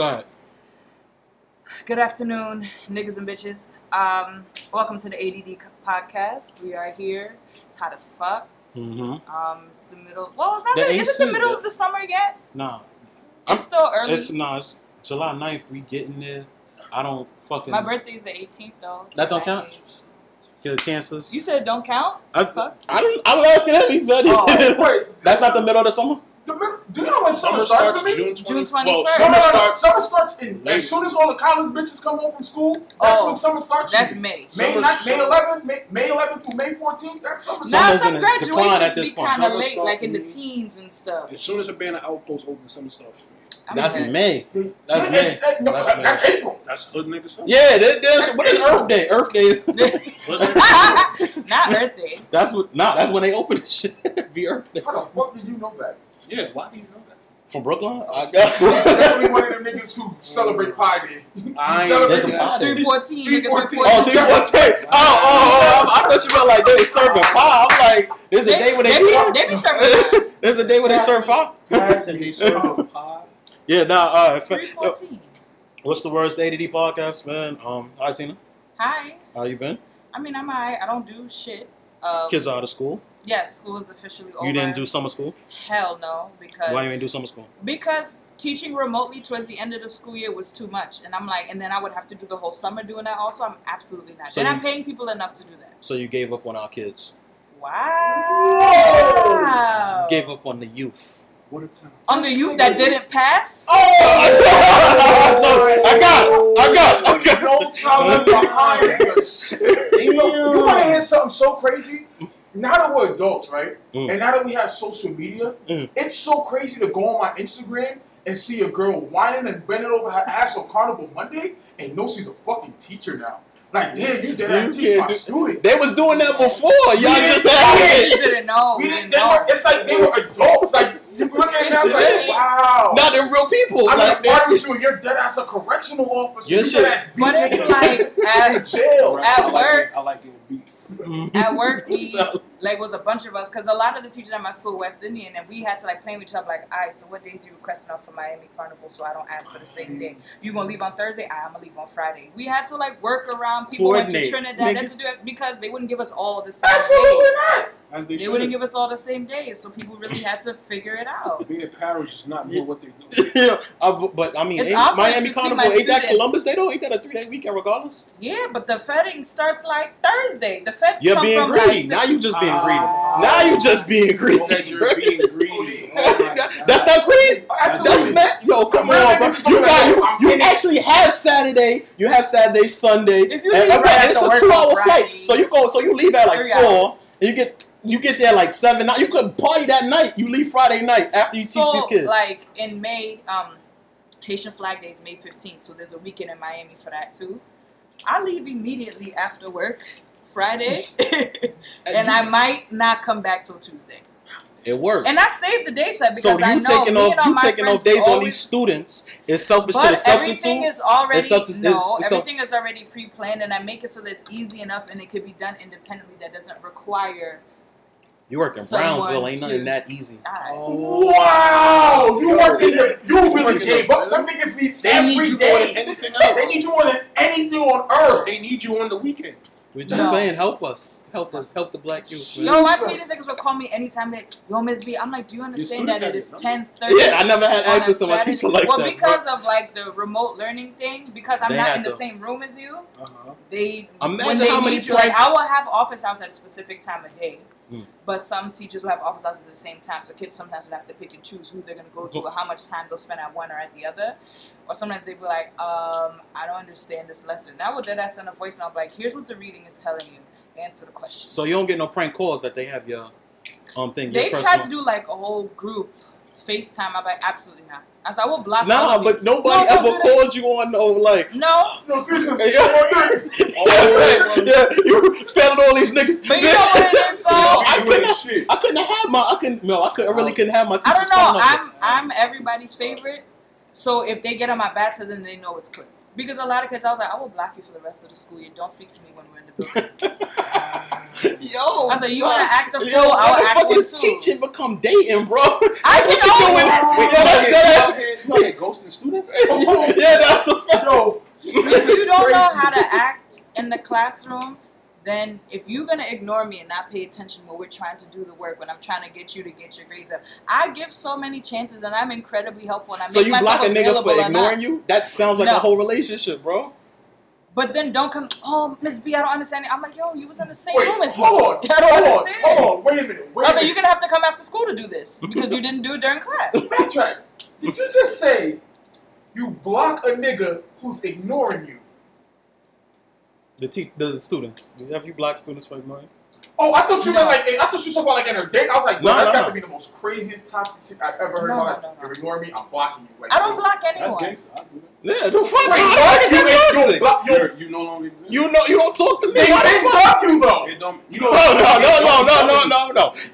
Go ahead. Good afternoon, niggas and bitches. Welcome to the ADD podcast. We are here. It's hot as fuck. Mm-hmm. It's the middle. Well, is that is it the middle of the summer yet? No. It's still early. It's July 9th. We getting there. I don't fucking... My birthday's the 18th, though. That don't count? Cancers. You said it don't count? I was asking him. He said it. Oh, wait. That's not the middle of the summer? Do you know when summer starts for me? June 21st. Well, no. Summer starts in. As soon as all the college bitches come home from school, that's when summer starts. That's May. May 11th through May 14th. That's summer. Now some graduations be kind of late, like in the teens and stuff. As soon as Urbana Outpost opens, summer starts for me. That's in May. That's April. That's hood nigga summer. Yeah, what is Earth Day? Earth Day. Not Earth Day. That's when they open the shit. Be Earth Day. How the fuck did you know that? Yeah, why do you know that? From Brooklyn? I got it. Definitely one of them niggas who celebrate Pi Day. There's a Pi Day. 314. 314. Oh, 314. I thought you meant like they serving pie. I'm like, there's a day when they be serving pie. There's a day when they serve pie. They serve pie. Yeah, nah. 314. What's the worst ADD podcast, man? Hi, Tina. Hi. How you been? I mean, I'm alright. I don't do shit. Kids are out of school. Yes, school is officially over. You didn't do summer school? Hell no. Because why you didn't do summer school? Because teaching remotely towards the end of the school year was too much. And I'm like, and then I would have to do the whole summer doing that also. I'm absolutely not. So I'm paying people enough to do that. So you gave up on our kids? Wow. You gave up on the youth. What a time. On the youth that didn't pass? Oh! I got it. No problem behind. You want to hear something so crazy? Now that we're adults, right? Mm. And now that we have social media, it's so crazy to go on my Instagram and see a girl whining and bending over her ass on Carnival Monday and know she's a fucking teacher now. Like, damn, you dead ass teach my student. They was doing that before. Y'all just had it. We didn't know. It's like they were adults. Like, you look at them, like, wow. Now they're real people. I'm like, party with you and you're dead ass a correctional officer. You dead ass beat. But it's like, at jail. At work. I like getting beat. At work, we was a bunch of us because a lot of the teachers at my school West Indian, and we had to like play with each other. Like, all right, so what days you requesting off for Miami Carnival? So I don't ask for the same day. You gonna leave on Thursday? I'm gonna leave on Friday. We had to like work around. People went to Trinidad to do it because they wouldn't give us all the same. Absolutely days. Not. They wouldn't give us all the same days, so people really had to figure it out. Being in Paris is not know what they do. Yeah, but I mean, Miami Carnival ain't that Columbus Day though? Ain't that a 3-day weekend regardless? Yeah, but the fetting starts like Thursday. The feds come from greedy. Now you just being greedy. Now you just being greedy. You're being greedy. That's not greedy. That's not. Yo, come on, bro. You actually have Saturday. You have Saturday, Sunday. If you leave, it's a 2-hour flight. So you go. So you leave at like 4, and you get. You get there like 7. You could party that night. You leave Friday night after you teach these kids. Like in May, Haitian Flag Day is May 15th, so there's a weekend in Miami for that too. I leave immediately after work Friday, and I might not come back till Tuesday. It works. And I saved the day slot because I know. So you taking off days on these students is selfish to the substitute. Everything is already everything is already pre-planned, and I make it so that it's easy enough and it could be done independently. That doesn't require. You work in Brownsville, ain't nothing that easy. Wow! You work in the... You really gave up. Them niggas need every day. They need you more than anything on earth. They need you on the weekend. We're just saying, help us. Help us. Help the black youth. Yo, my these niggas will call me anytime. Like, yo, Miss B, I'm like, do you understand that it is 10:30? Yeah, I never had access to my teacher like that. Well, because of, like, the remote learning thing, because I'm not in the same room as you, imagine how many people... I will have office hours at a specific time of day. But some teachers will have office hours at the same time, so kids sometimes will have to pick and choose who they're going to go to or how much time they'll spend at one or at the other. Or sometimes they'll be like, I don't understand this lesson. And I will then send a voice and I'll be like, here's what the reading is telling you. Answer the question. So you don't get no prank calls that they have your thing? They tried to do like a whole group FaceTime. I'm like, absolutely not. I said, I will block you. But nobody ever called you on like... No. You fell all these niggas. But you know what it is, though? I really couldn't have my teachers. I don't know. I'm everybody's favorite. So if they get on my bad side, then they know it's clipped. Because a lot of kids, I was like, I will block you for the rest of the school year. Don't speak to me when we're in the building. Yo, I was like, you want to act the fool? I will act the fool. Teaching become dating, bro. That's what you're doing. Yo, that's good. You out here ghosting students? Oh, yeah, that's a fact. Yo, if you don't crazy. Know how to act in the classroom, then if you're going to ignore me and not pay attention when we're trying to do the work, when I'm trying to get you to get your grades up. I give so many chances, and I'm incredibly helpful. And I so make you block a nigga for ignoring you? That sounds like a whole relationship, bro. But then don't come, oh, Ms. B, I don't understand it. I'm like, yo, you was in the same room as me. Hold on, wait a minute. Wait I was like, you're going to have to come after school to do this because you didn't do it during class. Backtrack. Did you just say you block a nigga who's ignoring you? The students. Have you blocked students for ignoring? Oh, I thought you meant like, I thought you talking about like in a date. I was like, that's got to be the most craziest toxic shit I've ever heard in my life. No. You're ignoring me, I'm blocking you. Like, I don't block anyone. That's gangster. I do that. Yeah, don't fuck me. You no longer exist. You don't talk to me. They block you though. No.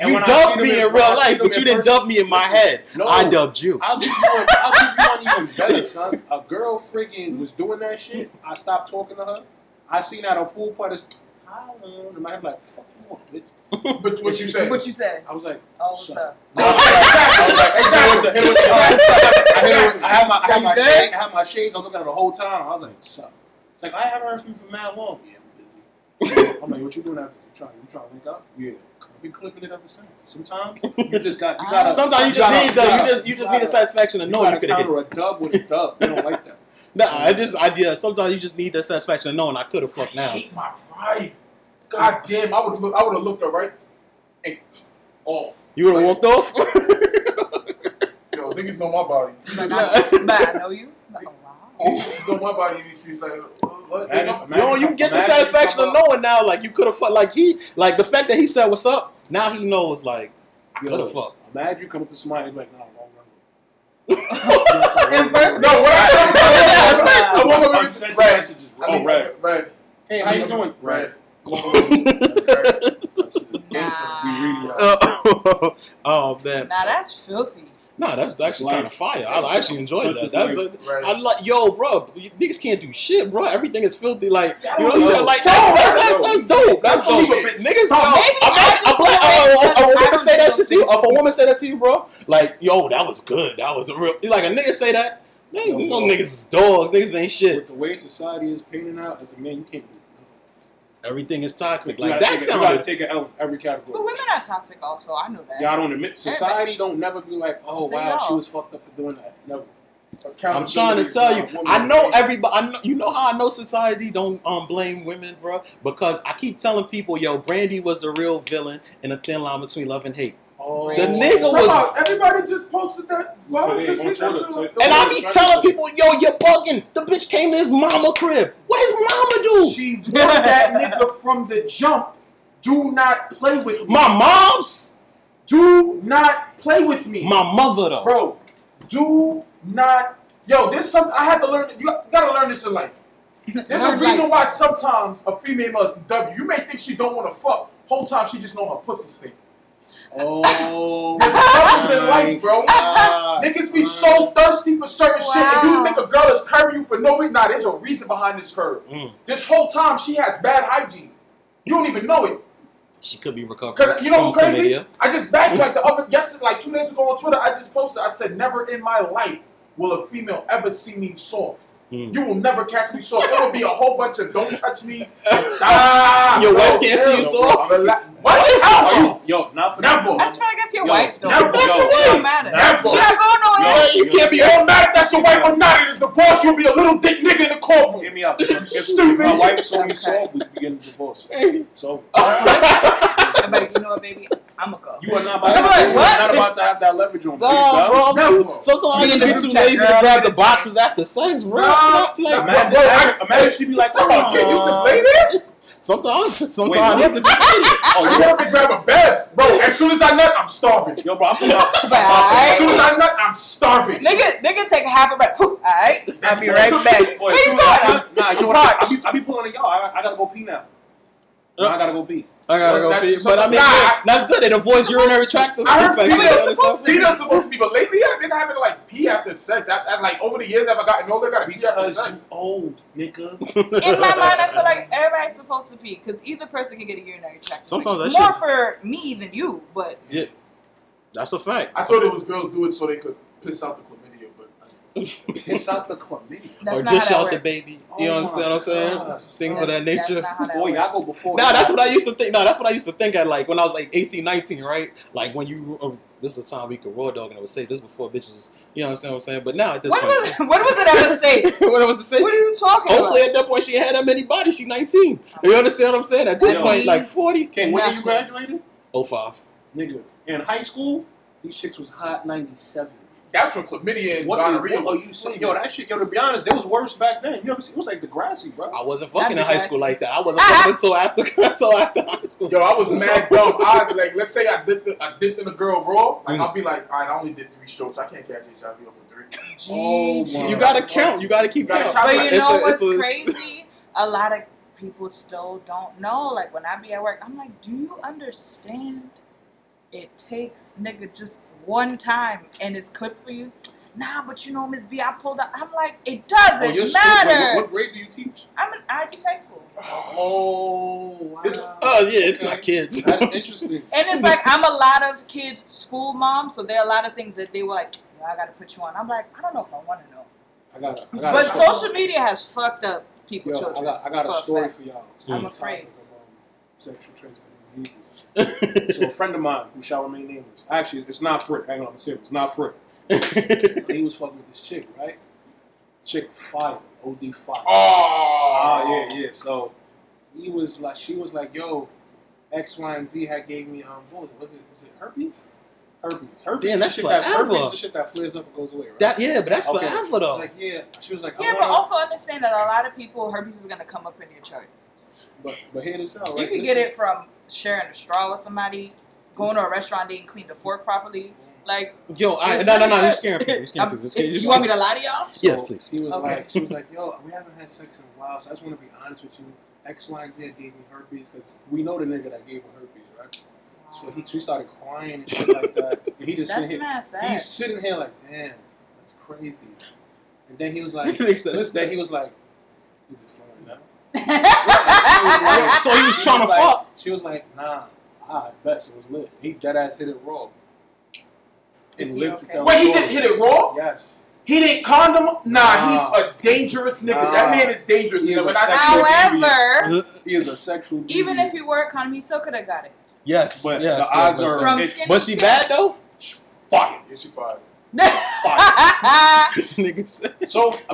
You dubbed me in real life, but you didn't dub me in my head. I dubbed you. I'll give you one even better, son. A girl friggin' was doing that shit. I stopped talking to her. I seen out a pool party. And my head like, fuck you off, bitch. But what you said? What you said? I was like, oh, what's up? I had my shades on looking at her the whole time. I was like, sup? Like, I haven't heard from you for mad long. Yeah, I'm busy. I'm like, what you doing after? You trying to link up? Yeah. I've been clipping it ever since. Sometimes you just got, you gotta. Sometimes you just need the satisfaction to know you could get a dub with a dub. They don't like that. Nah, sometimes you just need that satisfaction of knowing I could have fucked now. I hate my pride. God damn, I would have looked up right and off. You would have walked off? Yo, niggas know my body. I know you. Like, wow. Niggas know my body. She's like, what? You get the satisfaction of knowing now, like, you could have fucked. Like, the fact that he said, what's up, now he knows, like, I could have fucked. Imagine you come up to somebody and be like, no. In person? No, what I said was, I woke up and said, Red. Hey, how you doing? Red. Oh, man. Now that's filthy. No, that's actually kind of fire. I actually enjoyed that. Yo, bro, niggas can't do shit, bro. Everything is filthy. Like, you know what I'm saying? Like, that's dope. That's dope. Niggas, a woman say that shit to you. If a woman say that to you, bro, like, yo, that was good. That was a real. Like a nigga say that. You know, niggas is dogs. Niggas ain't shit. With the way society is painting out, as a man, you can't do it. Everything is toxic. Like that sounds. You gotta take it out every category. But women are toxic, also. I know that. Y'all don't admit. Society don't never be like, oh wow, she was fucked up for doing that. Never. I'm trying to tell you. I know everybody. You know how I know society don't blame women, bro? Because I keep telling people, yo, Brandy was the real villain in a thin line between love and hate. Oh. The nigga was. Everybody just posted that. And I be telling people, yo, you're bugging. The bitch came to his mama crib. What does mama do? She warned that nigga from the jump. Do not play with me. My moms? Do not play with me. My mother, though. Bro, do not. Yo, this is something I had to learn. You gotta learn this in life. There's a reason why sometimes a female mother, you may think she don't want to fuck. Whole time she just know her pussy stink. Oh, there's purpose in life, bro. Niggas be so thirsty for certain shit, and you think a girl is curving you for no reason. Nah, there's a reason behind this curve. This whole time she has bad hygiene. You don't even know it. She could be recovering. Cause you know what's crazy? I just backtracked yesterday, like 2 days ago on Twitter. I just posted. I said, never in my life will a female ever see me soft. You will never catch me soft. There will be a whole bunch of don't touch me's. Stop. Your wife can't see you soft. What? How? Yo, not for never. I just feel like that's your wife, though. Never. That's your wife. Never. She not going nowhere. You can't be all mad if that's your wife or not. In a divorce, you'll be a little dick nigga in the courtroom. Give me up. Stupid. My wife saw me soft. We begin the divorce. So. I'm like, you know what, baby? I'm a go. You are not about to have that leverage on. Nah, bro. Sometimes I get too lazy to grab the boxes after sex, bro. Imagine she be like, come on, kid, you just lay there? Sometimes I have to just eat it. Oh, you have to grab a bed, bro. As soon as I nut, I'm starving. Yo, bro, I'm pulling out. As soon as I nut, I'm starving. Nigga, take half a breath. All right, I'll be right back. Boy, nah, you know what? I be pulling on y'all. I gotta go pee now. I gotta go pee. But I mean, that's good. It avoids urinary tract. I heard supposed to be, but lately I've been having to like pee after sex. Like over the years, I've gotten older. Gotta pee after sex. Old nigga. In my mind, I feel like everybody's supposed to pee because either person can get a urinary tract. Sometimes that's more for me than you, but yeah, that's a fact. I thought it was girls do it so they could piss out the chlamydia, but piss out the chlamydia. Or dish out the baby. You know what I'm saying? Things of that nature. Boy, y'all go before. Nah, that's what I used to think. At like when I was like 18, 19, right? Like when you, this is the time we could raw dog and I would say this before bitches. You know what I'm saying? But now at this point. What was it ever say? What are you talking about? Hopefully at that point she had that many bodies. She's 19. You understand what I'm saying? At this point, like 40. When did you graduate? 05. Nigga. In high school, these chicks was hot 97. That's when chlamydia and gonorrhea was. Yo, that shit, yo, to be honest, it was worse back then. You ever see? It was like Degrassi, bro. I wasn't fucking in high school like that. I wasn't fucking until after high school. Yo, I was mad dumb. I'd be like, let's say I dipped in a girl raw. Like, I'll be like, all right, I only did 3 strokes. I can't catch HIV over 3. Oh, you gotta count. You gotta keep counting. But you know what's crazy? A lot of people still don't know. Like, when I be at work, I'm like, do you understand? It takes, nigga, just one time and it's clipped for you. Nah, but you know, Miss B, I pulled up. I'm like, it doesn't matter. Wait, what grade do you teach? I'm in IT high school. Oh, wow. It's not kids. That's interesting. And it's like, I'm a lot of kids' school mom, so there are a lot of things that they were like, well, I got to put you on. I'm like, I don't know if I want to know. But social media has fucked up people's children. I got a story for y'all. I'm afraid. Sexual transmission diseases. So a friend of mine who shall remain nameless. Actually, it's not Frick. Hang on, I'm serious. It's not Frick. He was fucking with this chick, right? Chick fire, OD fire. Oh, yeah. So he was like, she was like, yo, X, Y, and Z had gave me was it herpes? Herpes. Damn, that's forever. Herpes, the shit that flares up and goes away, right? But that's forever though. Like, yeah, she was like, but also understand that a lot of people, herpes is gonna come up in your chart. But here it is out, right? You can get it from sharing a straw with somebody, going to a restaurant, they didn't clean the fork properly. Like, yo, no, you're scaring people. You want me to lie to y'all? Yeah, please. She was like, yo, we haven't had sex in a while, so I just want to be honest with you. X, Y, and Z gave me herpes because we know the nigga that gave her herpes, right? So she started crying and shit like that. And he just he's sitting here like, damn, that's crazy. And then he was like, is it fun now? So he was trying to fuck. She was like, nah, I bet it was lit. He dead ass hit it raw. It lived to tell. Wait, he didn't hit it raw? Yes. He didn't condom? Nah, he's a dangerous nigga. That man is dangerous. However, he is a sexual genius. Even if he wore a condom, he still could have got it. Yes. But the odds are. Was she bad though? Fuck it. Yeah, she fired. So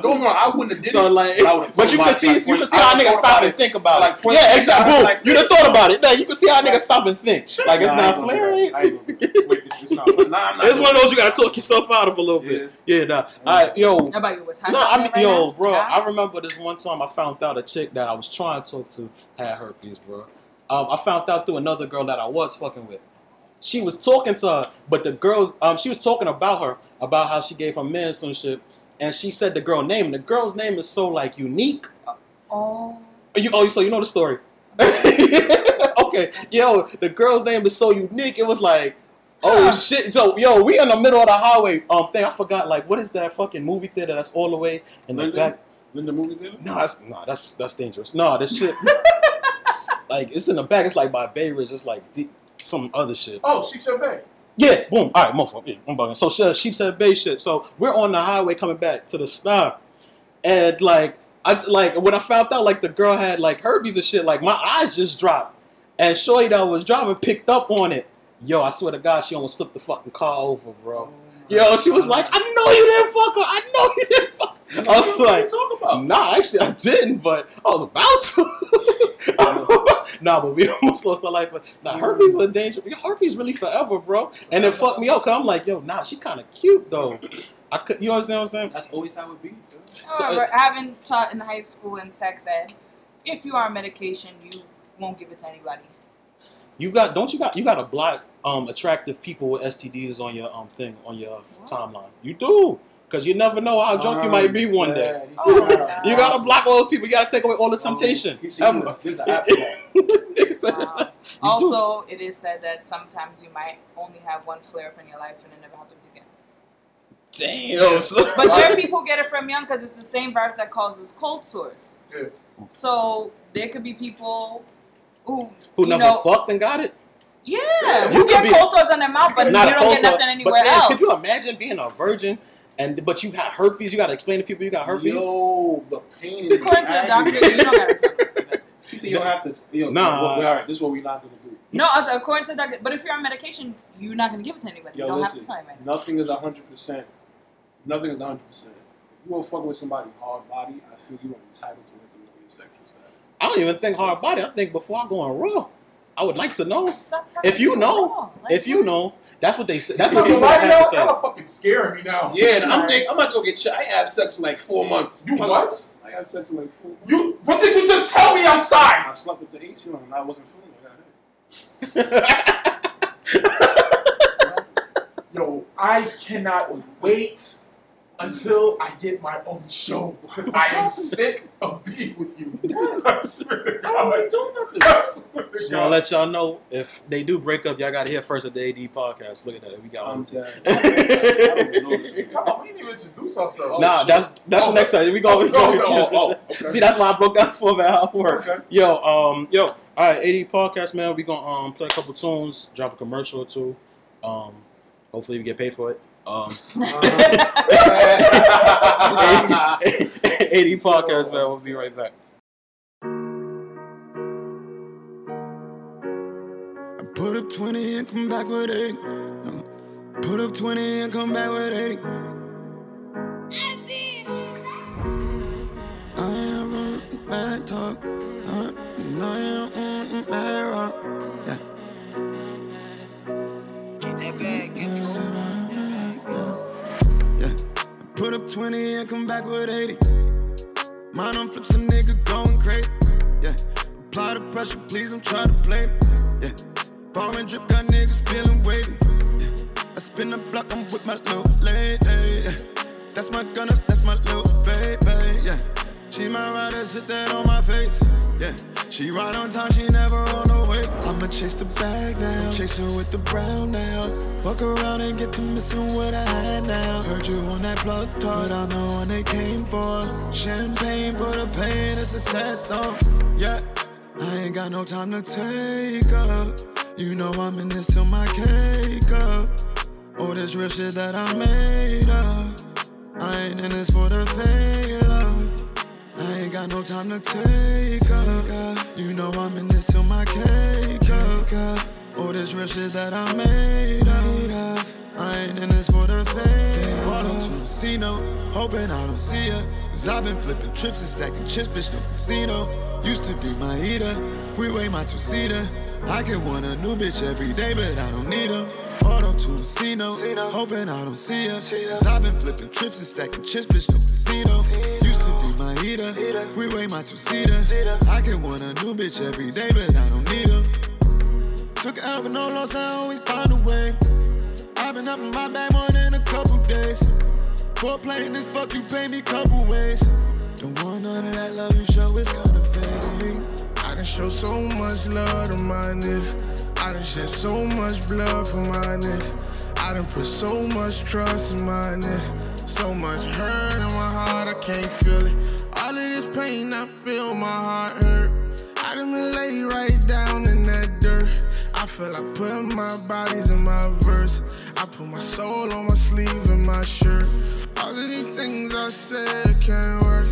don't know. I wouldn't have did so, like, it. But you can see how a nigga stop and think about it. Yeah, exactly. Boom. Like, you done thought about it. Now you can see how a nigga stop and think. Sure. Like it's not flaring. Wait, it's just not. It's one of those you gotta talk yourself out of a little bit. Yeah, nah. I remember this one time I found out a chick that I was trying to talk to had herpes, bro. I found out through another girl that I was fucking with. She was talking to her, but the girls, she was talking about her, about how she gave her man some shit, and she said the girl's name. The girl's name is so, like, unique. So you know the story. Okay. Yo, the girl's name is so unique, it was like, shit. So, yo, we in the middle of the highway thing. I forgot, like, what is that fucking movie theater that's all the way in the back? In the movie theater? No, that's dangerous. No, that shit. Like, it's in the back. It's like by Bay Ridge. It's like deep. Some other shit. Oh, Sheepshead Bay. Yeah, boom. All right, motherfucker. Yeah, I'm bugging. So Sheepshead Bay shit. So we're on the highway coming back to the stop, and like when I found out like the girl had like herpes and shit, like my eyes just dropped, and shorty that was driving picked up on it. Yo, I swear to God, she almost flipped the fucking car over, bro. Yo, she was like, I know you didn't fuck her. I was like, nah, actually I didn't, but I was about to. But we almost lost our life. Nah, herpes are dangerous. Herpes really forever, bro. And it fucked me up because I'm like, yo, nah, she kind of cute though. You understand what I'm saying? That's always how it be. I haven't taught in high school in sex ed. If you are on medication, you won't give it to anybody. You got to block attractive people with STDs on your thing on your timeline. You do. Because you never know how drunk you might be one day. You got to block all those people. You got to take away all the temptation. Also, it is said that sometimes you might only have one flare-up in your life and it never happens again. Damn. But there people get it from young because it's the same virus that causes cold sores. Yeah. So there could be people who never fucked and got it. Yeah. You get cold sores on their mouth, but you don't get nothing anywhere else. Could you imagine being a virgin? But you got herpes. You got to explain to people you got herpes. Yo, the pain. Is Clinton, doctor, you don't have to talk about that. He said you don't have to. You know, nah. All right, this is what we're not going to do. No, I said according to doctor. But if you're on medication, you're not going to give it to anybody. Yo, you don't have to tell anybody. Nothing is 100%. Nothing is 100%. If you don't fuck with somebody hard body, I feel you are entitled to let them know your sexual status. I don't even think hard body. I think before I go on raw, I would like to know. If you know, that's what they say. That's what people have to say. Y'all are fucking scaring me now. Yeah, I'm about to go get checked. I have sex in like 4 months. You what? I have sex in like 4 months. You? What did you just tell me? I'm sorry. I slept with the AC on and I wasn't feeling it. Yo, I cannot wait until I get my own show because I am sick of being with you. I swear to God. I don't know this. Just want to let y'all know, if they do break up, y'all got to hear first at the AD podcast. Look at that. We got one. We didn't even introduce ourselves. Nah, that's the next time. Okay. See, that's why I broke down for about how it worked. Okay. Yo, all right, AD podcast, man. We're going to play a couple tunes, drop a commercial or two. Hopefully we get paid for it. AD podcast, man. We'll be right back. I put up 20 and come back with 80. Put up 20 and come back with 80. I ain't never bad talk. I ain't bad rock. Yeah. Get that bag, get through. Put up 20 and come back with 80. Mind on flips, a nigga going crazy. Yeah, apply the pressure, please, I'm trying to blame it. Yeah, foreign drip got niggas feeling wavy. Yeah, I spin the block, I'm with my little lady. Yeah, that's my gunner, that's my little baby. Yeah, she my rider, sit that on my face. Yeah, she ride on time, she never on the way. I'ma chase the bag now, chase her with the brown now. Walk around and get to missing what I had now. Heard you on that plug talk, I'm the one they came for. Champagne for the pain, it's a sad song. Yeah, I ain't got no time to take up. You know I'm in this till my cake up. All this real shit that I made up. I ain't in this for the failure. I ain't got no time to take up. You know I'm in this till my cake up. All this real shit that I made up. I ain't in this for the fame. Bottom to a casino, hoping I don't see her. Cause I've been flipping trips and stacking chips, bitch, no casino. Used to be my eater, freeway my two-seater. I get one a new bitch every day, but I don't need her. Auto to a casino, hoping I don't see her. Cause I've been flipping trips and stacking chips, bitch, no casino. Used to be my eater, freeway my two-seater. I get one a new bitch every day, but I don't need her. Took it out with no loss, I always find a way. I've been up in my bag more than a couple days. For playing this fuck, you pay me couple ways. Don't want none of that love you show, it's gonna fade. I done show so much love to my nigga. I done shed so much blood for my nigga. I done put so much trust in my nigga. So much hurt in my heart, I can't feel it. All of this pain, I feel my heart hurt. I done been laid right down in that dirt. I feel I put my bodies in my verse. I put my soul on my sleeve and my shirt. All of these things I said can't work.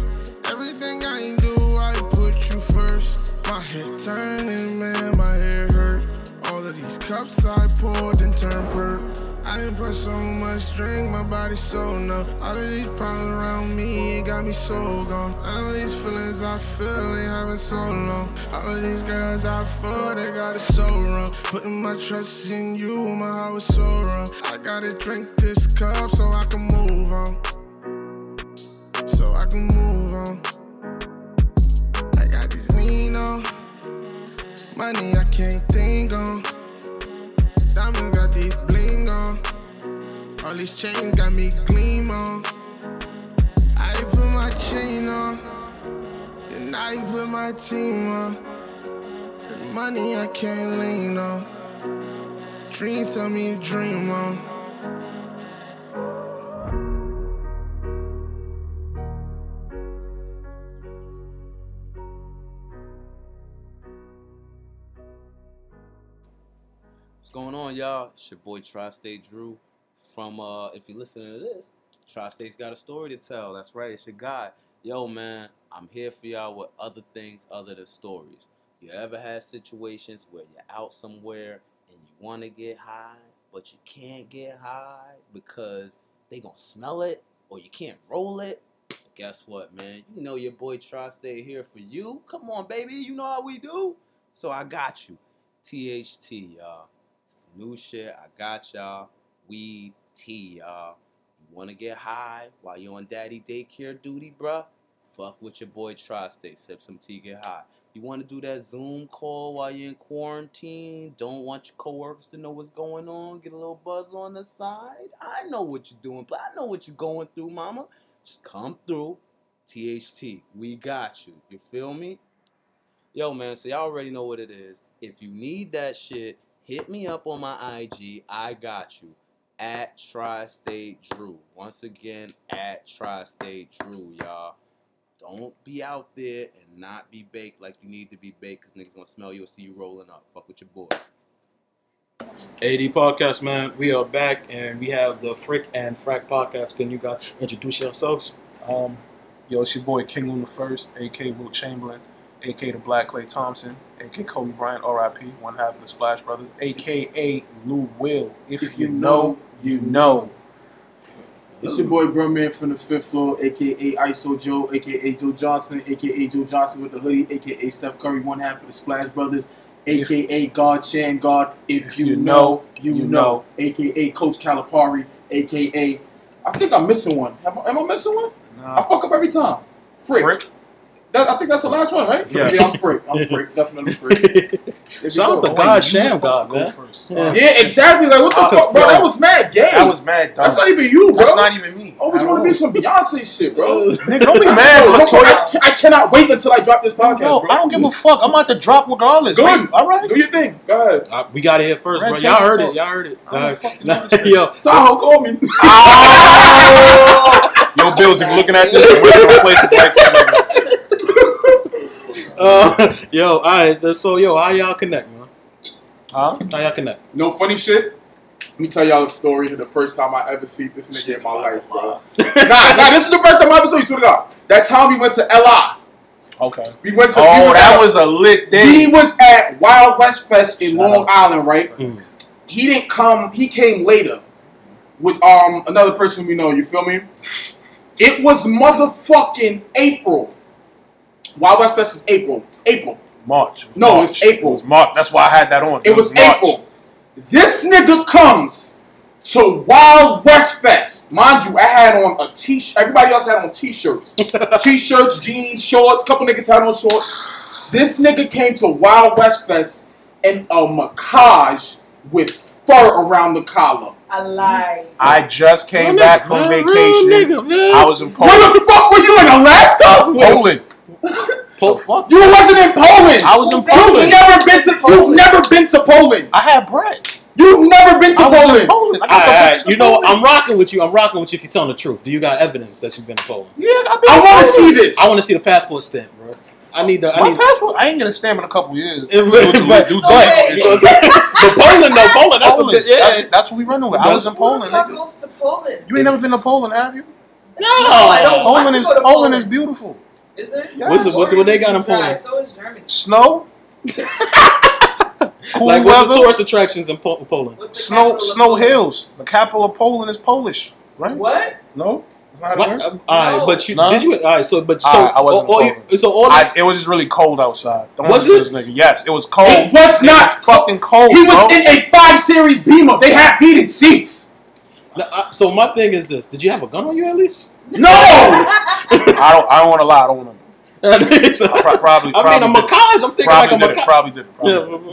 Everything I do, I put you first. My head turning, man, my head hurt. All of these cups I poured and turned purple. I didn't put so much drink, my body so numb. All of these problems around me, it got me so gone. All of these feelings I feel, ain't having so long. All of these girls I fuck, they got it so wrong. Putting my trust in you, my heart was so wrong. I gotta drink this cup so I can move on. So I can move on. I got this lean on. Money I can't think on. Diamonds got these bling on. All these chains got me gleam on. I put my chain on. Then I put my team on. The money I can't lean on. Dreams tell me to dream on. What's going on, y'all? It's your boy Tri-State Drew from, if you're listening to this, Tri-State's got a story to tell. That's right. It's your guy. Yo, man, I'm here for y'all with other things other than stories. You ever had situations where you're out somewhere and you want to get high, but you can't get high because they going to smell it or you can't roll it? But guess what, man? You know your boy Tri-State here for you. Come on, baby. You know how we do. So I got you. THT, y'all. It's new shit. I got y'all. Weed, tea, y'all. You want to get high while you're on daddy daycare duty, bruh? Fuck with your boy Tri-State. Sip some tea, get high. You want to do that Zoom call while you're in quarantine? Don't want your coworkers to know what's going on? Get a little buzz on the side? I know what you're doing, but I know what you're going through, mama. Just come through. THT, we got you. You feel me? Yo, man, so y'all already know what it is. If you need that shit, hit me up on my IG. I got you. At Tri-State Drew. Once again, at Tri-State Drew, y'all. Don't be out there and not be baked like you need to be baked, because niggas gonna smell you or see you rolling up. Fuck with your boy. AD Podcast, man. We are back, and we have the Frick and Frack Podcast. Can you guys introduce yourselves? Yo, it's your boy King Luna First, a.k.a. Will Chamberlain, a.k.a. the Black Clay Thompson, a.k.a. Kobe Bryant, R.I.P., one half of the Splash Brothers, a.k.a. Lou Will. If you know, you know. It's your boy Brumman from the fifth floor, a.k.a. Iso Joe, a.k.a. Joe Johnson, a.k.a. Joe Johnson with the hoodie, a.k.a. Steph Curry, one half of the Splash Brothers, a.k.a. God Chan God, if you know, you know, a.k.a. Coach Calipari, a.k.a. I think I'm missing one. Am I missing one? Nah. I fuck up every time. Frick. I think that's the last one, right? Yeah, yeah, I'm Frick. Definitely Frick. Shout out to God Sham God, man. Yeah, exactly. Like, what the fuck, bro? That was mad gay. That was mad dumb. That's not even you, bro. That's not even me. Always want to be some Beyonce shit, bro. Nigga, don't be mad. I cannot wait until I drop this podcast, bro. I don't give a fuck. I'm about to drop regardless. Good. All right. Do your thing. Go ahead. We got it here first, bro. Y'all heard it. Yo, Tahoe, call me. Yo, Bills, if you're looking at this, we're in different places next time. Yo, all right. So, yo, how y'all connect, man? How y'all connect? No funny shit. Let me tell y'all a story. The first time I ever see this nigga in my life, bro. Nah, this is the first time I ever saw you. Swear to God. That time we went to LI. Okay. We went to. Oh, that was a lit day. He was at Wild West Fest in Long Island, right? Mm. He didn't come. He came later with another person we know. You feel me? It was motherfucking April. Wild West Fest is April. March. No, March. It's April. It was March. That's why I had that on. It was April. This nigga comes to Wild West Fest. Mind you, I had on a t-shirt. Everybody else had on t-shirts. T-shirts, jeans, shorts. Couple niggas had on shorts. This nigga came to Wild West Fest in a macage with fur around the collar. I lied. I just came back from vacation. I was in Poland. Where the fuck were you, in Alaska? Poland. Fuck. You wasn't in Poland. I was in Poland. You've never been to Poland. I had bread. You've never been to Poland. All right. You know, I'm rocking with you if you're telling the truth. Do you got evidence that you've been to Poland? Yeah, I've been. I want to see this. I want to see the passport stamp, bro. I need passport. I ain't getting a stamp in a couple years. But Poland, that's Poland. That's what we running with. I was in Poland. How close to Poland? You ain't never been to Poland, have you? No, I don't. Poland is beautiful. Is it? Yeah. What they got in Poland? So is Germany. Snow? Cool like, weather? What's the tourist attractions in Poland? Snow hills. The capital of Poland is Polish, right? What? No? It was just really cold outside. Was it? Nigga. Yes, it was cold. It was not fucking cold. He was in a 5 Series Beamer. They had heated seats. So my thing is this: did you have a gun on you at least? No, I don't want to lie. I don't want to. So, probably. I mean, a macage. I'm thinking like a macage. Probably did it.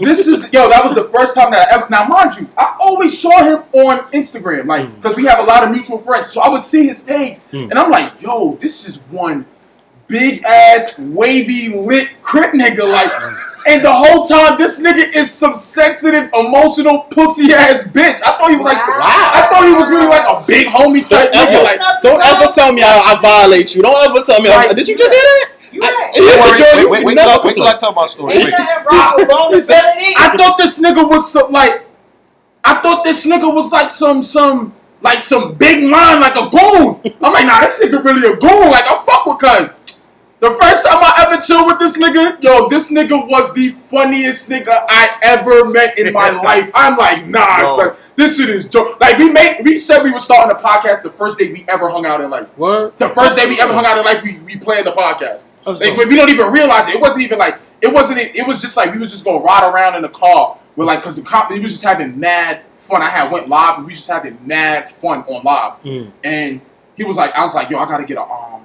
This is that was the first time that I ever. Now, mind you, I always saw him on Instagram, like because we have a lot of mutual friends. So I would see his page, and I'm like, yo, this is one big ass wavy lit crit nigga, like. And the whole time, this nigga is some sensitive, emotional, pussy-ass bitch. I thought he was I thought he was really like a big homie type nigga. Like, don't ever tell me I violate you. Don't ever tell me. Like, did you just hear that? Wait till I tell my story. I thought this nigga was some like. I thought this nigga was like some like some big line, like a goon. I'm like, nah, this nigga really a goon. Like, I fuck with cuz. The first time I ever chilled with this nigga, yo, this nigga was the funniest nigga I ever met in my life. I'm like, nah, son, this shit is dope. Like, we said we were starting a podcast the first day we ever hung out in life. What? The first day we ever hung out in life, we playing the podcast. Like, we don't even realize it. It wasn't even like, it was just like, we was just going to ride around in the car. We're like, because we was just having mad fun. I had went live, and we just having mad fun on live. Mm. And he was like, I was like, yo, I gotta get a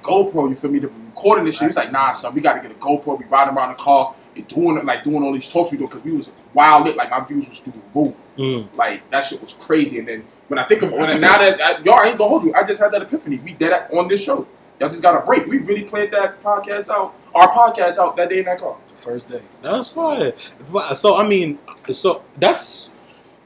GoPro, you feel me, to be recording this shit. He was like, nah, son, we gotta get a GoPro. We riding around the car and doing all these talks we do, because we was wild lit. Like, my views was through the roof. Mm. Like, that shit was crazy. And then when I think of it, y'all, I ain't gonna hold you. I just had that epiphany. We did that on this show. Y'all just got a break. We really played that podcast out, our podcast out that day in that car. First day. That's fine. So, I mean, so that's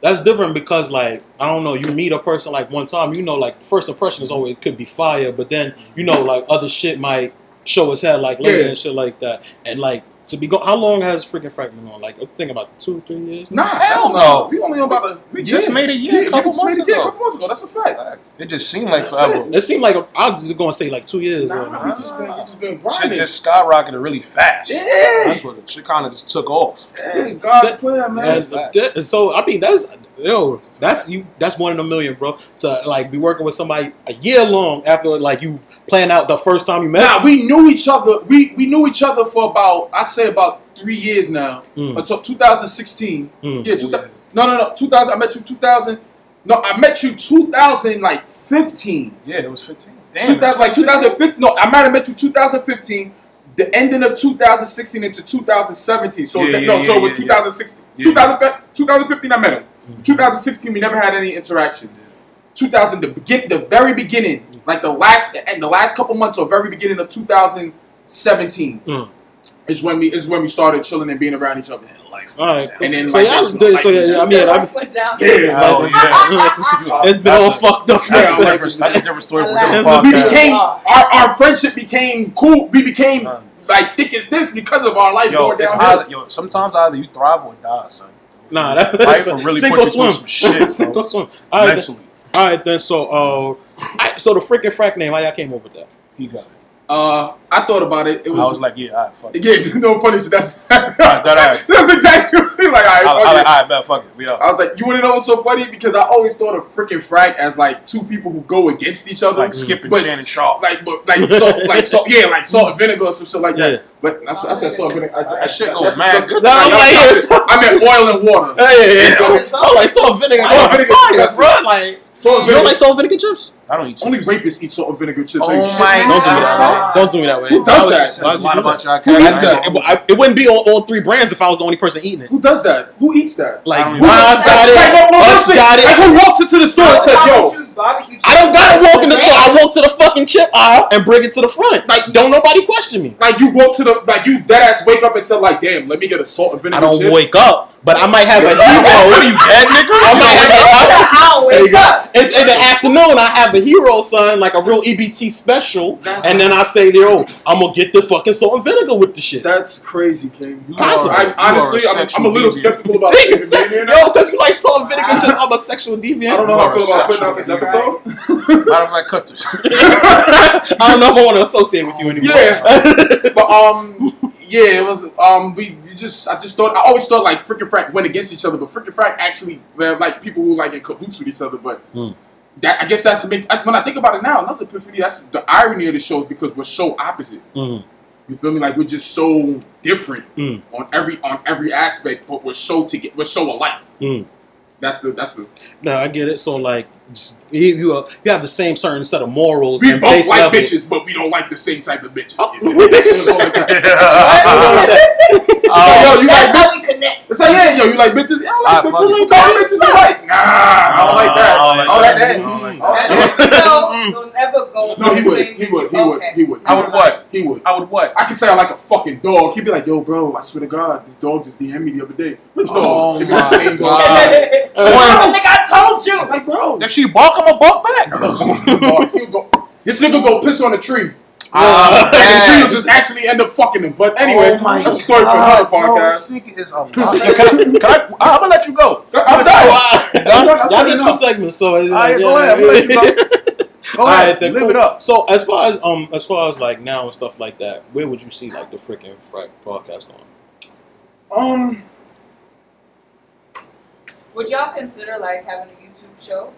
different because, like, I don't know, you meet a person, like, one time, you know, like, first impression is always could be fire, but then, you know, like, other shit might show its head, like, later and shit like that. And, like, how long has freaking Fragment on? Like, I think about 2-3 years. Nah, hell no. We only about we just made it a couple months ago. That's a fact. It just seemed like forever. It seemed like I was just gonna say like 2 years. Nah, we just been grinding. Shit just skyrocketed really fast. Yeah, that's what shit kind of just took off. Hey, God's plan, man. So I mean, that's one in a million, bro. To like be working with somebody a year long after like you plan out the first time you met. Nah, we knew each other. We knew each other for about 3 years now, until 2016. Mm. Yeah, 2000, no. 2000. I met you 2015. Yeah, it was 15. Damn. 2015. No, I might have met you 2015. The ending of 2016 into 2017. So so it was 2016. Yeah. 2015. I met him. 2016, we never had any interaction. 2000, the very beginning, like the last couple months or very beginning of 2017 is when we started chilling and being around each other in life. All right, cool. And then it's been all fucked up. That's a different story. Our friendship became cool. We became like thick as this because of our life going downhill. Sometimes either you thrive or die, son. Nah, that's really single swim. Some shit, single swim. All right, then. So, so the freaking Frack name, how y'all came up with that? You got it. I thought about it. I was like, no funny shit. That's exactly like, all right, man, fuck it. We out. I was like, you wanna know what's so funny? Because I always thought of freaking Frack as like two people who go against each other, like Skip and Shannon Sharp, like salt and vinegar or some shit like that. Yeah. But I said salt and vinegar. That shit goes mad. I meant oil and water. I like salt and vinegar. Salt and vinegar, bro. Like. You don't like salt and vinegar chips? I don't eat chips. Only rapists eat salt and vinegar chips. Oh my God. Don't do me that way. Who does that? It wouldn't be all three brands if I was the only person eating it. Who does that? Who eats that? Like, Ron's got it. Bunch got it. Like, who walks into the store and says, yo, I don't gotta walk in the store. I walk to the fucking chip aisle and bring it to the front. Like, don't nobody question me. Like, you walk to the, like, you dead ass wake up and say, like, damn, let me get a salt and vinegar chip. I don't wake up. But I might have a hero. What are you, dead nigga? I might have It's in the afternoon. I have a hero, son, like a real EBT special. And then I say, yo, I'm going to get the fucking salt and vinegar with the shit. That's crazy, King. Possible. I'm a little skeptical about this. Yo, because you like salt and vinegar, I'm a sexual deviant. I don't know how I feel about putting out this episode. How do I cut this? I don't know if I want to associate with you anymore. Yeah. But, yeah, it was. I always thought like Frick and Frack went against each other, but Frick and Frack actually were like people who like in cahoots with each other. But that, I guess that's when I think about it now. Another epiphany. That's the irony of the show is because we're so opposite. Mm. You feel me? Like we're just so different on every aspect, but we're so alike. Mm. That's the. No, I get it. So like. You have the same certain set of morals. We both like levels. Bitches, but we don't like the same type of bitches. Oh. You know? You like bitches? Yeah, I like bitches. You like bitches? Nah, I don't like that. I don't like that. You'll never go. No, he would. I would what? He would. I would what? I could say I like a fucking dog. He'd be like, yo, bro, I swear to God, this dog just DM'd me the other day. Which dog? It'd be the same dog. Nigga, I told you. Like, bro. If she bark, I'ma bark back. This nigga go piss on a tree. And she'll just actually end up fucking him. But anyway, that's a story for another podcast. I'm gonna let you go. I'm done. Y'all did 2 segments, so go ahead. I'm gonna let you go. All right, then live it up. So as far as like now and stuff like that, where would you see like the freaking Frack podcast going? Would y'all consider like having a YouTube show?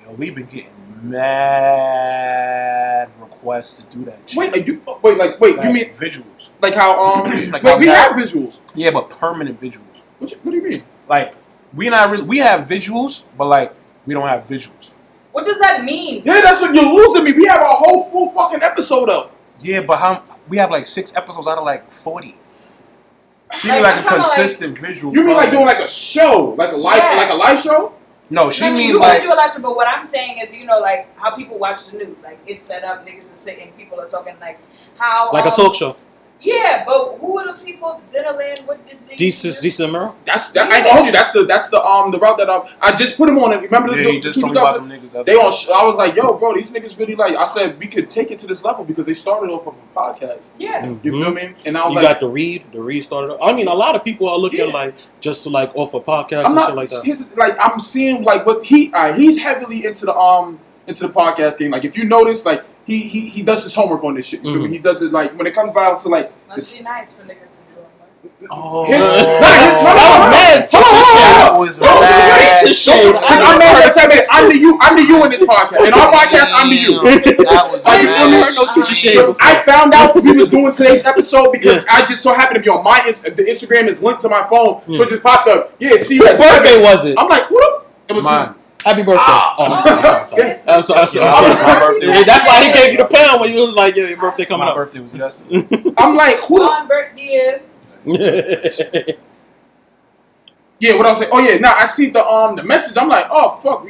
Yo, we've been getting mad requests to do that shit. Wait, you mean visuals? Like how we have visuals. Yeah, but permanent visuals. What do you mean? Like we have visuals, but like we don't have visuals. What does that mean? Yeah, that's what you're losing me. We have our whole full fucking episode up. Yeah, but we have like 6 episodes out of like 40. She means like a consistent like, visual. You mean like doing like a show, like a live show? No, she means you like you do a live show. But what I'm saying is, you know, like how people watch the news, like it's set up, niggas are sitting, people are talking, like how like a talk show. Yeah, but who are those people? Dinnerland? What did they? December. I told you that's the route that I just put them on. And remember the two niggas? They on. I was like, yo, bro, these niggas really like. I said we could take it to this level because they started off of a podcast. Yeah, mm-hmm. You feel me? And I was like, you got the Reed. The Reed started. I mean, a lot of people are looking like just to like off a podcast and shit like that. I'm seeing like what he's heavily into the podcast game. Like if you notice like. He does his homework on this shit. Mm-hmm. He does it like when it comes down to like. Must be nice for niggas to do homework. Oh, that was mad. Teacher shit. I'm the you in this podcast. In our podcast, I'm the you. That was mad. No teacher shit. I found out we was doing today's episode because I just so happened to be on my the Instagram is linked to my phone, so it just popped up. Yeah, see that. Whose birthday was it? I'm like, what? It was mine. Happy birthday. I'm sorry. That's why he gave you the pound when you was like, yeah, your birthday coming up. My birthday was yesterday. I'm like, who? On birthday. Yeah, what I was saying. Oh, yeah. Now, I see the message. I'm like, oh, fuck.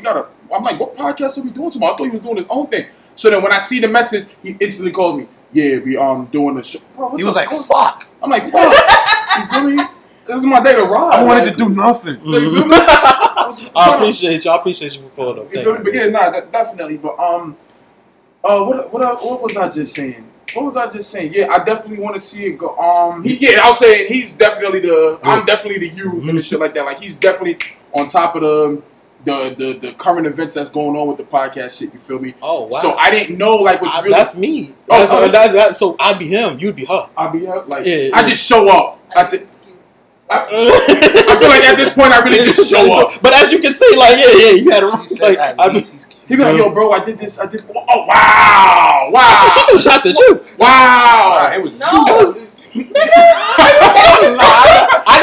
I'm like, what podcast are we doing tomorrow? I thought he was doing his own thing. So then when I see the message, he instantly calls me. Yeah, we doing the show. Bro, he was like, fuck. I'm like, fuck. You feel me? This is my day to ride. I wanted to do nothing. Mm-hmm. I appreciate you for calling up. But yeah, definitely. But what was I just saying? Yeah, I definitely want to see it go. I was saying he's definitely I'm definitely the you and shit like that. Like he's definitely on top of the current events that's going on with the podcast shit. You feel me? Oh wow. So I didn't know like what's really. That's me. Oh, so I'd be him. You'd be her. I'd be her. Like I just show up. I feel like at this point I really just show up. But as you can see, like you had a he be like, yo, bro, I did. Oh wow. She threw shots at you. Wow. It was. I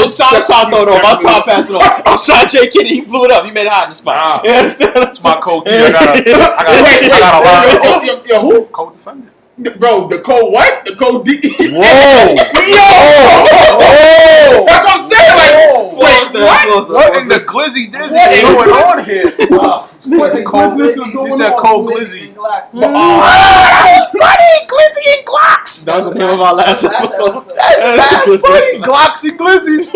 was shot thrown off. I was trying to pass it off. I was shot J Kitty. He blew it up. He made it hot in the spot. You understand? That's my cold. I got a yo, who? Cold defender. Bro, the code what? The code D. Whoa! Yo! Whoa! That's what I'm saying. Like, what in the glizzy dizzy is going on here? What the glizzy is going on? He said cold glizzy. That was funny, glizzy and glocks. That was the name of our last episode. That was funny, glocks and glizzies.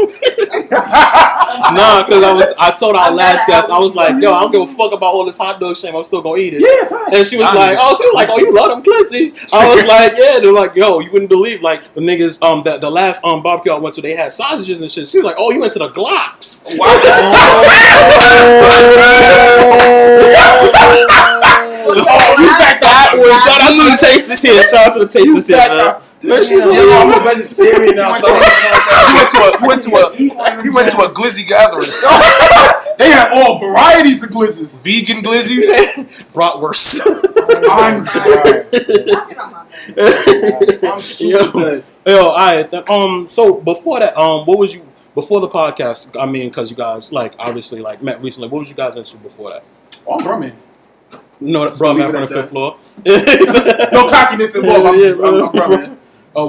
Nah, because I told our last guest, I was like, yo, I don't give a fuck about all this hot dog shame. I'm still gonna eat it. Yeah, fine. And she was like, oh, you love them glizzies. I was like, yeah, they're like, yo, you wouldn't believe like the niggas that the last barbecue I went to, they had sausages and shit. She was like, oh, you went to the Glocks. Wow. Oh, you back that one. Shout out to the taste this here. Man. I'm a vegetarian now. We went to a glizzy gathering. They had all varieties of glizzes. Vegan glizzies, bratwurst. I'm super. Yo, all right. So before that, what was you before the podcast? I mean, because you guys like obviously like met recently. What was you guys into before that? Oh, I'm drumming. No, that's bro, I'm from the 5th floor. No cockiness involved. I'm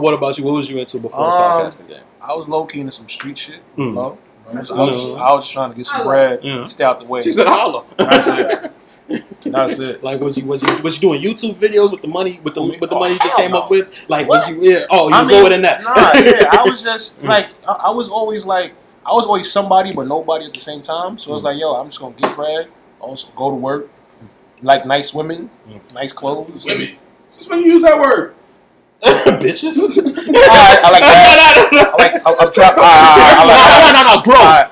what about you? What was you into before podcasting game? I was low-key into some street shit. Love. I was trying to get some bread and stay out the way. She said, holla. That's it. Like, was you doing YouTube videos with the money money you just came up with? Like, what? Was you lower than that? Nah, I was just, like, I was always somebody but nobody at the same time. So I was like, yo, I'm just going to get bread, also go to work. Like nice women, nice clothes. Women. That's when you use that word. Bitches? I like that.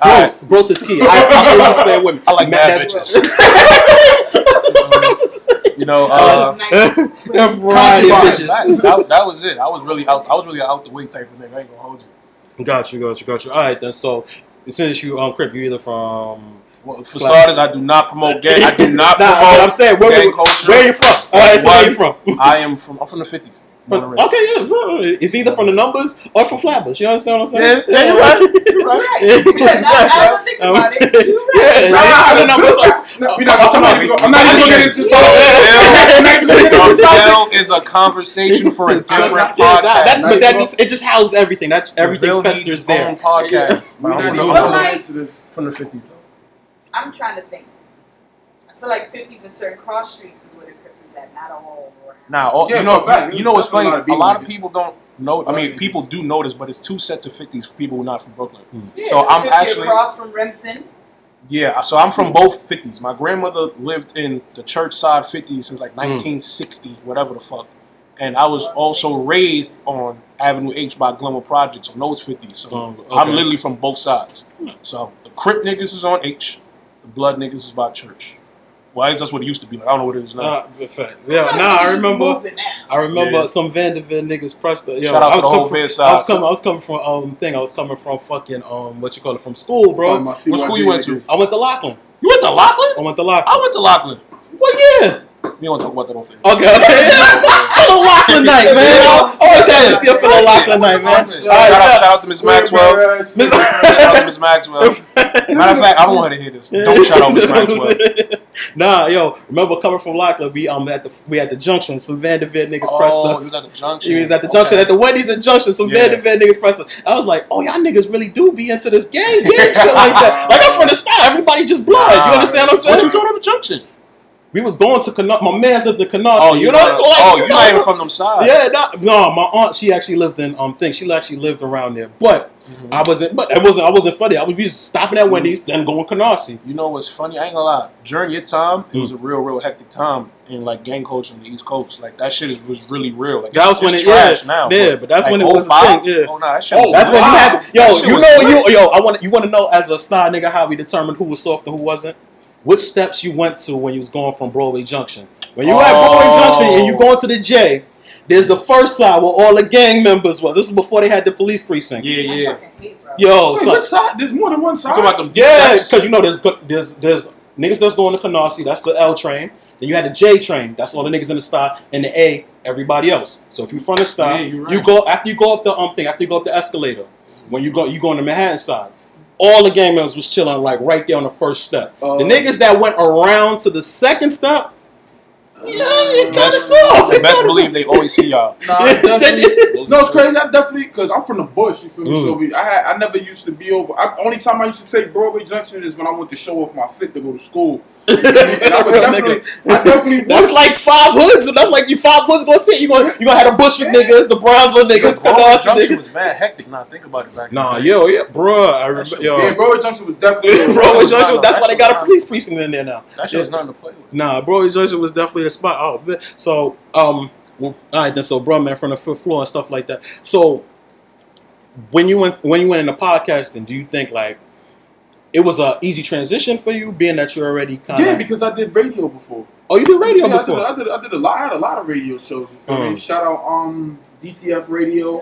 No. Growth is key. I say women. I like mad bitches. You know, nice. Variety of bitches. That was it. I was really out the way type of nigga. I ain't gonna hold you. Got you. All right then. So since you Crip, you either from. Well, for starters, I do not promote gay. I do not promote. I'm saying, gay culture. Where are you from? Where you from? I'm from the 50s. Okay, yeah, it's either from the numbers or from Flatbush. You understand what I'm saying? Yeah, you're right. I don't think about it. You're right. I'm not even going to get into is a conversation for a different podcast. But that just houses everything. That's everything festers there. Podcast. From the 50s. I'm trying to think. I feel like 50s and certain cross streets is where the Crips is at, not a whole. You know what's funny? A lot of people don't know. I mean, people do notice, but it's two sets of 50s for people who are not from Brooklyn. Mm-hmm. Yeah, so I'm actually across from Remsen. Yeah, so I'm from both 50s. My grandmother lived in the church side 50s since like 1960, whatever the fuck. And I was also raised on Avenue H by Glenwood Projects on those 50s. So I'm literally from both sides. So the Crip niggas is on H. The blood niggas is by church. Well, that's what it used to be. Like, I don't know what it is now. I remember some Vanderbilt niggas pressed the. Shout out to the whole Van side. I was coming from fucking from school, bro. What school you went to? I went to Lachlan. You went to Lachlan? I went to Lachlan. Well, yeah. We don't talk about that on thing. Okay. For the Lachlan night, man. Always had to see up for the Lachlan night, man. Shout out to Miss Maxwell. Matter of fact, I don't want to hear this. Don't shout out Miss Maxwell. Nah, yo, remember coming from Lachlan, we at the junction, some Vanderbilt niggas pressed us. He was at the junction, at the Wendy's and Junction, some Vanderbilt niggas pressed us. I was like, oh, y'all niggas really do be into this game, shit like that. Like, I'm from the style, everybody just blood. You understand what I'm saying? What you doing at the junction? We was going to Canarsie. My man lived in Canarsie. You're not even from them sides. Yeah, my aunt, she actually lived in she actually lived around there. But I wasn't funny. I was just stopping at Wendy's, then going to Canarsie. You know what's funny? I ain't gonna lie. During your time, it was a real hectic time in like gang culture on the East Coast. Like that shit was really real. Like that was when it trash now. Yeah, but that's like, when it was a thing. Yeah. Oh no, nah, that shit. Oh, that's when you had. You want to know as a star nigga how we determined who was soft and who wasn't. Which steps you went to when you was going from Broadway Junction? When you were at Broadway Junction and you going to the J, there's the first side where all the gang members was. This is before they had the police precinct. Yeah. What side? There's more than one side. About them because you know there's niggas that's going to Canarsie. That's the L train. Then you had the J train. That's all the niggas in the star and the A. Everybody else. So if you front the star, you go after you go up the after you go up the escalator. When you go on the Manhattan side. All the gang members was chilling like right there on the first step. The niggas that went around to the second step, you kind of saw. Best believe they always see y'all. No, it's crazy. I definitely because I'm from the bush. You feel me? So I never used to be over. Only time I used to take Broadway Junction is when I went to show off my fit to go to school. I definitely that's like five hoods. So that's like you five hoods gonna sit. You gonna have the Bushwick niggas, the Brownsville niggas, Canarsie niggas. Was mad hectic. Now think about it back. Bro. I remember. Yeah, Broadway Junction was definitely. Broadway Junction. That's why they got a police precinct in there now. That shit was nothing to play with. Nah, Broadway Junction was definitely the spot. Oh, man. So all right then. So, bro, man, from the fifth floor and stuff like that. So when you went into podcasting, do you think like? It was an easy transition for you, being that you're already kind of... Yeah, because I did radio before. Oh, you did radio before? I did a lot. I had a lot of radio shows, you feel me? Shout out DTF Radio.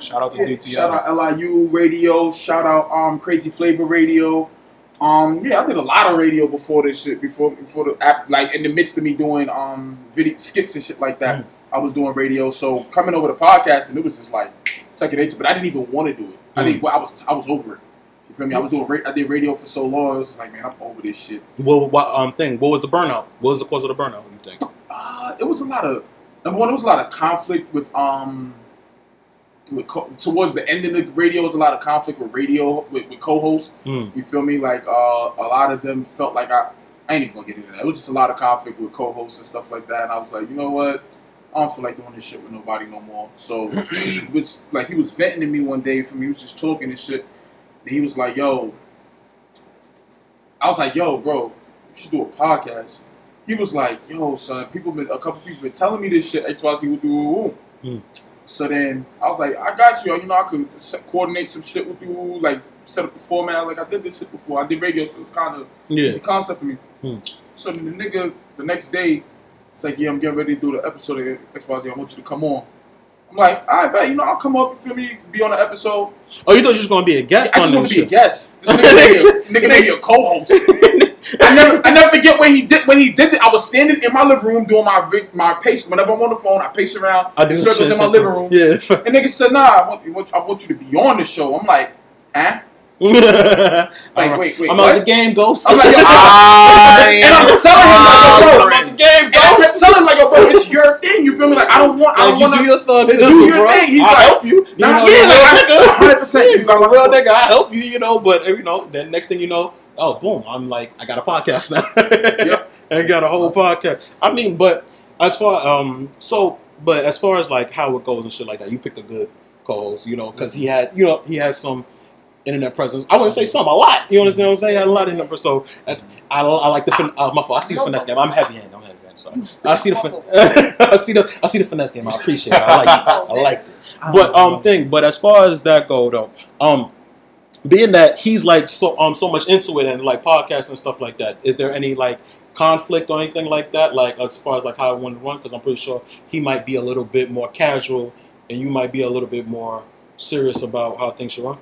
Shout out to DTF. Shout out LIU Radio. Shout out Crazy Flavor Radio. I did a lot of radio before this shit, before the app, like in the midst of me doing video skits and shit like that. I was doing radio, so coming over to podcasting, it was just like second nature, but I didn't even want to do it. I was over it. I mean, I did radio for so long. It was just like, man, I'm over this shit. What was the burnout? What was the cause of the burnout? You think? It was a lot of number one. It was a lot of conflict with towards the end of the radio. It was a lot of conflict with radio with co-hosts. You feel me? Like a lot of them felt like I ain't even gonna get into that. It was just a lot of conflict with co-hosts and stuff like that. And I was like, you know what? I don't feel like doing this shit with nobody no more. So he was venting to me one day. For me, he was just talking and shit. He was like, yo, I was like, yo, bro, you should do a podcast. He was like, yo, son, a couple people been telling me this shit, XYZ, woo-woo-woo. Mm. So then I was like, I got you. You know, I could coordinate some shit with you, like set up a format. Like, I did this shit before. I did radio, so it's kind of it's a concept for me. Mm. So then the nigga, the next day, it's like, yeah, I'm getting ready to do the episode of XYZ. I want you to come on. I'm like, all right, bet. You know, I'll come up, you feel me, be on the episode. Oh, you thought you was going to be a guest on this shit? I just want to be a guest. This nigga be a co-host. I never forget when he did it. I was standing in my living room doing my pace. Whenever I'm on the phone, I pace around. I do circles in my living room. Yeah. And nigga said, nah, I want you to be on the show. I'm like, eh? Like, wait. I'm out the game, ghost. I'm like, yo, and I'm selling him like, yo, bro. I'm out the game, ghost. I'm selling like, yo, bro, it's your thing. You feel me? Like, I don't want to do your thug. Do your bro. Thing. He's I'll like, help you. Nah, you know, yeah, like, 100%. You got a real nigga. I help you, you know. But you know, then next thing you know. Oh, boom, I'm like, I got a podcast now. Yep. I got a whole podcast. I mean, but as far as like how it goes and shit like that, you picked a good co-host, you know, because he had some internet presence. I wouldn't say some, a lot. You understand what I'm saying? He had a lot of internet. So I like the my fault. I see the finesse game. I'm heavy-handed. Sorry. I see the finesse game. I appreciate it. I liked it. But as far as that go though, being that he's like so much into it and like podcasts and stuff like that, is there any like conflict or anything like that? Like as far as like how I want to run, because I'm pretty sure he might be a little bit more casual and you might be a little bit more serious about how things should run.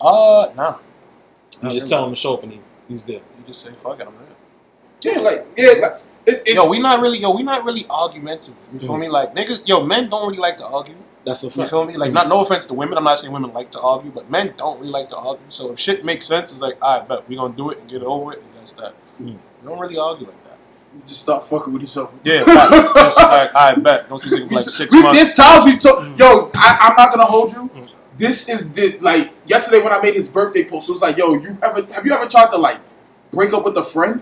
Nah. You just tell him to show up and he's there. You just say fuck it, I'm there. Yeah, like it's, we not really argumentative. You feel me? Like niggas, men don't really like to argue. That's a fact. You feel me? Like, no offense to women. I'm not saying women like to argue, but men don't really like to argue. So if shit makes sense, it's like, all right, bet. We're going to do it and get over it, and that's that. Mm. We don't really argue like that. You just stop fucking with yourself. Yeah, that's like, all right, bet. Don't you think like 6 months? This time we took, I'm not going to hold you. Mm. This is, like, yesterday when I made his birthday post, it was like, yo, have you ever tried to, like, break up with a friend?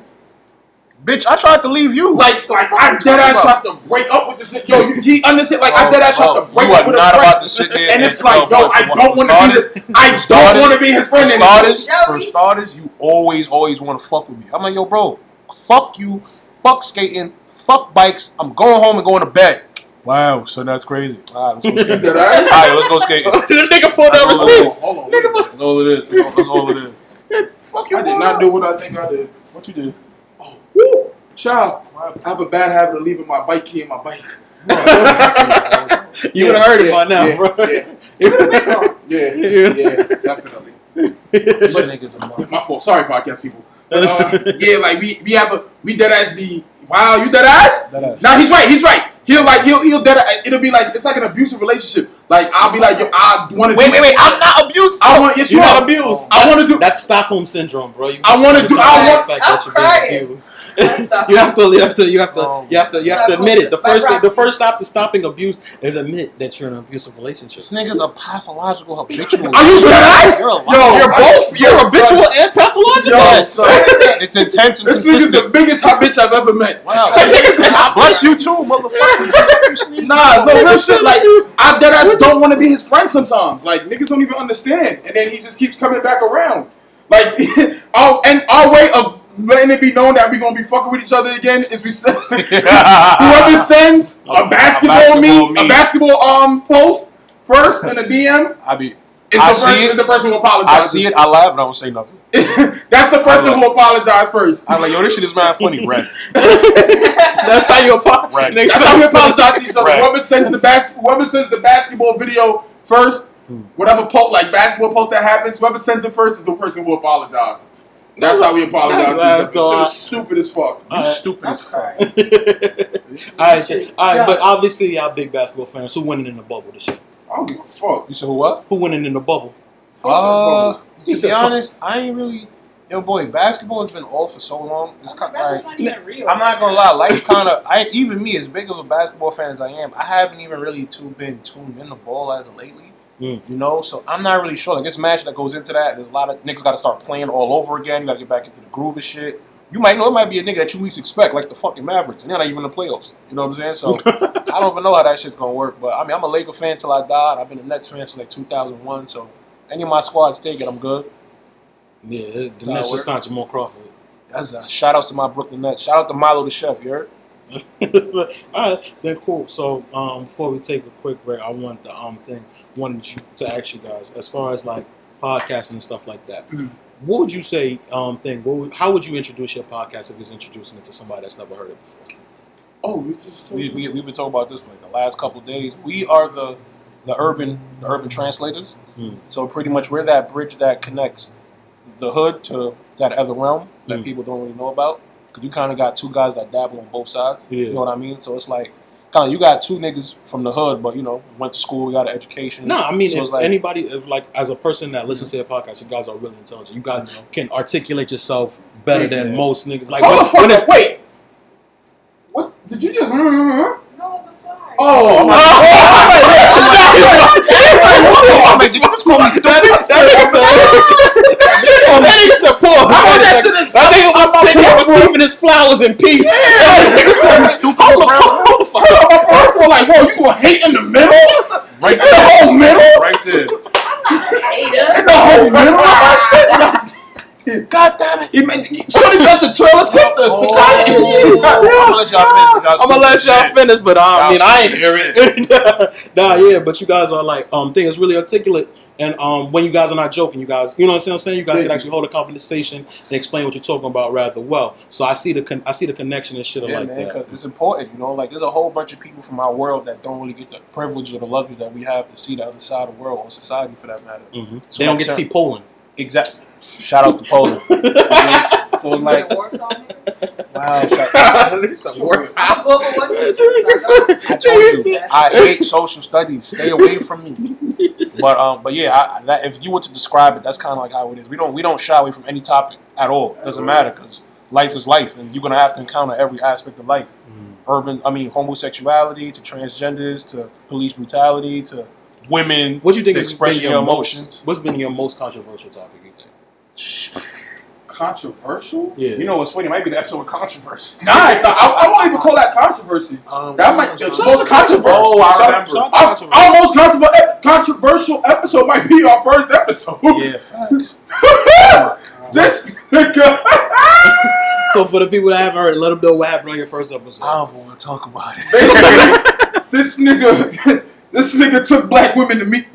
Bitch, I tried to leave you. Like I dead-ass tried to break up with this. Yo, he understand. Like, I dead-ass tried to break up with a friend. And it's like, yo, I don't want to be this. I don't want to be his friend anymore. For starters, you always want to fuck with me. I'm like, yo, bro, fuck you. Fuck skating. Fuck bikes. I'm going home and going to bed. Wow, so that's crazy. All right, let's go skating. The nigga pulled out receipts. That's all it is. Fuck you, I did not do what I think I did. What you did? Woo! Child, I have a bad habit of leaving my bike key in my bike. You would have heard it by now, bro. Yeah, definitely. My fault. Sorry, podcast people. Like we dead ass be. Wow, you dead ass? Nah, he's right. He'll dead ass. It'll be like it's like an abusive relationship. Like I'll be like, yo, I want to. Wait, I'm not abused. I want. Yes, you're not abused. I want to do. That's Stockholm syndrome, bro. You have to admit it. The first stop to stopping abuse is admit that you're in an abusive relationship. This nigga's a pathological habitual. Are you dead ass? You're both. You're habitual and pathological. It's intense. This nigga's the biggest hot bitch I've ever met. Wow. That nigga said, "Bless you too, motherfucker." Nah, no real shit. Like I dead ass. Don't want to be his friend sometimes. Like niggas don't even understand, and then he just keeps coming back around. Like, our way of letting it be known that we gonna be fucking with each other again is we send whoever sends a basketball post first in a DM. The person who apologizes. I see it. I laugh, and I don't say nothing. That's the person who apologized first. I'm like, yo, this shit is mad funny, right? That's how you apologize. That's how you apologize to each other. Whoever sends the basketball video first, whatever post, like basketball post that happens, whoever sends it first is the person who apologizes. That's how we apologize. This shit is stupid as fuck. All right, but obviously y'all big basketball fans who winning in the bubble this year. I don't give a fuck. You said who what? Who winning in the bubble? To be honest, I ain't really. Yo, boy, basketball has been off for so long. It's kind of like, I'm not gonna lie. Life kind of. Even me, as big of a basketball fan as I am, I haven't even really been tuned in the ball as of lately. Mm. You know, so I'm not really sure. Like this match that goes into that, there's a lot of niggas got to start playing all over again. You got to get back into the groove of shit. You might know it might be a nigga that you least expect, like the fucking Mavericks, and they're not even in the playoffs. You know what I'm saying? So I don't even know how that shit's gonna work. But I mean, I'm a Laker fan till I die. I've been a Nets fan since like 2001. So. Any of my squads take it, I'm good. Yeah, the Nets just signed Jamal Crawford. That's a shout out to my Brooklyn Nets. Shout out to Milo the chef, you heard? All right, then cool. So before we take a quick break, I want the wanted you to ask you guys as far as like podcasting and stuff like that. Mm-hmm. What would you say? How would you introduce your podcast if you was introducing it to somebody that's never heard it before? Oh, we've been talking about this for like the last couple of days. We are the urban translators. Mm. So pretty much we're that bridge that connects the hood to that other realm that people don't really know about. Because you kind of got two guys that dabble on both sides. Yeah. You know what I mean? So it's like, kind of, you got two niggas from the hood, but, you know, went to school, got an education. No, I mean, so if as a person that listens to your podcast, you guys are really intelligent. You guys can articulate yourself better than most niggas. Like, wait. What? Did you just... No, it's a fly. Oh, my God. You just call me stupid? You said, "Paul, I want that shit inside. I'm sitting here receiving his flowers in peace." Yeah, nigga, stupid. Hold the fuck up. I'm for like, whoa, you gonna hate in the middle? Right there, the whole middle. Right there. In the whole middle of my shit. God damn it! Should have dropped the toilet seat. I'm gonna let y'all finish, but I mean, I ain't hear it. Nah, yeah, but you guys are like, thing is really articulate. And when you guys are not joking, you guys, you know what I'm saying? You guys can actually hold a conversation and explain what you're talking about rather well. So I see the connection and shit like that. Because it's important, you know. Like there's a whole bunch of people from our world that don't really get the privilege or the luxury that we have to see the other side of the world or society for that matter. Mm-hmm. So they don't get to see Poland. Exactly. Shout outs to Poland. So like. Wow. I hate social studies. Stay away from me. But yeah, if you were to describe it, that's kind of like how it is. We don't shy away from any topic at all. Doesn't matter because life is life, and you're gonna have to encounter every aspect of life. Homosexuality to transgenders to police brutality to women. What do you think? Expressing your emotions. What's been your most controversial topic? You think? Controversial? Yeah. You know what's funny? It might be the episode of controversy. Nah, I won't even call that controversy. That might be the most controversial. Oh, I remember. Our most controversial episode might be our first episode. Yeah, facts. This nigga. So for the people that haven't heard, let them know what happened on your first episode. I don't want to talk about it. This nigga took black women to meet.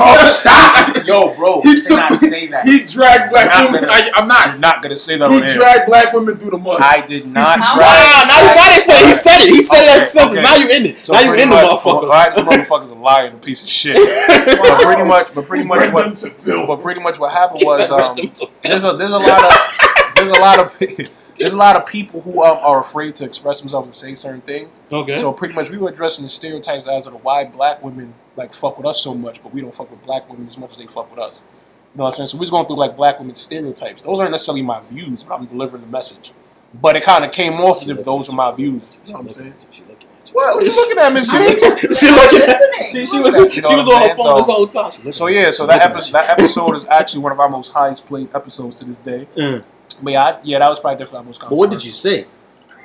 Oh, stop! Yo, bro, you cannot say that. He dragged black women. I'm not gonna say that. He dragged black women through the mud. I did not. Now you gotta explain. He said it. He said that sentence. Okay. Now you in it. So now you in the motherfucker. All right, this motherfucker's a liar and a piece of shit. But pretty much what happened was there's a lot of people who are afraid to express themselves and say certain things. Okay. So pretty much we were addressing the stereotypes as to why black women like fuck with us so much, but we don't fuck with black women as much as they fuck with us. You know what I'm saying? So we was going through like black women stereotypes. Those aren't necessarily my views, but I'm delivering the message. But it kind of came off as if those are my views. You know what I'm saying? What? She's looking at me. She was on her phone this whole time. So yeah, so that episode is actually one of our most highest played episodes to this day. Mm. But yeah, that was probably definitely most controversial. But what did you say?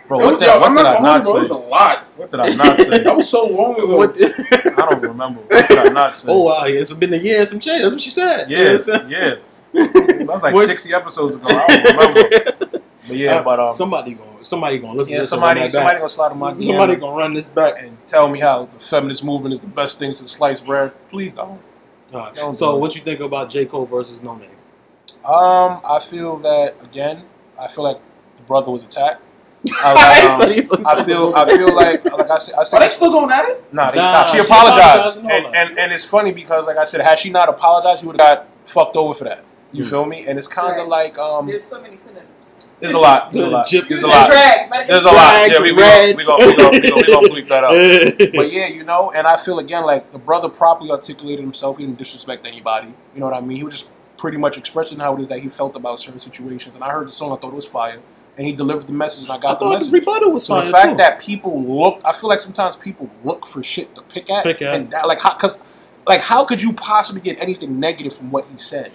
Bro, what did I not say? It was a lot. What did I not say? That was so long ago. I don't remember. What did I not say? Oh, wow. Yeah, it's been a year and some change. That's what she said. Yeah. That was like 60 episodes ago. I don't remember. But yeah, somebody gonna listen to this. Somebody gonna slide on my DM. Somebody gonna run this back and tell me how the feminist movement is the best thing since sliced bread. Please don't. All right. So what you think about J. Cole versus No Name? I feel like the brother was attacked. I feel like I said. Are they still going at it? Nah, they stopped. She apologized. And it's funny because, like I said, had she not apologized, she would have got fucked over for that. You feel me? And it's kind of like... there's so many synonyms. There's a lot. There's a lot. Yeah, we gonna bleep that up. But yeah, you know, and I feel, again, like the brother properly articulated himself. He didn't disrespect anybody. You know what I mean? He was just... pretty much expressing how it is that he felt about certain situations. And I heard the song, I thought it was fire. And he delivered the message, and I thought the message. His rebuttal was fire, so the fact too. That people look, I feel like sometimes people look for shit to pick at. And that, how could you possibly get anything negative from what he said?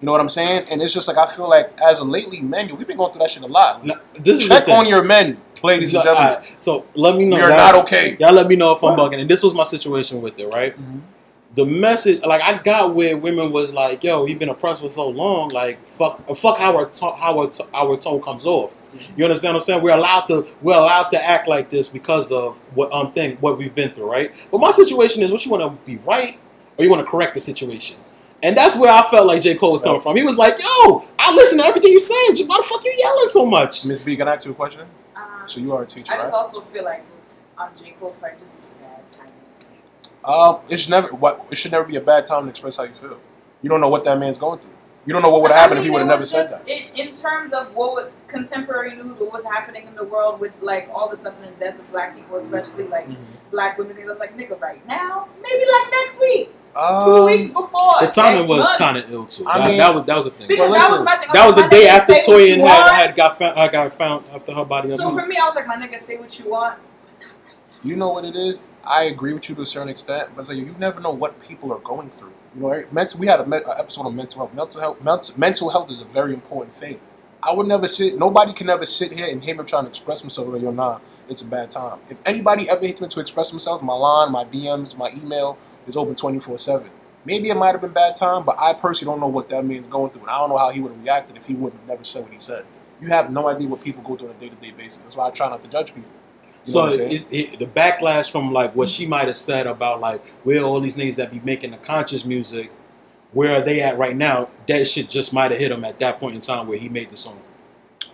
You know what I'm saying? And it's just like, I feel like as of lately, men, we've been going through that shit a lot. Now, check on your men, ladies and gentlemen. Right, so let me know. You're not okay. Y'all let me know if I'm bugging. And this was my situation with it, right? Mm-hmm. the message, like, I got where women was like, yo, you've been oppressed for so long, like, fuck how our tone comes off. Mm-hmm. You understand what I'm saying? We're allowed to act like this because of what we've been through, right? But my situation is, what, you want to be right, or you want to correct the situation? And that's where I felt like J. Cole was coming from. He was like, yo, I listen to everything you're saying. Why the fuck you yelling so much? Ms. B, can I ask you a question? So you are a teacher, I just also feel like on J. Cole's part, just it should never be a bad time to express how you feel. You don't know what that man's going through. You don't know what would have happened if he would have never said that. In terms of contemporary news, what was happening in the world with, like, all the stuff and the death of black people, especially, like, black women, things like, nigga, right now? Maybe, like, next week. 2 weeks before. The timing was kind of ill, too. That was a thing. Because that was the day after Toyin got found after her body. So for me, I was like, my nigga, say what you want. You know what it is? I agree with you to a certain extent, but like, you never know what people are going through. You know, right? We had an episode on mental health. Mental health is a very important thing. Nobody can ever sit here and hate me trying to express himself. Like, yo, nah, it's a bad time. If anybody ever hits me to express himself, my line, my DMs, my email is open 24/7. Maybe it might have been a bad time, but I personally don't know what that man's going through, and I don't know how he would have reacted if he would have never said what he said. You have no idea what people go through on a day-to-day basis. That's why I try not to judge people. You know, so the backlash from, like, what she might have said about, like, where all these niggas that be making the conscious music, where are they at right now? That shit just might have hit him at that point in time where he made the song.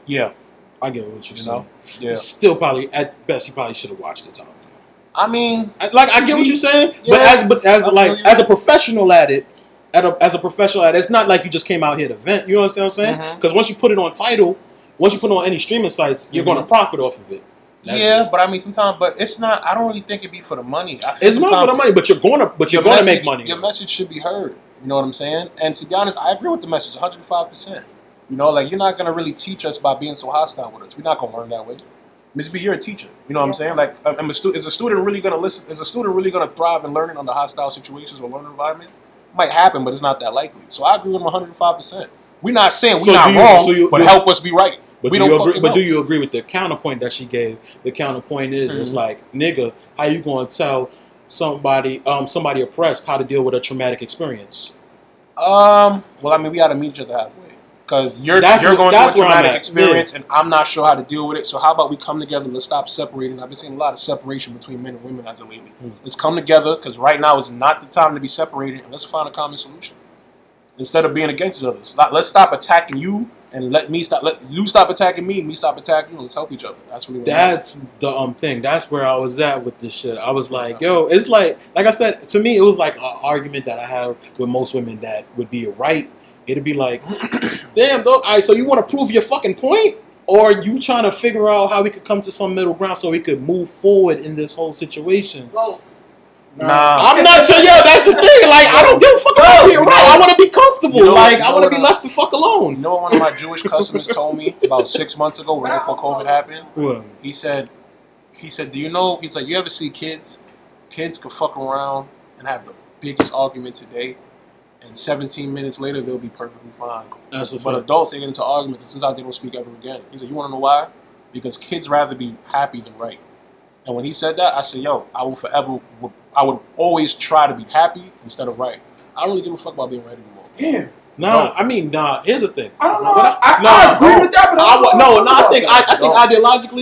Yeah, I get what you're saying. Yeah, still probably at best he probably should have watched the time. I mean, like, I get what you're saying, yeah, but as a professional at it, it's not like you just came out here to vent. You know what I'm saying? Because once you put it on Tidal, once you put it on any streaming sites, you're going to profit off of it. But it's not. I don't really think it'd be for the money. It's not for the money, but you're gonna make money. Your message should be heard. You know what I'm saying? And to be honest, I agree with the message 105%. You know, like, you're not gonna really teach us by being so hostile with us. We're not gonna learn that way. Ms. B, you're a teacher. You know what I'm saying? Like, is a student really gonna listen? Is a student really gonna thrive in learning under hostile situations or learning environments? It might happen, but it's not that likely. So I agree with him 105%. We're not saying we're not wrong, but help us be right. Do you agree with the counterpoint that she gave? The counterpoint is, it's like, nigga, how you gonna tell somebody oppressed how to deal with a traumatic experience? Well, I mean, we gotta meet each other halfway, because you're going through a traumatic experience, and I'm not sure how to deal with it. So how about we come together? Let's stop separating. I've been seeing a lot of separation between men and women as of lately. Let's come together, because right now is not the time to be separated, and let's find a common solution instead of being against each other. Let's stop attacking you. And let you stop attacking me, and me stop attacking you. Let's help each other. That's really what that's the thing. That's where I was at with this shit. I was like, yo, it's like I said, to me, it was like an argument that I have with most women that would be right. It'd be like, damn, though. All right, so you want to prove your fucking point, or are you trying to figure out how we could come to some middle ground so we could move forward in this whole situation? Whoa. Nah. I'm not sure. Yo, that's the thing. Like, I don't give a fuck about being right. I want to be comfortable. I want to be left the fuck alone. You know what one of my Jewish customers told me about 6 months ago, right before COVID happened? What? He said, do you know, he's like, you ever see kids? Kids can fuck around and have the biggest argument today, and 17 minutes later, they'll be perfectly fine. But adults, they get into arguments, and sometimes they don't speak ever again. He said, you want to know why? Because kids rather be happy than right. And when he said that, I said, yo, I would always try to be happy instead of right. I don't really give a fuck about being right anymore. Damn. Here's the thing. I don't know. I agree with that, but I think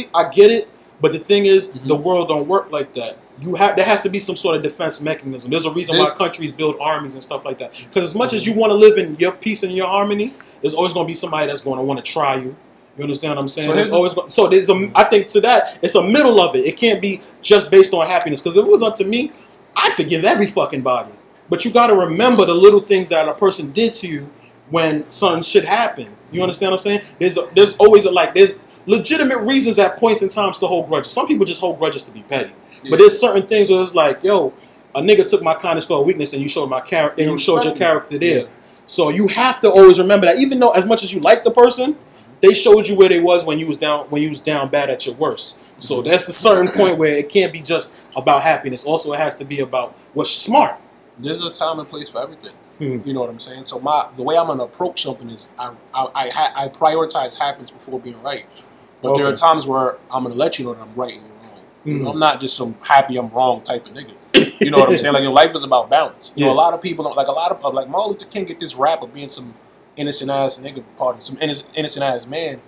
ideologically, I get it. But the thing is, the world don't work like that. There has to be some sort of defense mechanism. There's a reason why countries build armies and stuff like that. Because as much as you want to live in your peace and your harmony, there's always going to be somebody that's going to want to try you. You understand what I'm saying? I think to that, it's a middle of it. It can't be just based on happiness. Because if it was up to me, I forgive every fucking body. But you got to remember the little things that a person did to you when some shit happened. You understand what I'm saying? There's legitimate reasons at points in times to hold grudges. Some people just hold grudges to be petty. Yeah. But there's certain things where it's like, yo, a nigga took my kindness for a weakness, and you showed your character there. Yeah. So you have to always remember that, even though as much as you like the person, they showed you where they was when you was down bad at your worst. So that's a certain point where it can't be just about happiness. Also, it has to be about what's smart. There's a time and place for everything. You know what I'm saying? So the way I'm going to approach something is I prioritize happiness before being right. But there are times where I'm going to let you know that I'm right and you're wrong. You know, I'm not just some happy I'm wrong type of nigga. You know what I'm saying? Like, your life is about balance. You know, a lot of people don't, like, a lot of Martin Luther King get this rap of being some innocent-ass nigga, pardon, some innocent-ass man.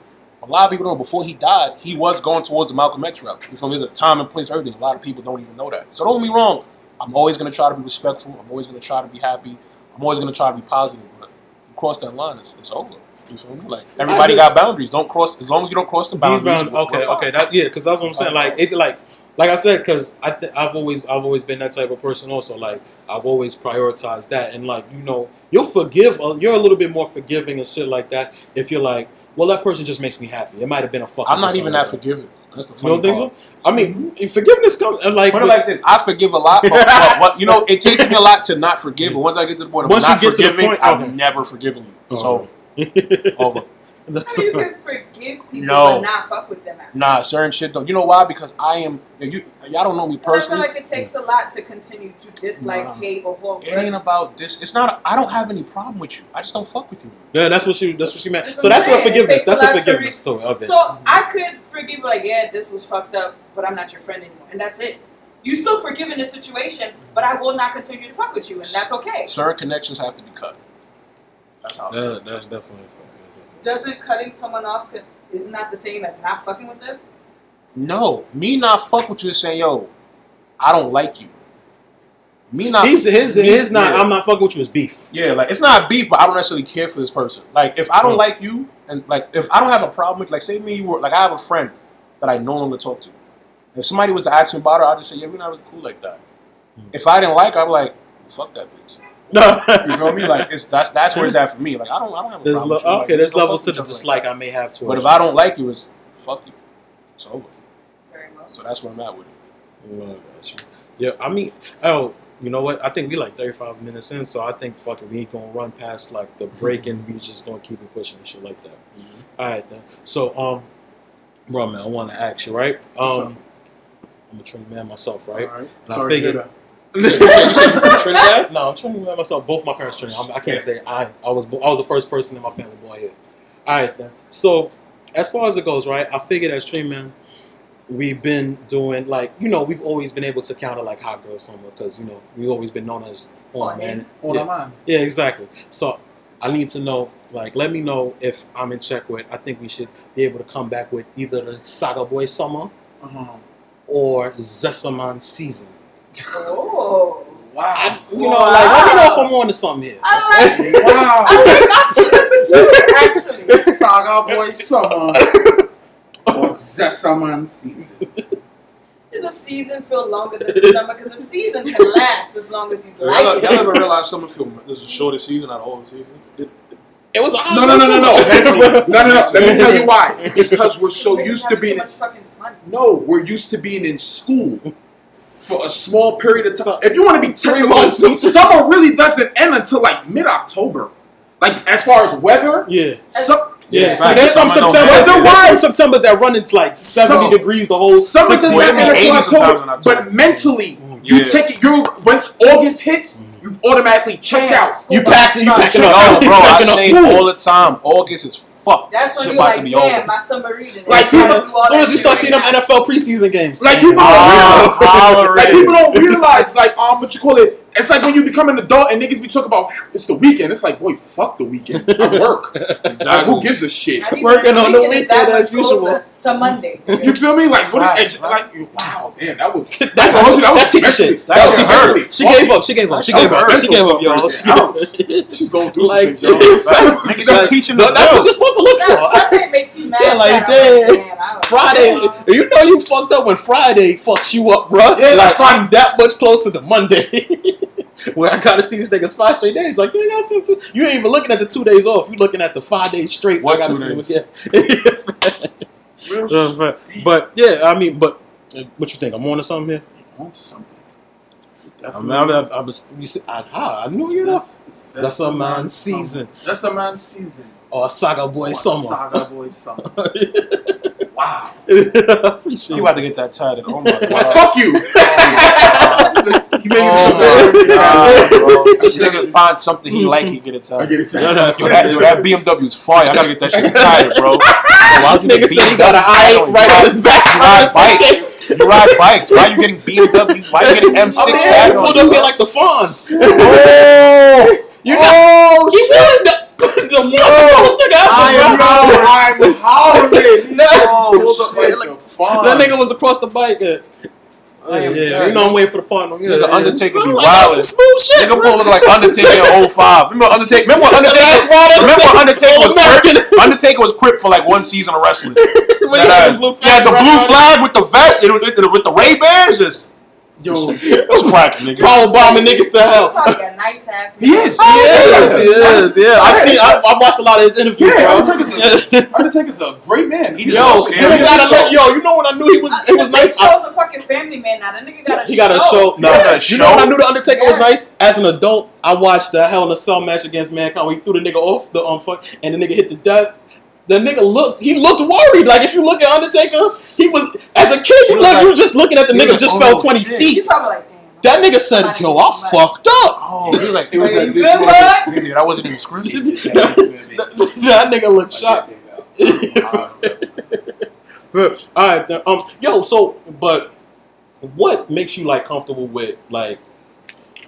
A lot of people don't. Before he died, he was going towards the Malcolm X route. From his time and place, everything. A lot of people don't even know that. So don't get me wrong. I'm always going to try to be respectful. I'm always going to try to be happy. I'm always going to try to be positive. But you cross that line, it's over. You feel me? Like, everybody got boundaries. Don't cross. As long as you don't cross the boundaries. Okay. That, yeah, because that's what I'm saying. Like I said, because I've always been that type of person. Also, like, I've always prioritized that, and like, you know, you're a little bit more forgiving and shit like that if you're like, well, that person just makes me happy. It might have been a fucking. I'm not even that forgiving. That's the funny part. I mean, forgiveness comes like. Put it like this: I forgive a lot. But, you know, it takes me a lot to not forgive. But once I get to the point of not forgiving, I've never forgiven you. It's over. How you can forgive people but not fuck with them after? Nah, certain shit though. You know why? Because y'all don't know me personally. I feel like it takes a lot to continue to dislike, hate, or whatever. It ain't about this. It's not. I don't have any problem with you. I just don't fuck with you. Yeah, that's what she meant. So that's the forgiveness. That's the forgiveness story of it. So I could forgive, like, yeah, this was fucked up, but I'm not your friend anymore, and that's it. You still forgive in this situation, but I will not continue to fuck with you, and that's okay. Certain connections have to be cut. That's how. That's definitely. Doesn't cutting someone off is not the same as not fucking with them? No. Me not fuck with you is saying, yo, I don't like you. Me not... His not, I'm not fucking with you is beef. Yeah, like, it's not beef, but I don't necessarily care for this person. Like, if I don't like you, and, like, if I don't have a problem with, like, say me, you were, like, I have a friend that I no longer talk to. If somebody was to ask me about her, I'd just say, yeah, we're not really cool like that. Mm-hmm. If I didn't like her, I'd be like, fuck that bitch. No, you feel me? Like, that's where it's at for me. Like, I don't have a problem with you. Okay, there's levels to the dislike I may have towards. But if I don't like you, it's fuck you. It's over. Very much. So that's where I'm at with it. Well, gotcha. Yeah, I mean, you know what? I think we like 35 minutes in, so I think fucking we ain't gonna run past like the break, and we just gonna keep it pushing and shit like that. Mm-hmm. All right then. So, bro, man, I want to ask you, right? I'm a trained man myself, right? All right. And sorry, I figured. You said Trinidad? No, I'm Trinidad myself. Both my parents Trinidad. I can't say I was the first person in my family born here. All right then. So as far as it goes, right? I figured as Trinidad, we've been doing, like, you know, we've always been able to counter like hot girl summer because, you know, we've always been known as man. Yeah, exactly. So I need to know, like, let me know if I'm in check with. I think we should be able to come back with either the Saga Boy Summer or Zesaman Season. Oh wow! Like, let me know if I'm on to something here. I like it. Wow. I like actually. Saga Boy Summer or Zesaman Season. Is a season feel longer than the summer? Because a season can last as long as you like it. Y'all ever realize summer feel? This is the shortest season out of all the seasons. It was a hot No. Let me tell you why. Because we're so used to being. We're used to being in school. For a small period of time. So, if you want to be 3 months, summer really doesn't end until like mid-October. Like, as far as weather, So there's some Septembers that run into like 70 degrees the whole. Summer doesn't end until October, but mentally, you take it. Once August hits, you've automatically checked out. You pack it. No, bro, I say all the time, August is. That's when you're like, damn, my summer reading. Like, as soon as you start seeing them NFL preseason games. Like, people don't realize, like, what you call it. It's like when you become an adult and niggas be talking about, it's the weekend. It's like, boy, fuck the weekend. I work. Exactly. Like, who gives a shit? Working on the weekend as usual. To Monday. You feel me? Like, wow, damn, that was teacher shit. That was teacher. She gave up, yo. She's going through some things, yo. Niggas teaching the that's what you're supposed to look for. Sunday makes you mad. Yeah, like, damn. Friday, you know you fucked up when Friday fucks you up, bro. Like, I'm that much closer to Monday. Where I gotta see these niggas 5 straight days. Like, you ain't gotta see 2. You ain't even looking at the 2 days off. You looking at the 5 days straight. What I gotta 2 days? But yeah, I mean, but what you think? I'm on to something here. I'm on to something. I knew you. That's a man season. That's a man season. Or Saga Boy Summer. Wow. You about to get that title. Oh my god. Fuck you. Bro. This nigga find something he like, he get it tired. That BMW is fire. I gotta get that shit tired, bro. Nigga said he got an eye right on his back. You ride bikes. Why are you getting BMW? Why are you getting M6? I pulled up here like the Fonz. Oh! That nigga was across the bike. You know I'm waiting for the partner. Yeah, the Undertaker be wild. Smooth shit. Nigga pull look like Undertaker in 05. Undertaker was crip for like one season of wrestling. He had the blue flag with the vest and with the Ray-Bans. Yo, it's cracking, nigga. Power bombing niggas to hell. He's probably a nice ass nigga. Yes, he is. Yeah, I've watched a lot of his interviews. Yeah, Undertaker's a great man. He just you know when I knew he was nice. He was a fucking family man now. That nigga got a show. He got a show. No, you know when I knew the Undertaker was nice as an adult. I watched the Hell in a Cell match against Mankind. Where he threw the nigga off the fuck, and the nigga hit the dust. The nigga looked worried. Like if you look at Undertaker, he was as a kid. You were just looking at the nigga just fell 20 feet. You probably like, damn. That nigga said, "Yo, I fucked up." Oh, he was like, "It was like this." That wasn't even scripted. That nigga looked shocked. But all right, then, but what makes you like comfortable with like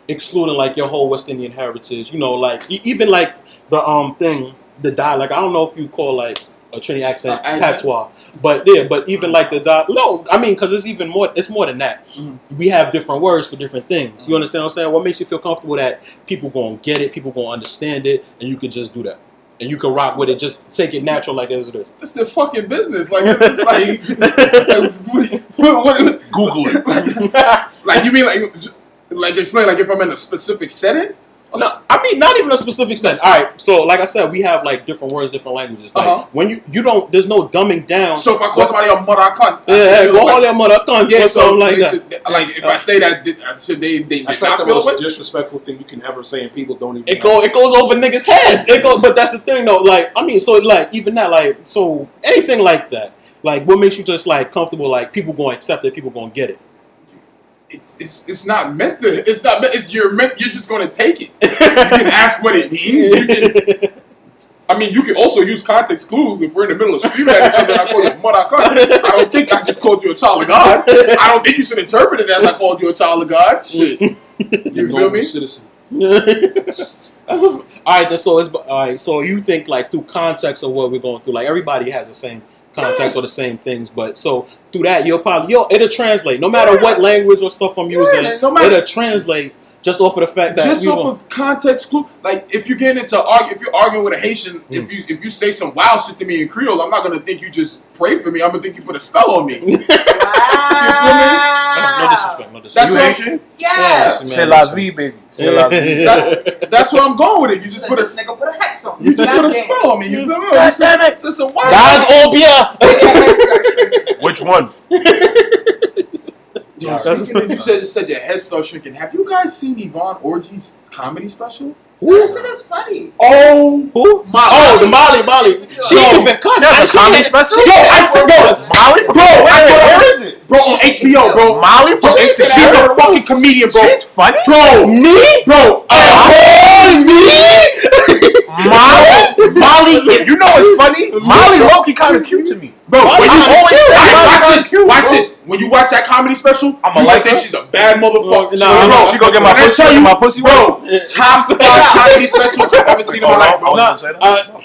excluding like your whole West Indian heritage? You know, like even like the thing. The dialect. I don't know if you call like a Trini accent patois, but even like the dialect. No, I mean because it's even more. It's more than that. Mm-hmm. We have different words for different things. You understand what I'm saying? What makes you feel comfortable that people gonna get it, people gonna understand it, and you could just do that, and you could rock with it, just take it natural like as it is. It's the fucking business, like Google it. Like you mean like explain like if I'm in a specific setting. No, I mean not even a specific set. All right, so like I said, we have like different words, different languages. Like when you don't, there's no dumbing down. So if I call somebody a mother cunt, call them mother cunt or something like that. I say that, should they I think the most disrespectful thing you can ever say, and people don't even. It goes over niggas' heads. But that's the thing though. Like I mean, so like even that, like so anything like that, like what makes you just like comfortable? Like people gonna accept it, people gonna get it. It's not meant to. It's not. You're just gonna take it. You can ask what it means. You can also use context clues if we're in the middle of screaming at each other. I call you Maracan. I don't think I just called you a child of God. I don't think you should interpret it as I called you a child of God. Shit. You feel me? Citizen. All right. So you think like through context of what we're going through, like everybody has the same context or the same things, but so through that it'll translate no matter what language or stuff I'm using. It'll translate just off of the fact that just off of context clue. Like if you get into if you're arguing with a Haitian, if you say some wild shit to me in Creole, I'm not gonna think you just prayed for me. I'm gonna think you put a spell on me. Wow. You feel me? No disrespect. That's what Haitian? Yes. C'est la vie, baby. C'est la vie. That's where I'm going with it. You just put this nigga put a hex on me. You just put a spell on me. You feel me? That's all beer. Which one? Yeah, you said your head starts shrinking. Have you guys seen Yvonne Orji's comedy special? That shit is funny. Oh, who? Molly. Oh, the Molly. She even cussed. That's a comedy special. Yo, I said, Molly, bro. Where is it? Bro, on HBO, bro. Molly from HBO. She's a fucking comedian, bro. She's funny, bro. Me, bro. Molly, you know it's funny. Molly Loki kind of cute to me, bro. Watch this. When you watch that comedy special, I'ma like that. She's a bad motherfucker. Nah, she gonna get my pussy. My pussy, bro. Top 5 comedy specials I've ever seen in my life, bro.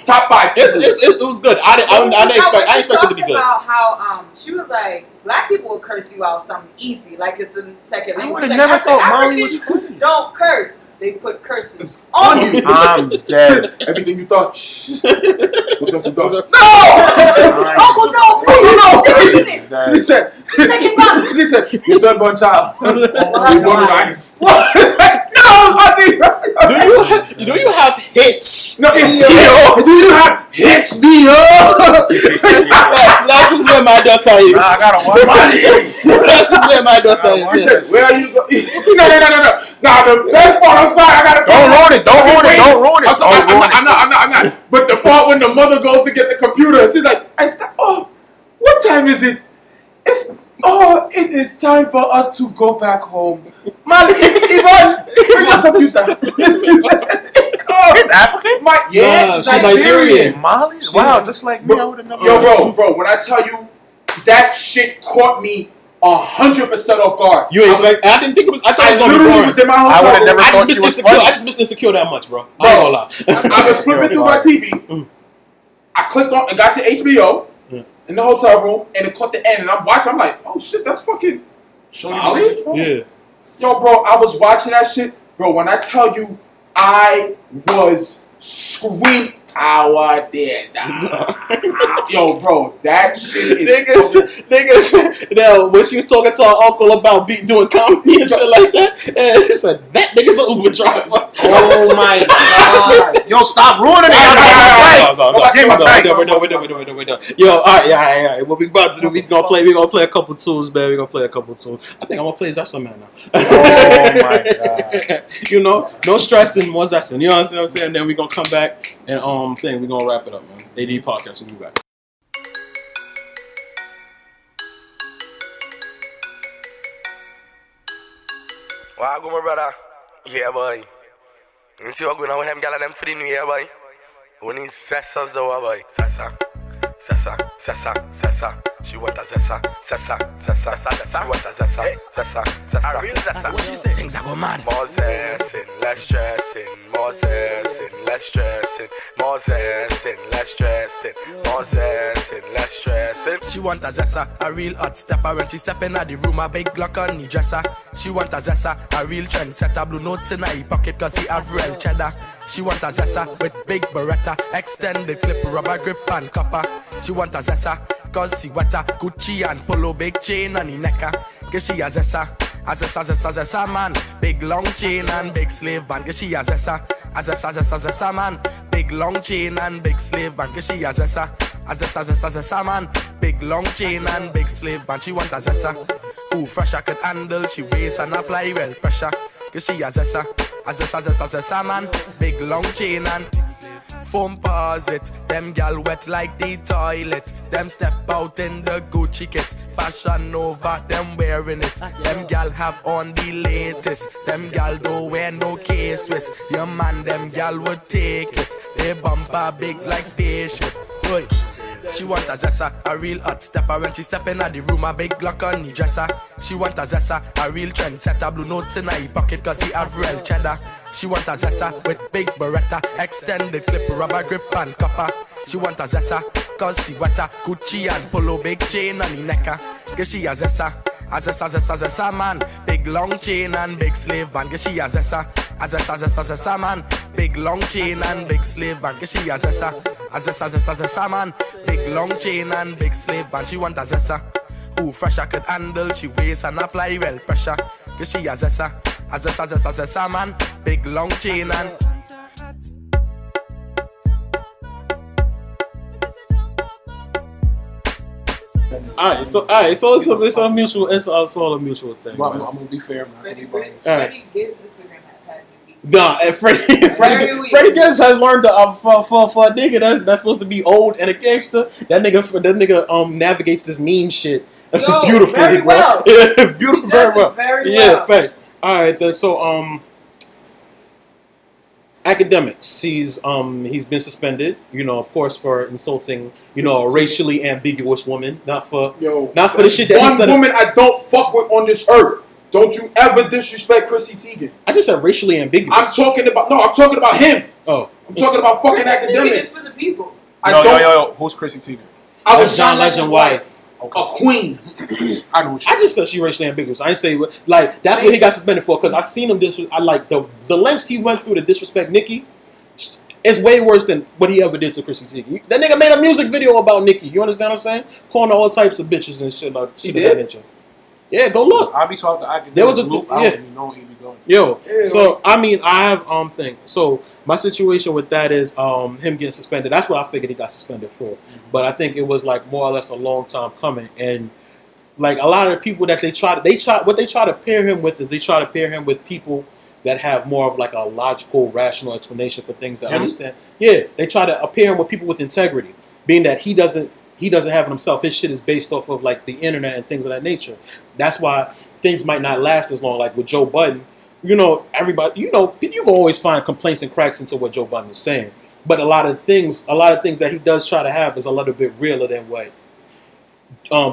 Top 5. It was good. I didn't expect it to be good. About how she was like. Black people will curse you out something easy, like it's in second language. I would have never thought Molly was funny. Don't curse. They put curses on you. I'm dead. Everything you touch goes into dust. No! Uncle, no! Please! No! She said, your third-born child. You born with ice. Do you have hits? No, do you have hits, Dio? That is where my daughter is. That is where my daughter is. Where are you going? No. Now the best part, I'm sorry, I gotta tell you. Don't ruin it. I'm not. But the part when the mother goes to get the computer, and she's like, what time is it? It is time for us to go back home. Molly, Yvonne, bring your computer. It's African? She's Nigerian. Molly? Wow, just like me, I would have never. Yo, bro, when I tell you that shit caught me 100% off guard. You expect? I didn't think it was. I thought it was going to be boring. Was in my home I would have never thought you was funny. I just missed Insecure that much, bro. I ain't gonna lie. I was flipping through my TV. Mm. I clicked on and got to HBO in the hotel room, and it caught the end, and I'm watching. I'm like, oh shit, that's fucking Ollie. Yeah. Yo, bro, I was watching that shit, bro. When I tell you, I was screaming. Our dear yo, bro, that shit is niggas. Now, when she was talking to her uncle about doing comedy and shit like that, and she said, that nigga's an Uber driver. Oh my god. Yo, stop ruining it. Yo, alright. What we about to do, we gonna play a couple tunes, man. I think I'm gonna play Zassin Man now. Oh my god. You know, no stressing, more Zassin. You know what I'm saying? Then we gonna come back and we're gonna wrap it up, man. AD Podcast, we'll be back. Wow, go my brother. Yeah, boy. You see what going on with them gala them for the new year, boy? We need Sessa's though, boy. Sessa. She want a Sessa. She want a Sessa. A real Sessa. What she say? Things are going mad. More Sessin, less stressing. More Sessin, less stressing. More Sessin, less stressing. More Sessin, less stressing. She want a Sessa, a real hot stepper. When she step in at the room, a big Glock on the dresser. She want a Sessa, a real trendsetter. Blue notes in her pocket cause he have real cheddar. She want a Sessa with big Beretta, extended clip, rubber grip and copper. She want a Sessa cause she wetter, Gucci and polo, big chain on the necker. Cause she a Sessa man, big long chain and big slave van. Cause she a Sessa man, big long chain and big slave van. Cause she a Sessa man, big long chain and big slave van. She want a Sessa who fresh I could handle, she weighs and apply well pressure. Cause she a Sessa man, big long chain and foam posit. Them gal wet like the toilet. Them step out in the Gucci kit. Fashion Nova, them wearing it. Them gal have on the latest. Them gal don't wear no K-Swiss. Your man, them gal would take it. They bumper big like spaceship. Boy. She want a Sessa, a real hot stepper. When she step in at the room, a big Glock on the dresser. She want a Sessa, a real trendsetter. Blue notes in her pocket cause he have real cheddar. She want a Sessa with big Beretta, extended clip, rubber grip and copper. She want a Sessa cause she wetter, Gucci and polo, big chain on the necker. Cause she a Sessa man, big long chain and big slave van. Cause she a Sessa man, big long chain and big slave van. Cause she a Sessa man, big long chain and big slave van. She want a Sessa who fresh I could handle, she weighs and apply real pressure. Cause she a Sessa man, big long chain and Alright, so it's all a mutual thing. Well, I'm gonna be fair, man. Freddie Gibbs Instagram has had me. Nah, and Freddie Gibbs has learned that for a nigga that's supposed to be old and a gangster, that nigga navigates this mean shit. Yo, beautifully, very well. Beautiful, very well. Very well. Yeah, thanks. Alright, then so Academics. He's been suspended, you know, of course, for insulting, you know, a racially ambiguous woman. Not for the shit that he said. One woman I don't fuck with on this earth. Don't you ever disrespect Chrissy Teigen. I just said racially ambiguous. I'm talking about him. Oh, I'm talking about fucking Academics. Teigen is for the people. Who's Chrissy Teigen? I was John Legend's wife. Okay. A queen. I know. I just said she racially ambiguous. I didn't say like that's what he got suspended for because I seen him I like the lengths he went through to disrespect Nicki. It's way worse than what he ever did to Chrissy Teigen. That nigga made a music video about Nicki. You understand what I'm saying? Calling all types of bitches and shit like she did. Yeah, go look. I be talking. There was a group. I don't even know where he be going. Yo, yeah, so I mean, I have thing. So my situation with that is him getting suspended. That's what I figured he got suspended for. Mm-hmm. But I think it was like more or less a long time coming. And like a lot of the people that they try to pair him with people that have more of like a logical, rational explanation for things that understand. Yeah, they try to pair him with people with integrity, being that he doesn't have it himself. His shit is based off of like the internet and things of that nature. That's why things might not last as long. Like with Joe Budden, you know, everybody, you know, you can always find complaints and cracks into what Joe Budden is saying. But a lot of things that he does try to have is a little bit realer than what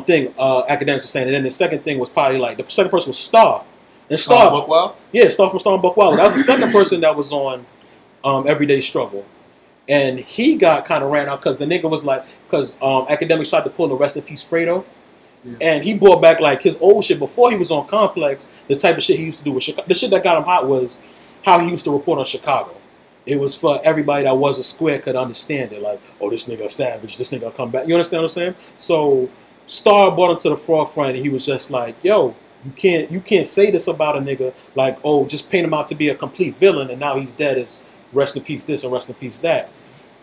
thing academics were saying. And then the second thing was probably like, the second person was Star. And Star Buckwild? Yeah, Star from Star Buckwild. That was the second person that was on Everyday Struggle. And he got kind of ran out because the nigga was like, because academics tried to pull the Rest in Peace Fredo. Yeah. And he brought back like his old shit before he was on Complex. The type of shit he used to do with Chicago. The shit that got him hot was how he used to report on Chicago. It was for everybody that wasn't square could understand it. Like, oh, this nigga a savage. This nigga come back. You understand what I'm saying? So Star brought him to the forefront, and he was just like, yo, you can't say this about a nigga. Like, oh, just paint him out to be a complete villain, and now he's dead. It's rest in peace this and rest in peace that.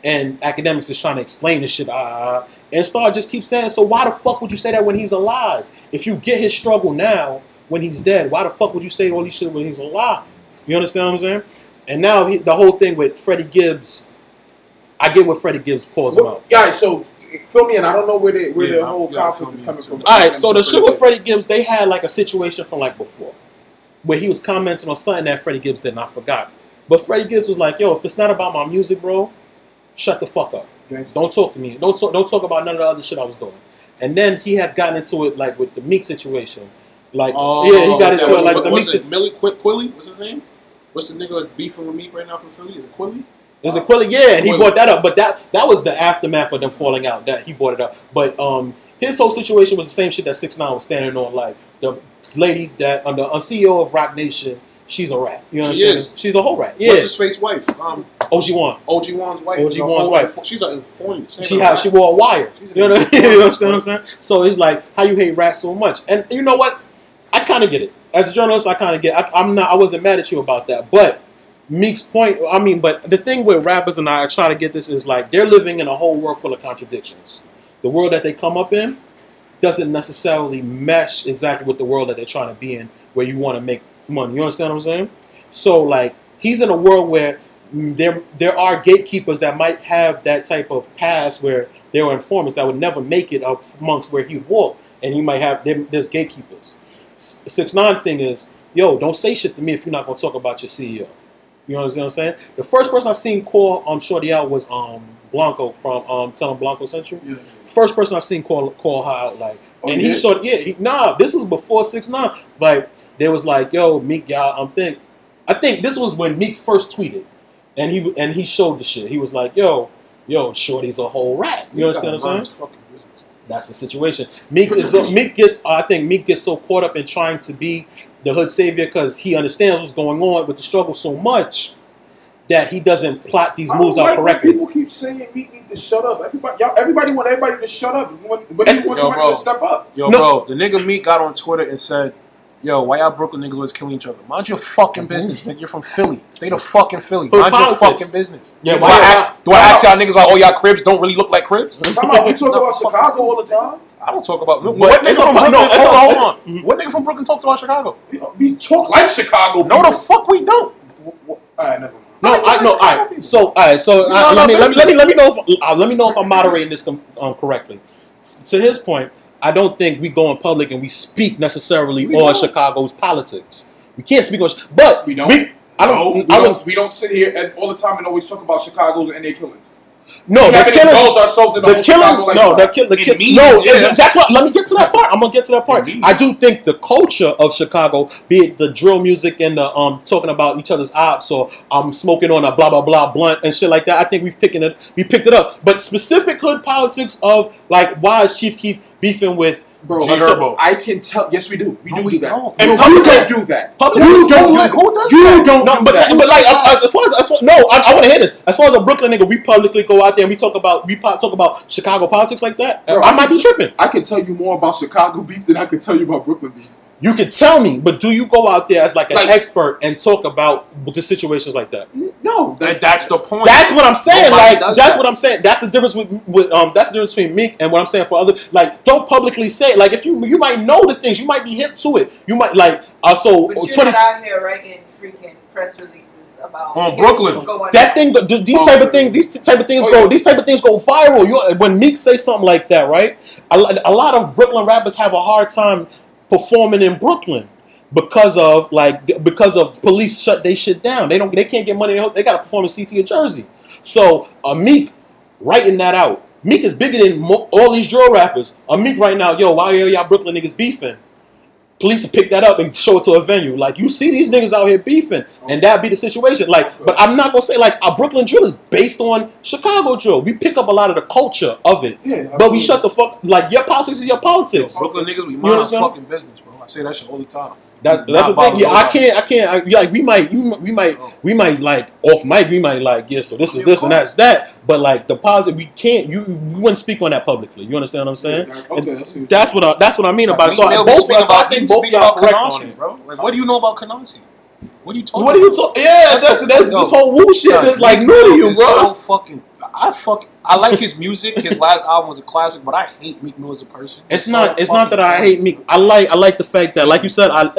And academics is trying to explain this shit. And Star just keeps saying, so why the fuck would you say that when he's alive? If you get his struggle now when he's dead, why the fuck would you say all this shit when he's alive? You understand what I'm saying? And now the whole thing with Freddie Gibbs, I get what Freddie Gibbs calls him out. Yeah, so fill me in. I don't know where the whole conflict is coming from. All right, so the shit with Freddie Gibbs, they had like a situation from like before where he was commenting on something that Freddie Gibbs did, and I forgot. But Freddie Gibbs was like, yo, if it's not about my music, bro, shut the fuck up. Thanks. Don't talk to me. Don't talk about none of the other shit I was doing. And then he had gotten into it like with the Meek situation. Like, he got into it like the Meek situation. Millie Quilly? What's his name? What's the nigga that's beefing with Meek right now from Philly? Is it Quilly? Is it Quilly? Yeah, and he brought that up. But that was the aftermath of them falling out. That he brought it up. But his whole situation was the same shit that 6ix9ine was standing on. Like the lady that on the CEO of Roc Nation, she's a rat. You know what she is. She's a whole rat. Yeah. What's his face wife? OG1. OG1's wife. She's an informant. She wore a wire. You know what I'm saying? So it's like, how you hate rats so much? And you know what? I kind of get it. As a journalist, I kind of get it. I wasn't mad at you about that. But Meek's point, but the thing with rappers, and I try to get this, is like they're living in a whole world full of contradictions. The world that they come up in doesn't necessarily mesh exactly with the world that they're trying to be in, where you want to make money. You understand what I'm saying? So like he's in a world where there are gatekeepers that might have that type of past where there were informants that would never make it up amongst where he walked, and he might have there's gatekeepers. 6ix9ine thing is, yo, don't say shit to me if you're not gonna talk about your CEO. You know what I'm saying? The first person I seen call Shorty out was Blanco from Telling Blanco Central. Yeah. First person I seen call her out, like, and he showed, this was before 6ix9ine. Like there was like, yo, Meek, y'all, I think this was when Meek first tweeted. And he showed the shit. He was like, yo, Shorty's a whole rat. You understand what I'm saying? That's the situation. Meek gets so caught up in trying to be the hood savior because he understands what's going on with the struggle so much that he doesn't plot these moves out correctly. People keep saying Meek needs to shut up. Everybody want everybody to shut up. Everybody wants to step up. The nigga Meek got on Twitter and said, yo, why y'all Brooklyn niggas always killing each other? Mind your fucking business, nigga. You're from Philly. State of fucking Philly. Mind your fucking business. Yeah, do I ask y'all niggas why all y'all cribs don't really look like cribs? We talk about Chicago all the time. I don't talk about... What nigga from Brooklyn? What nigga from Brooklyn talks about Chicago? We talk like Chicago. No, the fuck we don't. All right, never mind. No, all right. So let me know if I'm moderating this correctly. To his point, I don't think we go in public and we speak necessarily on Chicago's politics. We can't speak on, but we don't. We don't sit here all the time and always talk about Chicago's and their killings. No, the killings. Ourselves in the killings. Like no, that's what. Let me get to that part. I'm gonna get to that part. I do think the culture of Chicago, be it the drill music and the talking about each other's ops or smoking on a blah blah blah blunt and shit like that. I think we picked it up. But specific hood politics of like, why is Chief Keef beefing with Bro, Herbo? I can tell. Yes, we do. We do that. And you don't do that. Who does that? But like, I want to hear this. As far as a Brooklyn nigga, we publicly go out there and we talk about Chicago politics like that. Bro, I might be tripping. I can tell you more about Chicago beef than I can tell you about Brooklyn beef. You can tell me, but do you go out there as like an expert and talk about the situations like that? No, that's the point. That's what I'm saying. What I'm saying. That's the difference that's the difference between Meek and what I'm saying for other. Like, don't publicly say it. Like, if you might know the things, you might be hip to it. You might like But you're not out here writing freaking press releases about Brooklyn. These type of things go viral. When Meek say something like that, right? A lot of Brooklyn rappers have a hard time performing in Brooklyn because of police shut they shit down. They can't get money. They gotta perform in CT or Jersey. So Meek writing that out Meek is bigger than all these drill rappers. On Meek right now, yo, why are y'all Brooklyn niggas beefing? Police will pick that up and show it to a venue. Like, you see these niggas out here beefing, and that'd be the situation. Like, but I'm not gonna say like our Brooklyn drill is based on Chicago drill. We pick up a lot of the culture of it, but we shut the fuck. Like, your politics is your politics. Yo, Brooklyn niggas, we mind our fucking business, bro. I say that shit all the time. That's the thing. Yeah, I can't. Like, we might like off mic. We might like, yeah. So this is this and that's that. But like the positive, we can't. We wouldn't speak on that publicly. You understand what I'm saying? Yeah, okay. That's what I mean about it. So both of us, I think both y'all correct on it, bro. Like, what do you know about Canarsie? What are you talking? Yeah, that's this whole woo shit is like new to you, bro. So fucking. I like his music. His last album was a classic, but I hate Meek Mill as a person. It's not that I hate Meek. I like the fact that, like you said, I'm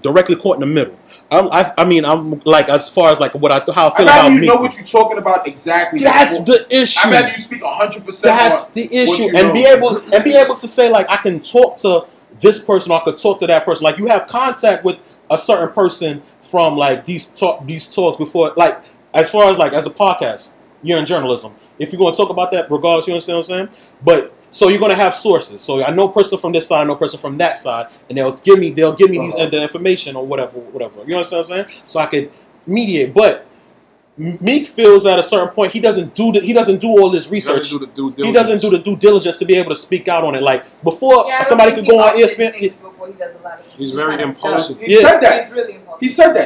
directly caught in the middle. I'm like, as far as like how I feel about Meek. Know what you're talking about exactly. That's the issue. I'd rather you speak 100%. That's the issue, and be able to say like I can talk to this person, or I could talk to that person. Like, you have contact with a certain person from like these talks before, like as far as like as a podcast. You're in journalism. If you're going to talk about that, regardless, you understand what I'm saying? But, so you're going to have sources. So I know a person from this side, I know a person from that side, and they'll give me the information or whatever. You understand what I'm saying? So I could mediate. But Meek feels at a certain point, he doesn't do all this research. He doesn't do the due diligence to be able to speak out on it. Like, before somebody could go on ESPN. He's very impulsive. He said that. He's really impulsive.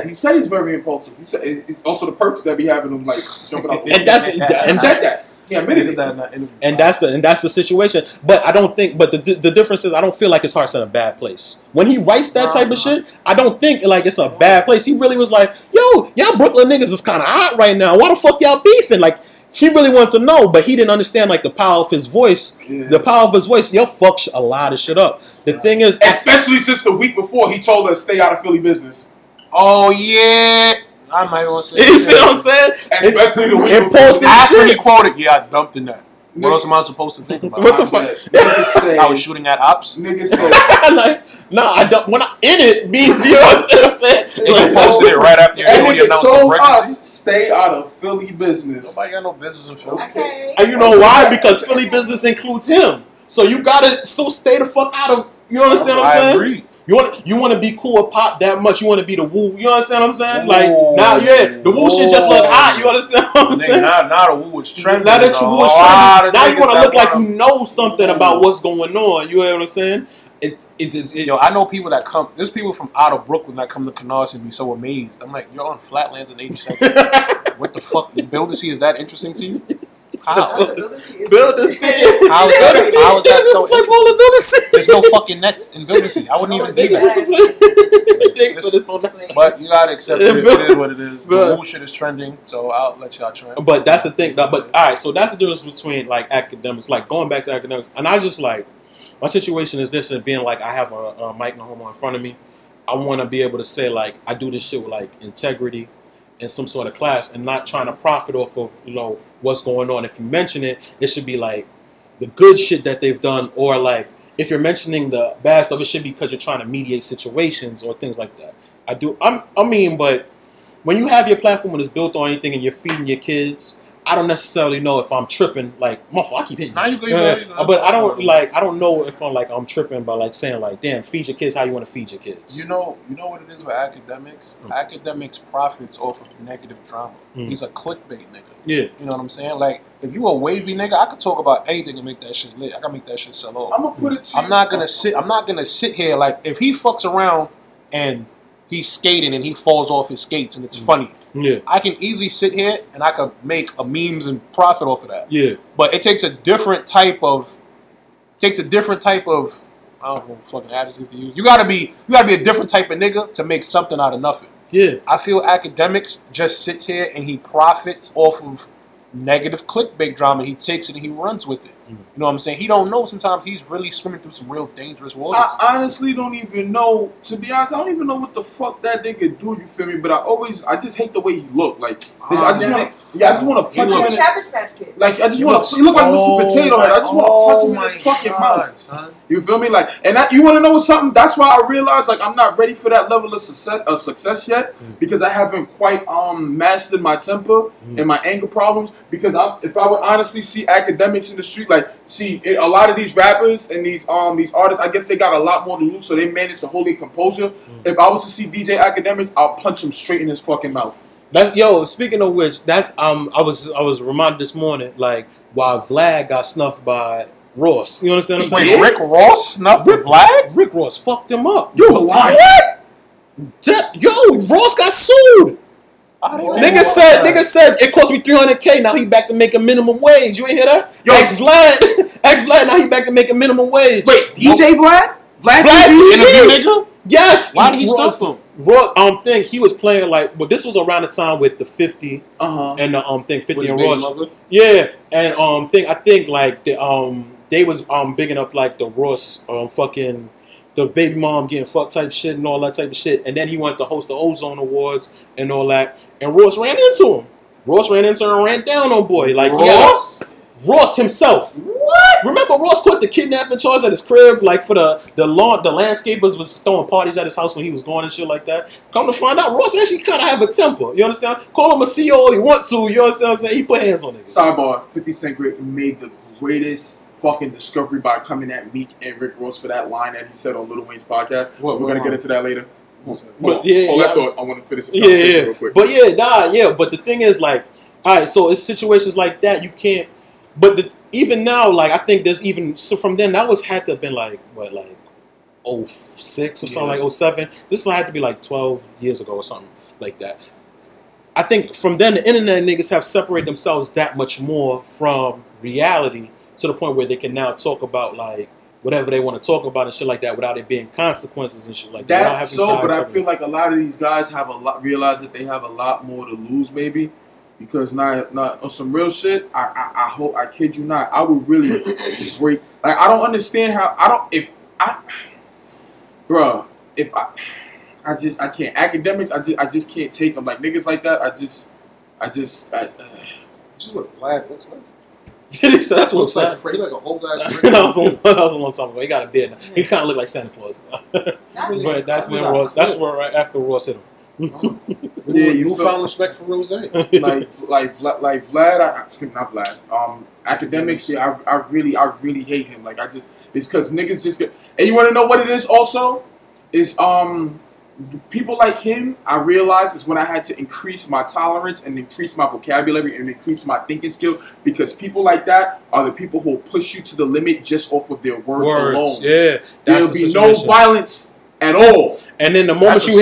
He said he's very impulsive. He said it's also the perks that we have in him, like jumping out there. He said that. Yeah, that's the situation. But I don't think. But the difference is, I don't feel like his heart's in a bad place when he writes that type of shit. I don't think like it's a bad place. He really was like, "Yo, y'all Brooklyn niggas is kind of hot right now. Why the fuck y'all beefing?" Like, he really wanted to know, but he didn't understand like the power of his voice. Yeah. The power of his voice, yo, fucks a lot of shit up. The thing is, especially since the week before he told us stay out of Philly business. Oh yeah. I might want to say. You see what I'm saying? Especially the week before. After he quoted, yeah, I dumped in that. What else am I supposed to think about? What the fuck? I was shooting at ops. Niggas say. Like, no, I don't. When I'm in it, means you understand what I'm saying? They like, posted it right after you already announced the pregnancy. Stay out of Philly business. Nobody got no business in Philly. Okay. And you know why? Because Philly business includes him. So you gotta still stay the fuck out of. You understand what I'm saying? I agree. You want to be cool or pop that much. You want to be the woo. You understand what I'm saying? Like, now, yeah, the woo shit just look hot. You understand what I'm saying? Now the woo is trending. Now that you woo is trending. Now you want to look like you know something about what's going on. You know what I'm saying? Yo, I know people that come. There's people from out of Brooklyn that come to Canarsie and be so amazed. I'm like, you're on Flatlands in 87th. What the fuck? Build to see is that interesting to you? Build a scene. How is that so interesting? There's no fucking nets in Build a Scene. I wouldn't even do that. But you gotta accept it. It is what it is. The whole shit is trending, so I'll let y'all trend. But that's the thing. But all right, so that's the difference between like academics, like going back to academics. And I just like my situation is this, and being like I have a Mike Nahomo in front of me. I want to be able to say like I do this shit with like integrity and some sort of class, and not trying to profit off of what's going on. If you mention it, it should be like the good shit that they've done, or like if you're mentioning the bad stuff, it should be because you're trying to mediate situations or things like that. But when you have your platform and it's built on anything and you're feeding your kids, I don't necessarily know if I'm tripping. Like, motherfucker, I keep hitting you. But I don't know if I'm tripping by like saying like, damn, feed your kids how you want to feed your kids. You know what it is with academics? Mm. Academics profits off of negative drama. Mm. He's a clickbait nigga. Yeah. You know what I'm saying? Like, if you a wavy nigga, I could talk about anything and make that shit lit. I can make that shit sell off. I'm gonna put it to you. I'm not gonna sit here like if he fucks around and he's skating and he falls off his skates and it's funny. Yeah. I can easily sit here and I could make a memes and profit off of that. Yeah. But it takes a different type of I don't know what fucking adjective to use. You gotta be a different type of nigga to make something out of nothing. Yeah. I feel academics just sits here and he profits off of negative clickbait drama. He takes it and he runs with it. You know what I'm saying? He don't know sometimes he's really swimming through some real dangerous waters. I honestly don't even know. To be honest, I don't even know what the fuck that nigga do, you feel me? But I just hate the way he looked. Like, I just want to punch him in the Cabbage Patch Kid. Like, I just want to, he looked like Mr. Potato Head. I just want to punch him in his fucking mouth. Son. You feel me? Like, and you want to know something? That's why I realized, like, I'm not ready for that level of success yet, because I haven't quite mastered my temper and my anger problems. Because if I would honestly see academics in the street, like, a lot of these rappers and these artists, I guess they got a lot more to lose, so they manage to hold their composure. If I was to see DJ Academics, I'll punch him straight in his fucking mouth. Speaking of which, that's I was reminded this morning, like, why Vlad got snuffed by Ross. You understand what I'm saying? Rick Ross snuffed Vlad? Rick Ross fucked him up. You lying? What? Ross got sued. Nigga said it cost me $300K. Now he back to making minimum wage. You ain't hear that? Yo, ex Vlad. Now he back to making minimum wage. Wait, DJ Vlad? Vlad TV, nigga. Yes. Why did he snuff him? Raw thing, he was playing like, but this was around the time with the 50 and the thing 50 and Ross. Yeah, and thing I think like the they was bigging up like the Ross fucking. The baby mom getting fucked type shit and all that type of shit. And then he wanted to host the Ozone Awards and all that. And Ross ran into him. Ross ran into him and ran down on boy. Like, Ross? Yeah, Ross himself. What? Remember Ross caught the kidnapping charge at his crib? Like, for the landscapers was throwing parties at his house when he was gone and shit like that. Come to find out, Ross actually kind of have a temper. You understand? Call him a CEO all he want to. You understand what I'm saying? He put hands on it. Sidebar, 50 Cent Grit made the greatest fucking discovery by coming at Meek and Rick Ross for that line that he said on Lil Wayne's podcast. What, we're going to get into that later. I want to finish this conversation real quick. But but the thing is, like, all right, so it's situations like that you can't, but even now, like, I think there's even, so from then, that was had to have been like, what, like 06 or something, like 07? This had to be like 12 years ago or something like that. I think from then, the internet niggas have separated themselves that much more from reality, to the point where they can now talk about, like, whatever they want to talk about and shit like that without it being consequences and shit like that. That's so, but I feel like a lot of these guys realize that they have a lot more to lose, maybe, because not on some real shit, I hope, I kid you not, I would really break, like, I don't understand how, I can't, academics, I just can't take them, like, niggas like that, this is what Vlad looks like. So that's what looks like. He like an old guy. that was a long time ago. He got a beard now. He kind of looked like Santa Claus now. That's where right after Ross hit him. Oh. Yeah, you found respect for Rosé. like Vlad. Not Vlad. Academics. Yeah, I really hate him. Like, I just, it's because niggas just get. And you want to know what it is? Also, is people like him, I realized, is when I had to increase my tolerance and increase my vocabulary and increase my thinking skill, because people like that are the people who will push you to the limit just off of their words alone. Yeah, there'll be no violence at all. And then the moment you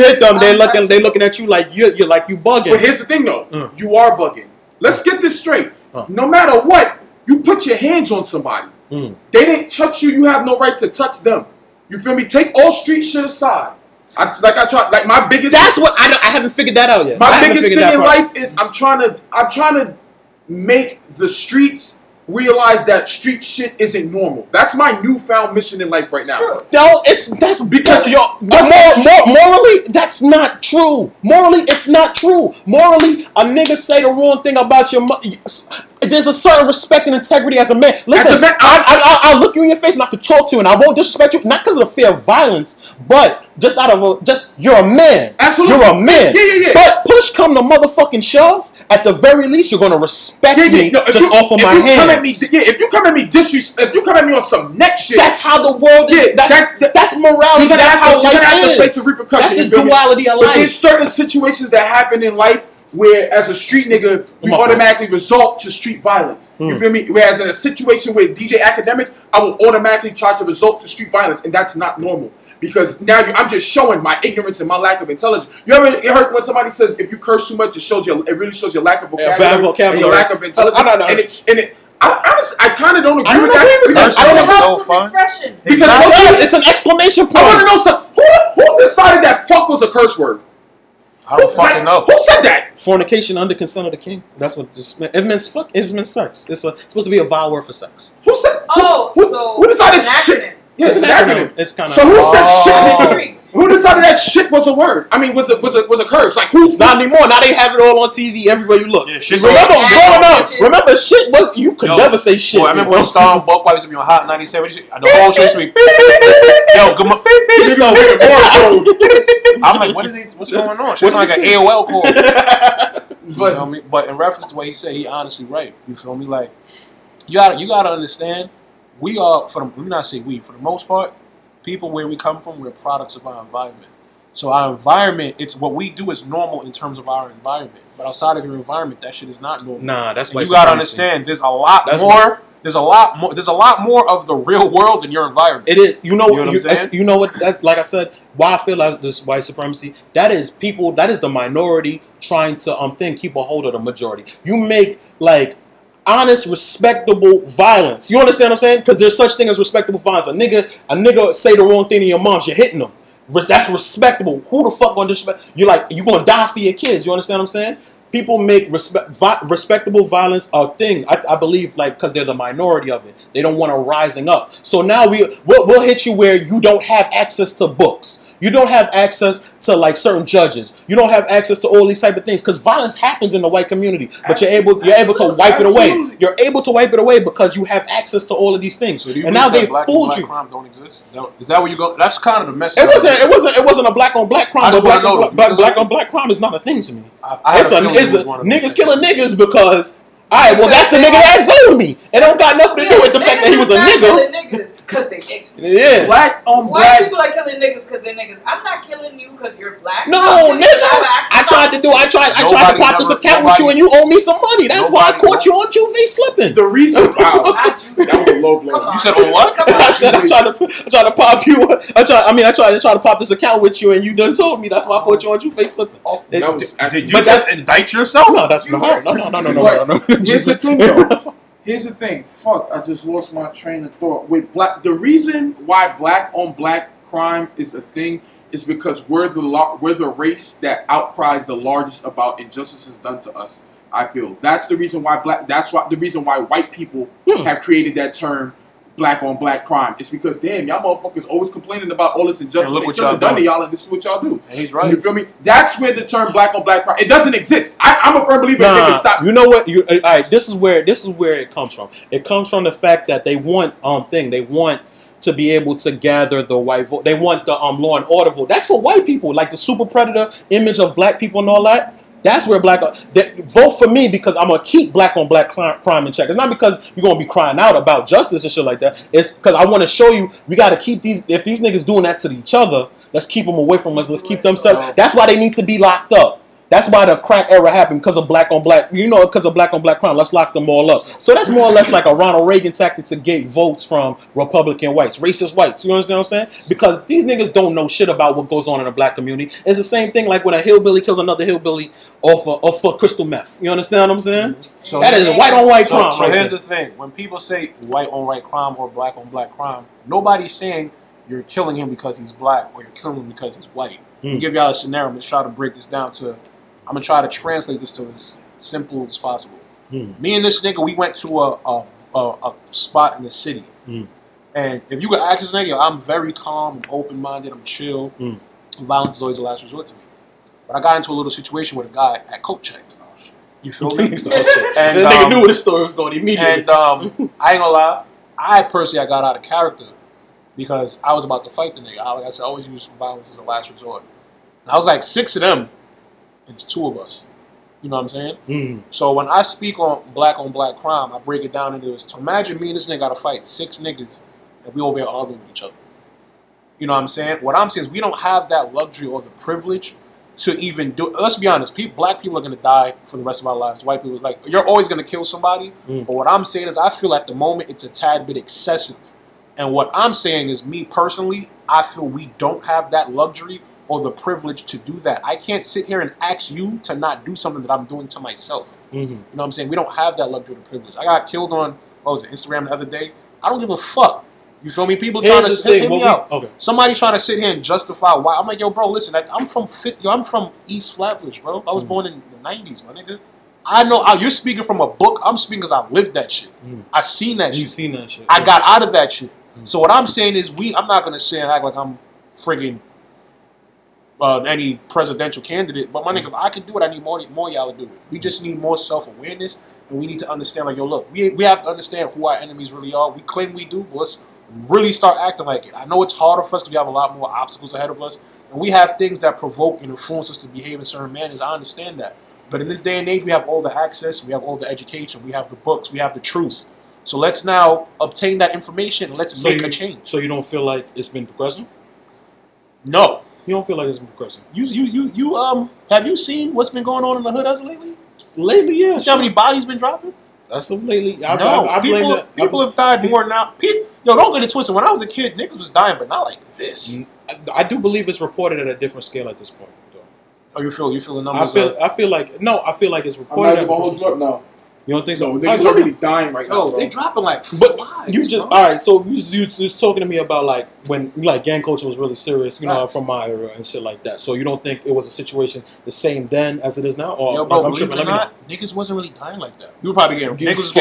hit them, they're looking at you like you're like you bugging. But here's the thing though, you are bugging. Let's get this straight. No matter what, you put your hands on somebody. They didn't touch you. You have no right to touch them. You feel me? Take all street shit aside. My biggest. That's what I haven't figured that out yet. My biggest thing in life is I'm trying to make the streets realize that street shit isn't normal. That's my newfound mission in life right now. Sure. No, that's because y'all. Morally, that's not true. Morally, it's not true. Morally, a nigga say the wrong thing about your. There's a certain respect and integrity as a man. Listen, I look you in your face and I can talk to you and I won't disrespect you, not because of the fear of violence, but just you're a man. Absolutely. You're a man. Yeah. But push come to motherfucking shove, at the very least, you're going to respect me off of my hands. If you come at me disrespect, if you come at me on some neck shit. That's how the world is. That's morality. You're going to have to face the repercussions. That's the duality of life. But there's certain situations that happen in life where, as a street nigga, you automatically resort to street violence. You feel me? Whereas in a situation with DJ Academics, I will automatically try to resort to street violence, and that's not normal. Because now I'm just showing my ignorance and my lack of intelligence. You ever heard when somebody says, if you curse too much, it really shows your lack of vocabulary and your lack of intelligence. I don't know. I kind of don't agree with that. Because I don't know how it's an expression. Because it's an exclamation point. I want to know, who decided that fuck was a curse word? I don't fucking know. Who said that? Fornication under consent of the king. That's what this meant. It means fuck. It means sex. It's supposed to be a vowel word for sex. Who said? Oh, who decided shit? Yes, it's an acronym. It's kind of. So who said shit? Who decided that shit was a word? I mean, was a curse? Like who's not anymore? Now they have it all on TV everywhere you look. Yeah, remember shit was you could never say shit. Boy, I remember when Storm Buck used to be on Hot 97. The whole show used to be yo, good morning. I'm like, what's going on? She's like an AOL call. But you know me? But in reference to what he said, he honestly right. You feel me? Like you gotta understand, we are for the most part. People where we come from, we're products of our environment. So our environment, it's what we do is normal in terms of our environment. But outside of your environment, that shit is not normal. Nah, that's why you gotta understand. There's a lot more. There's a lot more of the real world than your environment. It is. Like I said, why I feel like this white supremacy. That is people. That is the minority trying to keep a hold of the majority. You make like. Honest, respectable violence. You understand what I'm saying? Because there's such thing as respectable violence. A nigga say the wrong thing to your mom, you're hitting them. That's respectable. Who the fuck gonna disrespect? You're like, you're gonna die for your kids. You understand what I'm saying? People make respectable violence a thing. I believe, like, because they're the minority of it. They don't want a rising up. So now we'll hit you where you don't have access to books. You don't have access to, like, certain judges. You don't have access to all these type of things because violence happens in the white community. But you're able to wipe it away because you have access to all of these things. So and now they fooled you. Crime don't exist? Is that where you go? That's kind of the message. It wasn't a black on black crime. But black on black crime is not a thing to me. It's niggas killing niggas because. Alright, well that's the nigga that sold me. It don't got nothing to do with the fact that he was a nigga. Niggas because they niggas. Yeah. Black on black. White people are killing niggas because they're niggas. I'm not killing you because you're black. No, nigga. I tried to pop this account with you and you owe me some money. That's why I caught you on QV slipping. The reason that was a low blow. You said on what? I said I tried to pop this account with you and you done told me. That's why I caught you on QV slipping. Did you just indict yourself? No, that's not. No. Here's the thing, though. Fuck, I just lost my train of thought. With black, the reason why black on black crime is a thing is because we're the race that outcries the largest about injustices done to us. I feel that's the reason why white people have created that term. Black on black crime. It's because damn, y'all motherfuckers always complaining about all this injustice. And look what y'all done to y'all, and this is what y'all do. And he's right. You feel me? That's where the term black on black crime. It doesn't exist. I'm a firm believer. Nah, they can stop. You know what? All right. This is where it comes from. It comes from the fact that they want thing. They want to be able to gather the white vote. They want the law and order vote. That's for white people. Like the super predator image of black people and all that. That's where vote for me because I'm going to keep black on black crime in check. It's not because you're going to be crying out about justice and shit like that. It's because I want to show you we got to keep these, if these niggas doing that to each other, let's keep them away from us. Let's keep them separate. That's why they need to be locked up. That's why the crack era happened because of black on black, because of black on black crime. Let's lock them all up. So that's more or less like a Ronald Reagan tactic to get votes from Republican whites, racist whites. You understand what I'm saying? Because these niggas don't know shit about what goes on in the black community. It's the same thing like when a hillbilly kills another hillbilly off for crystal meth. You understand what I'm saying? So that is a white on white crime. So here's the thing. When people say white on white crime or black on black crime, nobody's saying you're killing him because he's black or you're killing him because he's white. I'll give y'all a scenario. I'm going to try to break this down to... I'm going to try to translate this to as simple as possible. Me and this nigga, we went to a spot in the city. And if you could ask this nigga, I'm very calm, I'm open-minded, I'm chill. Violence is always the last resort to me. But I got into a little situation with a guy at Coat Check. You feel me? And that nigga knew where the story was going immediately. And I ain't going to lie, I personally got out of character because I was about to fight the nigga. Like I said, I always use violence as a last resort. And I was like six of them. It's two of us. You know what I'm saying? Mm-hmm. So when I speak on black crime, I break it down into this. So imagine me and this nigga got to fight six niggas and we over here arguing with each other. You know what I'm saying? What I'm saying is we don't have that luxury or the privilege to even do it. Let's be honest. Black people are going to die for the rest of our lives. White people, like, you're always going to kill somebody. Mm-hmm. But what I'm saying is I feel at the moment it's a tad bit excessive. And what I'm saying is me personally, I feel we don't have that luxury or the privilege to do that. I can't sit here and ask you to not do something that I'm doing to myself. Mm-hmm. You know what I'm saying? We don't have that luxury of privilege. I got killed on Instagram the other day. I don't give a fuck. You feel me? People trying to hit me up. Okay. Somebody trying to sit here and justify why. I'm like, yo, bro, listen, I'm from East Flatbush, bro. I was born in the 90s, my nigga. I know you're speaking from a book. I'm speaking because I lived that shit. I seen that shit. You've seen that shit. I got out of that shit. So what I'm saying is, I'm not gonna say and act like I'm friggin' any presidential candidate. But my nigga, if I can do it, I need more y'all to do it. We just need more self-awareness, and we need to understand, like, yo, look, we have to understand who our enemies really are. We claim we do, but let's really start acting like it. I know it's harder for us because we have a lot more obstacles ahead of us, and we have things that provoke and influence us to behave in certain manners. I understand that. But in this day and age, we have all the access, we have all the education, we have the books, we have the truth. So let's now obtain that information and let's make a change. So you don't feel like it's been progressing? No. You don't feel like it's been progressing? Have you seen what's been going on in the hood as lately? Lately, yeah. You see how many bodies been dropping? That's some lately. People have died more now. Yo, don't get it twisted. When I was a kid, niggas was dying, but not like this. I do believe it's reported at a different scale at this point. Oh, you feel the numbers? I feel like it's reported. I'm not gonna hold you up now. You don't think so? Niggas are really dying right now. They dropping like flies. All right. So you talking to me about like when gang culture was really serious, you know, from my era and shit like that. So you don't think it was a situation the same then as it is now? Or, yo, bro, believe it or not, niggas wasn't really dying like that. You were probably niggas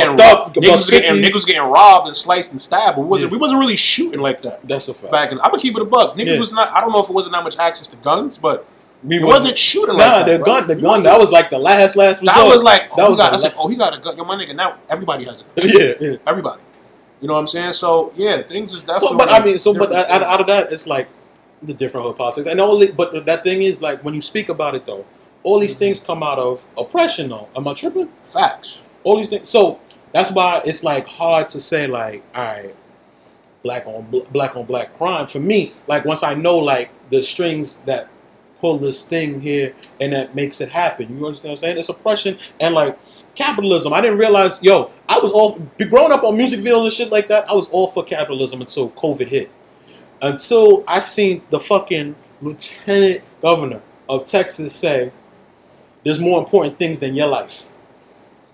getting robbed and sliced and stabbed. But we wasn't really shooting like that. That's a fact. Back in, I'm gonna keep it a buck. Niggas was not. I don't know if it wasn't that much access to guns, but. It wasn't shooting like that. The gun, that was like the last result. He got a gun. Yo, my nigga, now everybody has a gun. Yeah. Everybody. You know what I'm saying? So, yeah, things is definitely... out of that, it's like the different hood politics. But that thing is, like, when you speak about it, though, all these things come out of oppression, though. Am I tripping? Facts. All these things. So, that's why it's, like, hard to say, like, all right, black on black crime. For me, like, once I know, like, the strings that... pull this thing here, and that makes it happen. You understand what I'm saying? It's oppression and like capitalism. I didn't realize, yo, I was all growing up on music videos and shit like that. I was all for capitalism until COVID hit. Until I seen the fucking lieutenant governor of Texas say, "There's more important things than your life."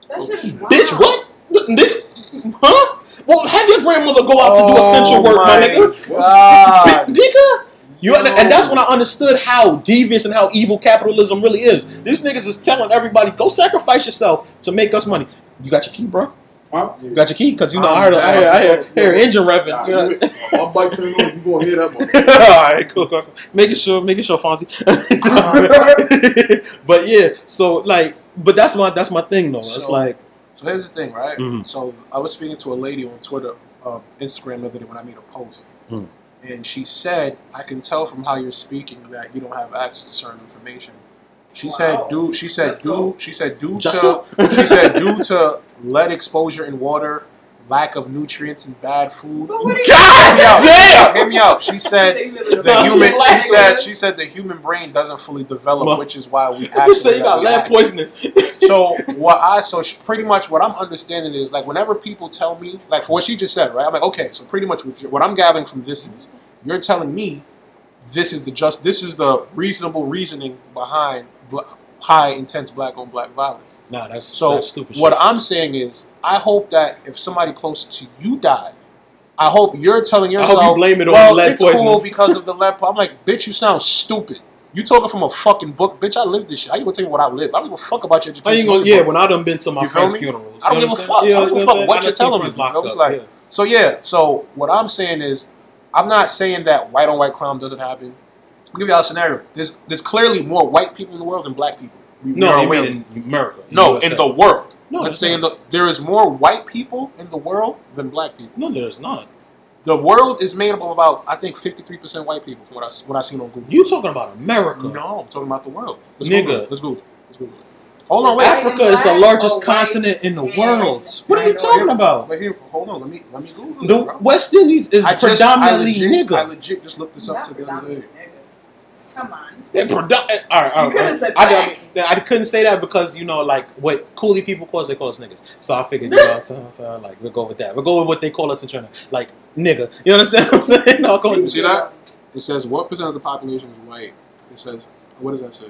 That's just wild. Bitch, what? Huh? Well, have your grandmother go out to do essential work, my nigga. God. Nigga. And that's when I understood how devious and how evil capitalism really is. These niggas is telling everybody, go sacrifice yourself to make us money. You got your key, bro? Huh? You got your key? Because, you know, I heard engine revving. Nah, you know? My bike's in the room. You're going to hear that one. All right, cool. Making sure, Fonzie. But, yeah, so, like, but that's my thing, though. It's like. So, here's the thing, right? Mm-hmm. So, I was speaking to a lady on Twitter, Instagram the other day when I made a post. Mm. And she said, I can tell from how you're speaking that you don't have access to certain information. She said, due to lead exposure in water, lack of nutrients and bad food. Hear me out. She said the human brain doesn't fully develop, which is why we actually say you got lead poisoning. So pretty much what I'm understanding is like whenever people tell me like for what she just said, right? I'm like, okay, so pretty much what I'm gathering from this is you're telling me this is the reasonable reasoning behind high intense black on black violence. Nah, that's stupid. What I'm saying is, I hope that if somebody close to you died, I hope you're telling yourself, I hope you blame it on lead poisoning. It's cool because of the lead. I'm like, bitch, you sound stupid. You talking from a fucking book, bitch. I lived this shit. I ain't gonna tell you what I lived. I don't give a fuck about your education. When I done been to my friend's funerals, I don't give a fuck. I don't give a fuck what you're telling me. So what I'm saying is, I'm not saying that white on white crime doesn't happen. I'll give you a scenario. There's clearly more white people in the world than black people. In America. In the world. No, let's say there is more white people in the world than black people. No, there's not. The world is made up of about, I think, 53% white people from what I seen on Google. You talking about America? No, I'm talking about the world. Let's Google it. Hold on, wait. Africa is the largest continent in the world. What are you talking about? Wait, here, hold on. Let me Google it. The West Indies is predominantly nigga. I legit just looked this up to the other day. Come on. All right. I couldn't say that because, you know, like, what coolie people call us, they call us niggas. So I figured, you know, so like, we'll go with that. We'll go with what they call us in China. Like, nigga. You understand what I'm saying? No, you see that? It says, what percent of the population is white? It says, what does that say?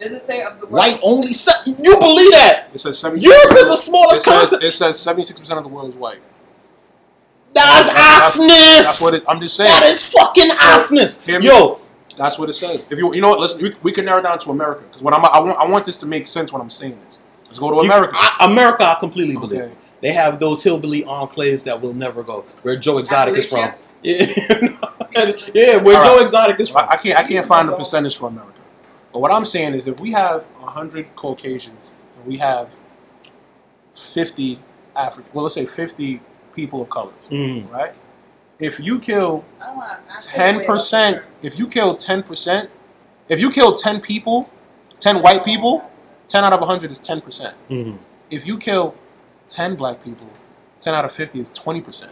Does it say of the world? White only? You believe that? It says 76%. Europe is the smallest continent. It says 76% of the world is white. That's assness. I'm just saying. That is fucking assness. Yo. That's what it says. If you know what, listen, we can narrow it down to America. Because when I want this to make sense when I'm saying this. Let's go to America. I completely believe. Okay. They have those hillbilly enclaves that will never go. Where Joe Exotic is from. Yeah, yeah, where right. Joe Exotic is from. I can't find a percentage for America. But what I'm saying is if we have 100 Caucasians and we have 50 African, well, let's say 50 people of color, right? If you kill 10%, if you kill 10 people, 10 white people, 10 out of 100 is 10%. Mm-hmm. If you kill 10 black people, 10 out of 50 is 20%.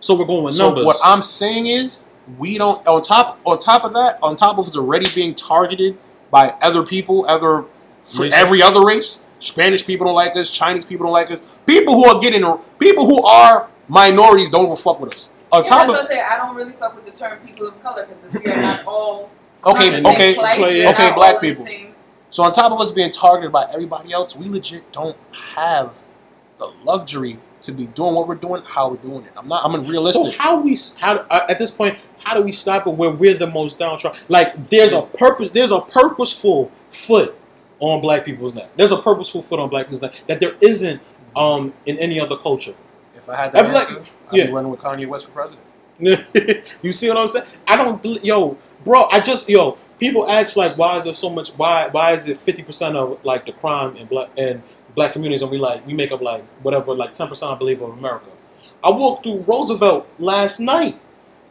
So we're going with numbers. So what I'm saying is we don't, on top of already being targeted by other people, every other race, Spanish people don't like us, Chinese people don't like us, people who are minorities don't fuck with us. I don't really fuck with the term people of color because we are not all black people. So on top of us being targeted by everybody else, we legit don't have the luxury to be doing what we're doing, how we're doing it. I'm realistic. So at this point, how do we stop it where we're the most downtrodden? Like there's a purposeful foot on black people's neck. There's a purposeful foot on black people's neck that there isn't in any other culture. If I had that answer, I'd be running with Kanye West for president. You see what I'm saying? People ask like, why is it 50% of like the crime in black communities, and we make up like whatever, like 10%, I believe, of America. I walked through Roosevelt last night.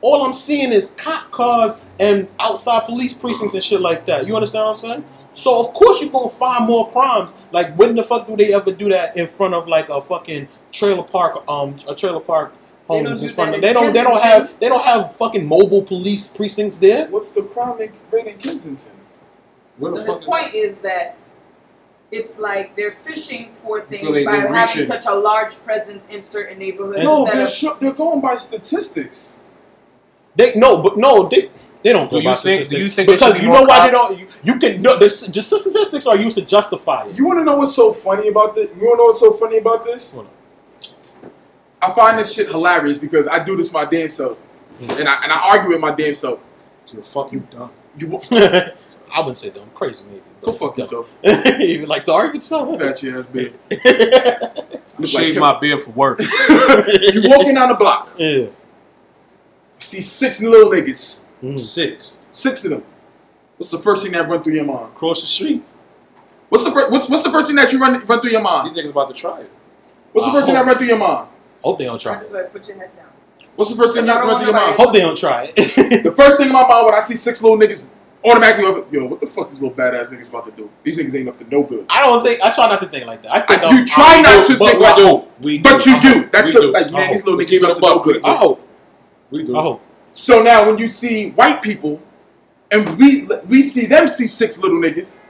All I'm seeing is cop cars and outside police precincts and shit like that. You understand what I'm saying? So of course you're gonna find more crimes. Like when the fuck do they ever do that in front of like a fucking trailer park homes in front of them? They don't have fucking mobile police precincts there. What's the crime they bring in Kensington? The point is that it's like they're fishing for things by having such a large presence in certain neighborhoods. No, they're going by statistics. They don't go by statistics. Do you think because you know why they don't? Just statistics are used to justify it. You want to know what's so funny about this? I find this shit hilarious because I do this my damn self, and I argue with my damn self. Dude, fuck you, dumb. I wouldn't say dumb. Crazy, maybe. Go fuck yourself. You like to argue with yourself? That's your ass beard. I shave my beard for work. You're walking down the block. Yeah. You see 6 little niggas. Mm. Six of them. What's the first thing that run through your mind? Cross the street. What's the first thing that you run through your mind? These niggas about to try it. What's the first thing that run through your mind? Hope they don't try it. Put your head down. What's the first thing that run through your mind? Hope they don't try it. The first thing in my mind when I see 6 little niggas. Automatically, yo, what the fuck these little badass niggas about to do? These niggas ain't up to no good. I try not to think like that. You do. That's the, like, man, these little niggas up to no good. I hope. So now when you see white people, and we see them see 6 little niggas,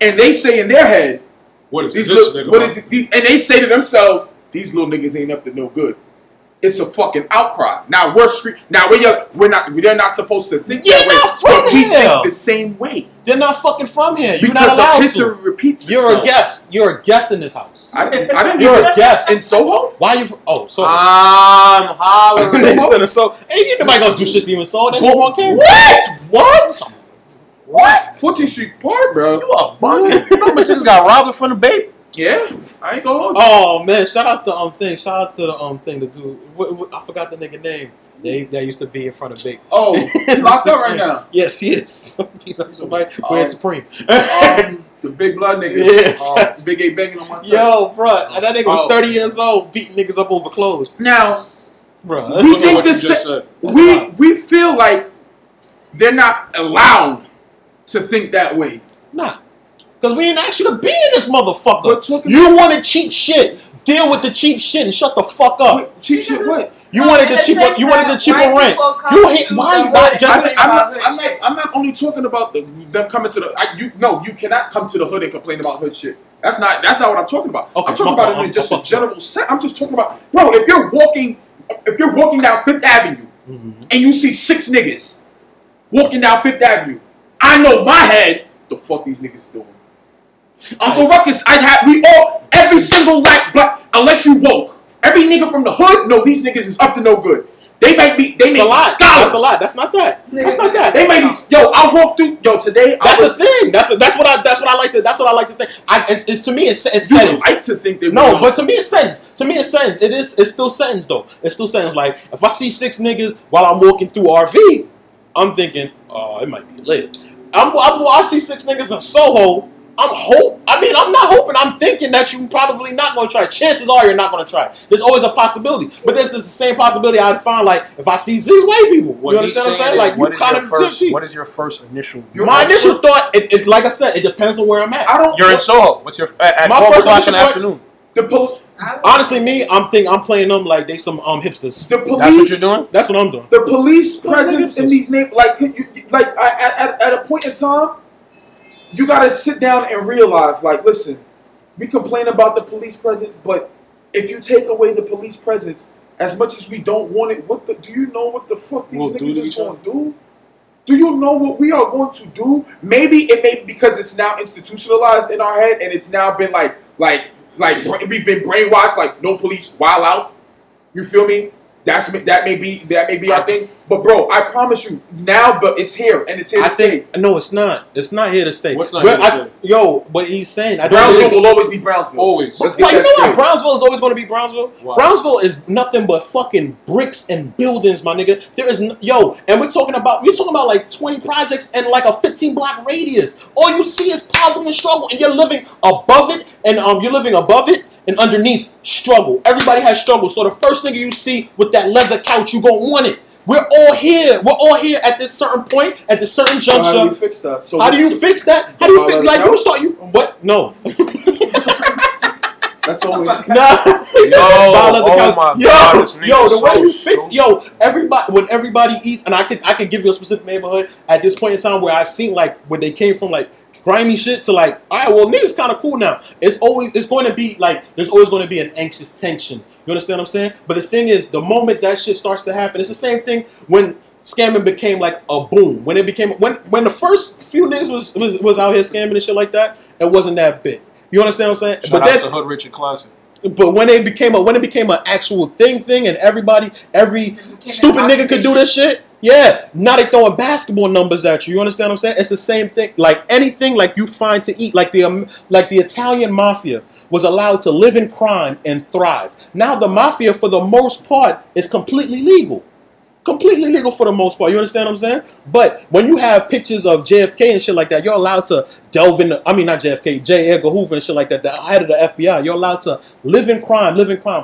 and they say in their head, what is this nigga? What is it? And they say to themselves, these little niggas ain't up to no good. It's a fucking outcry. Now we're they're not supposed to think that way. But we think the same way. They're not fucking from here. You're not allowed to. Because history repeats itself. You're a guest. You're a guest in this house. I didn't. You're a guest in Soho. Why are you? Soho. I'm hollering. Soho. Ain't nobody gonna do shit to you in Soho. That's what? What? 14th Street Park, bro. You a bugging. You know how much niggas got robbed from the baby? Yeah, I ain't gonna hold you. Oh man, shout out to the dude. I forgot the nigga name. That used to be in front of Big. Oh, locked up right now. Yes, he is. Somebody wearing Supreme. The big blood nigga. Yeah, Big A banging on my thing. Yo, bro, that nigga was 30 years old, beating niggas up over clothes. Now, bro, we think we feel like they're not allowed to think that way. Nah. Because we didn't ask you to be in this motherfucker. You wanted cheap shit. Deal with the cheap shit and shut the fuck up. Wait, cheap shit what? You wanted the cheaper rent. I'm not only talking about them coming to the... you cannot come to the hood and complain about hood shit. That's not what I'm talking about. Okay, I'm talking about it in just a general sense. I'm just talking about... Bro, if you're walking down 5th Avenue and you see 6 niggas walking down 5th Avenue, I know my head, the fuck these niggas doing. Uncle Ruckus, every single black, unless you woke, Every nigga from the hood know these niggas is up to no good. They might be, they may be scholars. That's a lot. That's not that. That's not that. They may be. Yo, I walked through. Yo, today. That's the thing. That's what I like to. That's what I like to think. It's to me. It's sentence. You like to think they. No, but to me, it's sentence. To me, it's sentence. It is. It's still sentence though. It's still sentence. Like if I see six niggas while I'm walking through RV, I'm thinking, oh, it might be lit. I see six niggas in Soho. I'm not hoping. I'm thinking that you're probably not going to try. Chances are you're not going to try. There's always a possibility. But this is the same possibility I'd find, like, if I see these white people. You understand what I'm saying? Like, what, you kind of first, what is your first initial? My initial thought, it, like I said, it depends on where I'm at. You're in Soho. What's your at my 12 o'clock in the afternoon? Honestly, me, I'm playing them like they some hipsters. The police. That's what you're doing? That's what I'm doing. The police presence in these neighborhoods, like at a point in time, you gotta sit down and realize, like, listen, we complain about the police presence, but if you take away the police presence, as much as we don't want it, do you know what the fuck these niggas is gonna do? Do you know what we are going to do? Maybe it may be because it's now institutionalized in our head, and it's now been like we've been brainwashed, like no police, wild out. You feel me? That may be our thing. But bro, I promise you now. But it's here and it's here to stay. No, it's not. It's not here to stay. What's not here to stay? Yo, but he's saying Brownsville will always be Brownsville. Always. Like, Brownsville is always going to be Brownsville. Wow. Brownsville is nothing but fucking bricks and buildings, my nigga. There is and we're talking about like 20 projects and like a 15 block radius. All you see is poverty and struggle, and you're living above it, and you're living above it. And underneath, struggle. Everybody has struggle. So the first nigga you see with that leather couch, you gonna want it. We're all here. We're all here at this certain point, at this certain juncture. So how do you fix that? No. That's always. Nah. Everybody eats, and I can give you a specific neighborhood at this point in time where I've seen like where they came from, like. Grimy shit to like, all right, well, niggas kind of cool now. It's going to be like, there's always going to be an anxious tension. You understand what I'm saying? But the thing is, the moment that shit starts to happen, it's the same thing when scamming became like a boom. When it became, when the first few niggas was out here scamming and shit like that, it wasn't that big. You understand what I'm saying? Shout out to Hood Richard Classic. But when it became an actual thing, and every stupid nigga could do this shit. Yeah, now they throwing basketball numbers at you. You understand what I'm saying? It's the same thing. Like anything, like you find to eat, like the Italian mafia was allowed to live in crime and thrive. Now the mafia, for the most part, is completely legal. Completely legal for the most part. You understand what I'm saying? But when you have pictures of JFK and shit like that, you're allowed to delve into, I mean, not JFK, J. Edgar Hoover and shit like that, the head of the FBI. You're allowed to live in crime,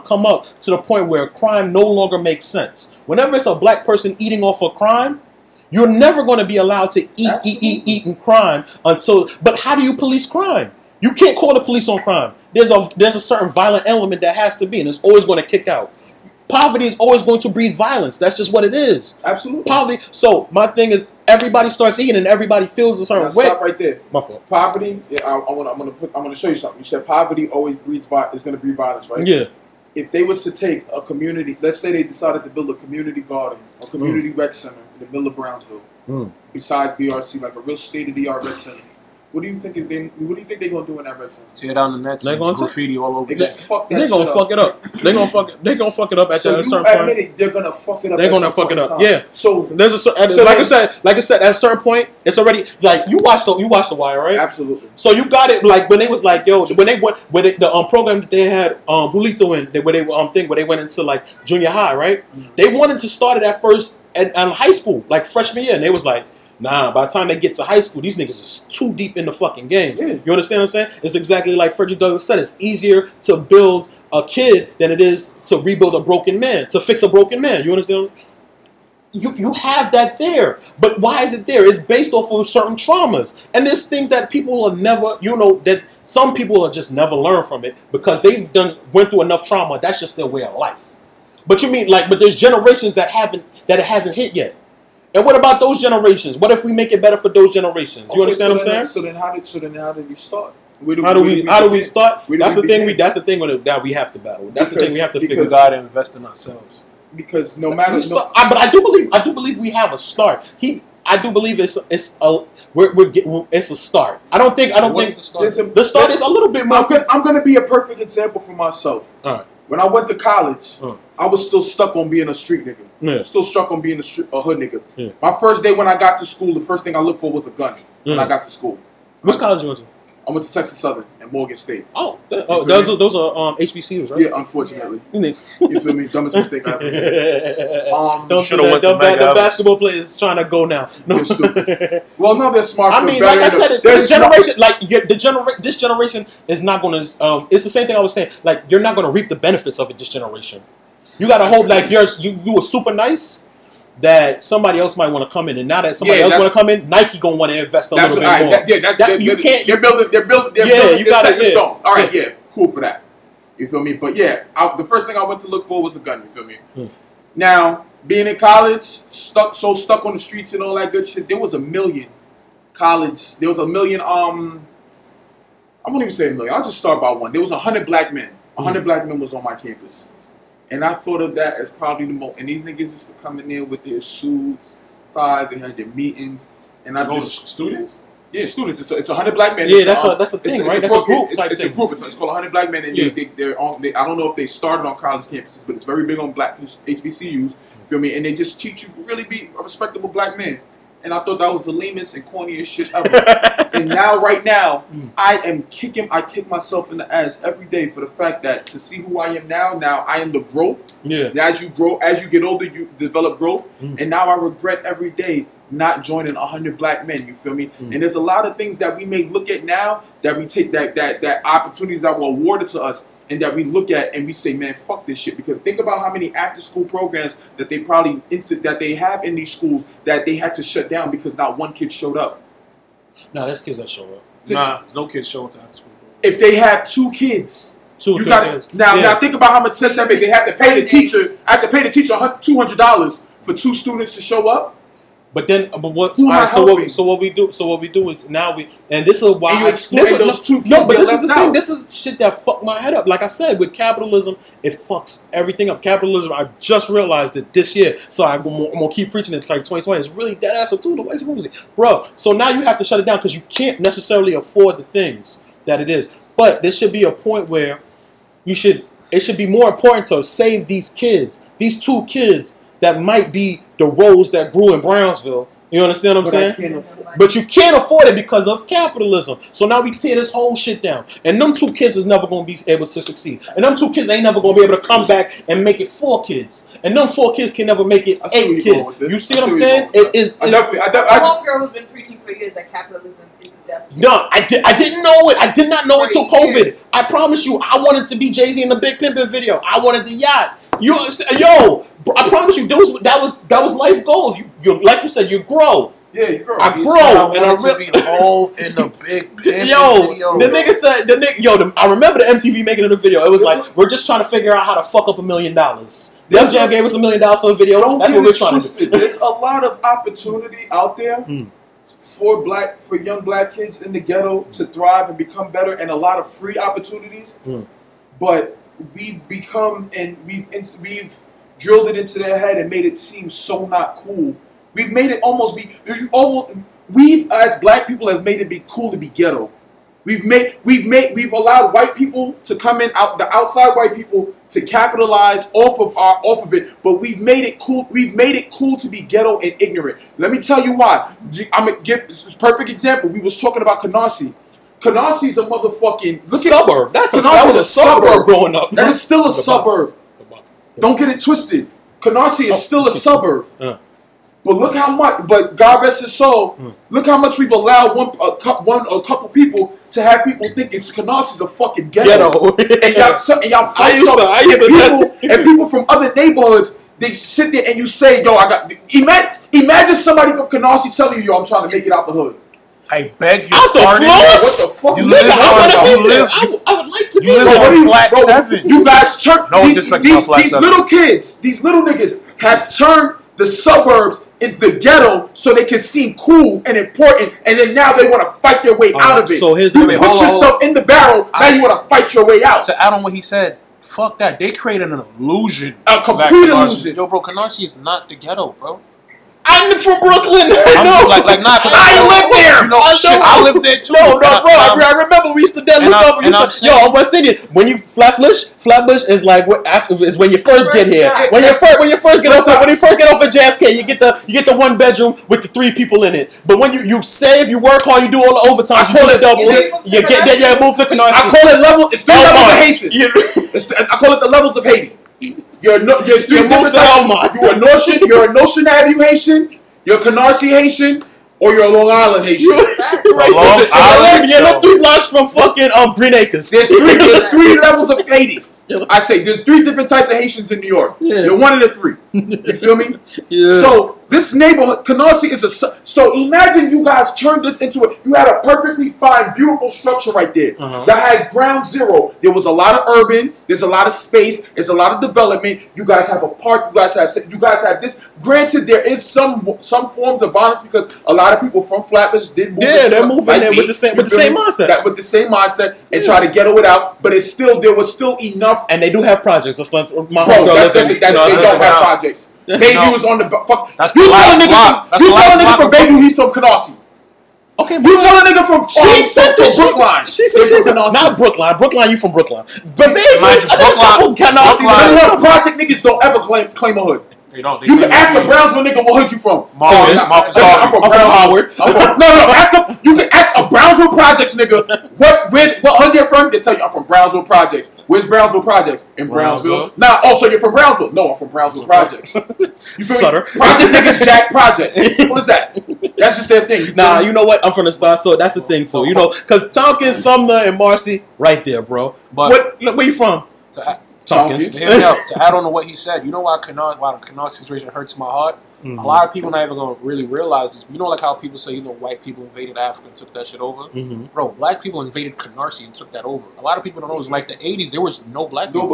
come up to the point where crime no longer makes sense. Whenever it's a black person eating off of crime, you're never going to be allowed to eat in crime until, but how do you police crime? You can't call the police on crime. There's a certain violent element that has to be, and it's always going to kick out. Poverty is always going to breed violence. That's just what it is. Absolutely. Poverty. So my thing is, everybody starts eating and everybody feels a certain way. Stop right there. My fault. Poverty. Yeah, I'm gonna show you something. You said poverty always breeds violence. It's gonna breed violence, right? Yeah. If they was to take a community, let's say they decided to build a community garden, a community rec center in the middle of Brownsville, besides BRC, like a real state-of-the-art rec center. What do you think they're gonna do in that red zone? Tear down the net. They're gonna graffiti all over. They're gonna fuck it up. They're gonna fuck it up at that certain point. They're gonna fuck it up. They're gonna fuck it up. Yeah. So there's a like I said, at a certain point, it's already like you watch the Wire, right? Absolutely. So you got it. Like when they was like, yo, the program that they had Julito in, where they went into like junior high, right? Mm-hmm. They wanted to start it at first at high school, like freshman year, and they was like. Nah, by the time they get to high school, these niggas is too deep in the fucking game. Yeah. You understand what I'm saying? It's exactly like Frederick Douglass said. It's easier to build a kid than it is to rebuild a broken man, to fix a broken man. You understand? You have that there. But why is it there? It's based off of certain traumas. And there's things that people will never, that some people will just never learn from it because they've went through enough trauma. That's just their way of life. But you mean but there's generations that it hasn't hit yet. And what about those generations? What if we make it better for those generations? You understand what I'm saying? So then how did we start? How do we start? That's the thing that we have to battle. That's the thing we have to figure out. Because we gotta invest in ourselves. Because no matter but I do believe we have a start. I do believe it's a start. I don't think the start is a little bit more. I'm gonna be a perfect example for myself. All right. When I went to college, I was still stuck on being a street nigga. Yeah. Still stuck on being a hood nigga. Yeah. My first day when I got to school, the first thing I looked for was a gun when I got to school. Which college you went to? I went to Texas Southern and Morgan State. Oh, those are HBCUs, right? Yeah, unfortunately. Yeah. You feel me? Dumbest mistake I ever made. The basketball players trying to go now. No. They're stupid. Well, no, they're smart. I mean, like I said, this generation is not going to. It's the same thing I was saying. Like, you're not going to reap the benefits of it this generation. You got to hope, like, you were super nice. That somebody else might want to come in, and now that somebody else want to come in, Nike gonna want to invest a little bit more. They're building, they're setting the stone. All right, yeah, cool for that. You feel me? But yeah, the first thing I went to look for was a gun. You feel me? Mm. Now, being in college, stuck on the streets and all that good shit. There was a million. I won't even say a million. I'll just start by one. There was 100 black men. 100 black men was on my campus. And I thought of that as probably the most. And these niggas used to come in there with their suits, ties. They had their meetings, and students. Yeah, students. It's 100 black men. Yeah, that's a thing, right? It's a group. It's called 100 black men, and they're I don't know if they started on college campuses, but it's very big on black HBCUs. Feel me? And they just teach you to really be a respectable black man. And I thought that was the lamest and corniest shit ever. And now, right now, I kick myself in the ass every day for the fact that to see who I am now. Now I am the growth. Yeah. And as you grow, as you get older, you develop growth. Mm. And now I regret every day not joining 100 black men. You feel me? Mm. And there's a lot of things that we may look at now that we take that opportunities that were awarded to us. And that we look at and we say, man, fuck this shit. Because think about how many after-school programs that they have in these schools that they had to shut down because not one kid showed up. Nah, that's kids that show up. No kids show up to after-school. If they have two kids. Now think about how much sense that makes. They have to pay the teacher. I have to pay the teacher $200 for two students to show up. But what we do is now, this is the thing. This is shit that fucked my head up. Like I said, with capitalism, it fucks everything up. Capitalism, I just realized it this year, so I'm gonna keep preaching it until like 2020. It's really dead ass a tool. What is it, bro? So now you have to shut it down because you can't necessarily afford the things that it is. But there should be a point where it should be more important to save these kids, these two kids. That might be the rose that grew in Brownsville. You understand what I'm saying? But you can't afford it because of capitalism. So now we tear this whole shit down. And them two kids is never going to be able to succeed. And them two kids ain't never going to be able to come back and make it four kids. And them four kids can never make it eight kids. You see what I'm saying? It is. My homegirl has been preaching for years that capitalism is the devil. No, I didn't know it. I did not know until COVID. I promise you, I wanted to be Jay-Z in the Big Pimpin' video. I wanted the yacht. Yo, I promise you, that was life goals. You like you said, you grow. Yeah, you grow. I remember the MTV making the video. It was like we're just trying to figure out how to fuck up $1 million. Def Jam gave us $1 million for a video. That's what we're trying to do. There's a lot of opportunity out there for young black kids in the ghetto to thrive and become better, and a lot of free opportunities, but. We've drilled it into their head and made it seem so not cool. We've made it almost be. We as black people have made it be cool to be ghetto. We've allowed white people to come in out the outside white people to capitalize off of it. But we've made it cool. We've made it cool to be ghetto and ignorant. Let me tell you why. I'm gonna give this perfect example. We was talking about Canarsie. Canarsie a motherfucking suburb. That was a suburb growing up. That is still a suburb. Don't get it twisted. Canarsie is still a suburb. But look how much. But God rest his soul. Look how much we've allowed a couple people to have people think it's Canarsie's a fucking ghetto. And people from other neighborhoods. They sit there and you say, "Yo, I got." Imagine somebody from Canarsie telling you, "Yo, I'm trying to make it out the hood." I beg you. Out the floors? I would like to be there. Flat 7. You guys turn. These little niggas have turned the suburbs into the ghetto so they can seem cool and important, and then now they want to fight their way out of it. So here's you put yourself in the barrel. Now you want to fight your way out. To add on what he said, fuck that. They created an illusion. A complete illusion. Yo, bro, Canarsie is not the ghetto, bro. I'm from Brooklyn. I know. I live there. You know, I live there too. No, bro. I remember we used to deadlift I'm West Indian. When you Flatbush is like what is when you first get here. When you first get off of JFK, you get the one bedroom with the three people in it. But when you save, you work hard, you do all the overtime. I call it double. You move to Canarsie. I call it level. It's three levels of Haitians. I call it the levels of Haiti. You're three different types. You're a Notion Avenue Haitian. You're a Canarsie Haitian. Or you're a Long Island Haitian. You live 3 blocks from fucking Green Acres. There's three levels of Haiti. I say there's 3 different types of Haitians in New York. Yeah. You're one of the 3. You feel me? Yeah. So this neighborhood, Canarsie is so imagine you guys turned this into a. You had a perfectly fine, beautiful structure right there that had ground zero. There was a lot of urban. There's a lot of space. There's a lot of development. You guys have a park. You guys have this. Granted, there is some forms of violence because a lot of people from Flatbush did move. Yeah, they're moving like there with the same mindset and try to ghetto it out. But it's still there was enough. And they do have projects. Just like my homegirl living. They don't have projects. Baby was on the fuck. You tell a nigga from Baby he's from Canarsie. Okay, you tell a nigga from Brookline. She's from Canarsie. Not Brookline. Brookline, you from Brookline. But Baby, I from Canarsie. Project niggas don't ever claim a hood. You can ask a Brownsville nigga what hood you from. I'm from Howard. You can ask a Brownsville Projects nigga what hood they're from. They tell you I'm from Brownsville Projects. Where's Brownsville Projects? In Brownsville. Nah, also you're from Brownsville. No, I'm from Brownsville Projects. You Sutter. Project niggas jack projects. What is that? That's just their thing. Nah, you know what? I'm from the spot, so that's the thing too. You know, because Tompkins, Sumner, and Marcy, right there, bro. But where you from? To add on to what he said, you know why the Canarsie situation hurts my heart? Mm-hmm. A lot of people not even going to really realize this. You know, like how people say, you know, white people invaded Africa and took that shit over? Mm-hmm. Bro, black people invaded Canarsie and took that over. A lot of people don't know. It was like the 80s, there was no black people.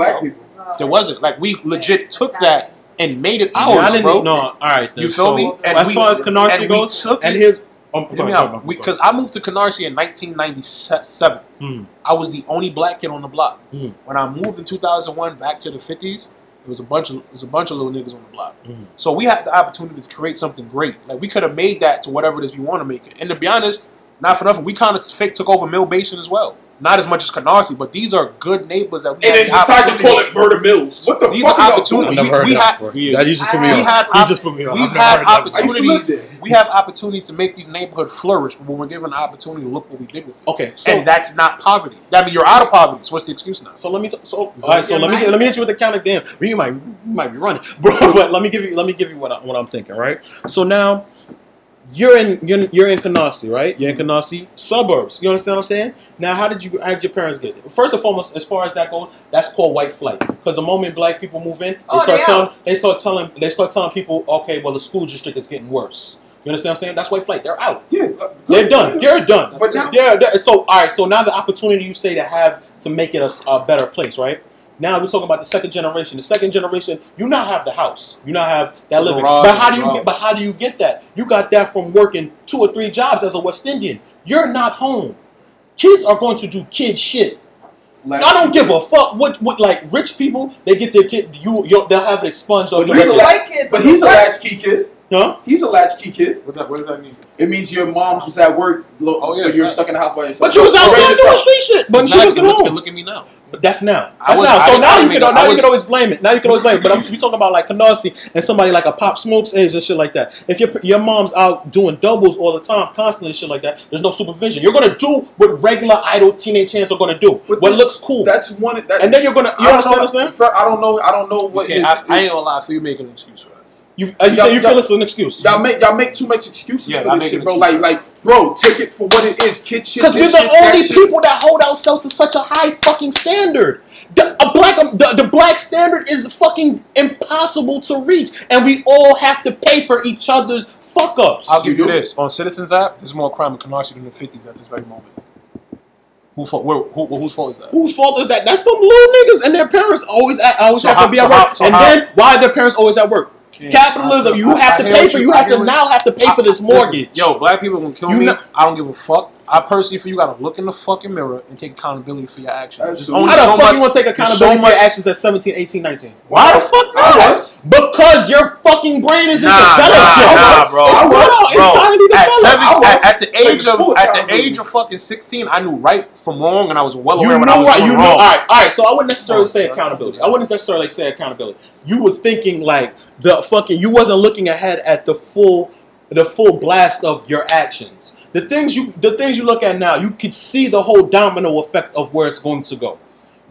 There wasn't. Like, we legit took that and made it ours, bro. No, all right. Then. You feel me? And as far as Canarsie goes, and his... Because I moved to Canarsie in 1997. Mm. I was the only black kid on the block. Mm. When I moved in 2001 back to the 50s, it was a bunch of little niggas on the block. Mm. So we had the opportunity to create something great. Like we could have made that to whatever it is we want to make it. And to be honest, not for nothing, we kind of took over Mill Basin as well. Not as much as Canarsie, but these are good neighbors that we and then decide to call it Murder Mills. What the fuck are opportunities? We have opportunity to make these neighborhoods flourish, but when we're given an opportunity, look what we did with it. Okay, so and that's not poverty. I mean, you're out of poverty. So what's the excuse now? So let me. Let me hit you with the counter. Damn, you might be running, bro. But let me give you what I'm thinking. Right. So now. You're in Canarsie, right? You're in Canarsie suburbs. You understand what I'm saying? Now, how did your parents get there? First and foremost, as far as that goes, that's called white flight. Because the moment black people move in, they start telling people, okay, well the school district is getting worse. You understand what I'm saying? That's white flight. They're out. Yeah, they're done. You're done. But now, all right. So now the opportunity you say to have to make it a better place, right? Now we're talking about the second generation. The second generation, you now have the house, you now have that living. But how do you get that? You got that from working 2 or 3 jobs as a West Indian. You're not home. Kids are going to do kid shit. Like, I don't give a fuck what like rich people. They get their kid. They'll have it expunged. He's a latchkey kid. Huh? He's a latchkey kid. What does that mean? It means your mom was at work, so you're stuck in the house by yourself. But you was outside doing street shit. But she wasn't home. Look at me now. But that's now. So you can always blame it. Now you can always blame it. But we talking about like Canarsie and somebody like a Pop Smokes age and shit like that. If your mom's out doing doubles all the time, constantly and shit like that, there's no supervision. You're gonna do what regular idle teenage hands are gonna do. But what looks cool. That's one. And then you're gonna. You understand what I'm saying? I don't know what is. I ain't gonna lie. So you making an excuse for that. You feel it's an excuse. Y'all make too much excuses for this shit, bro. Like, bro, take it for what it is, kid shit. Because we're the only people that hold ourselves to such a high fucking standard. The black standard is fucking impossible to reach, and we all have to pay for each other's fuck ups. I'll give you this: on Citizens app, there's more crime in Canarsie than the 50s at this very moment. Whose fault is that? Whose fault is that? That's them little niggas and their parents always have to be at work. Then why are their parents always at work? Capitalism, you have to pay for this mortgage. Yo, black people gonna kill me. I don't give a fuck. I personally feel you gotta look in the fucking mirror and take accountability for your actions. How the fuck you wanna take accountability for your actions at 17, 18, 19? Why the fuck not? Because your fucking brain isn't developed yet. Nah, bro. It's time to develop. At the age of fucking 16, I knew right from wrong, and I was well aware when I was doing wrong. All right. So I wouldn't necessarily say accountability. You was thinking like the fucking. You wasn't looking ahead at the full blast of your actions. The things you look at now, you can see the whole domino effect of where it's going to go.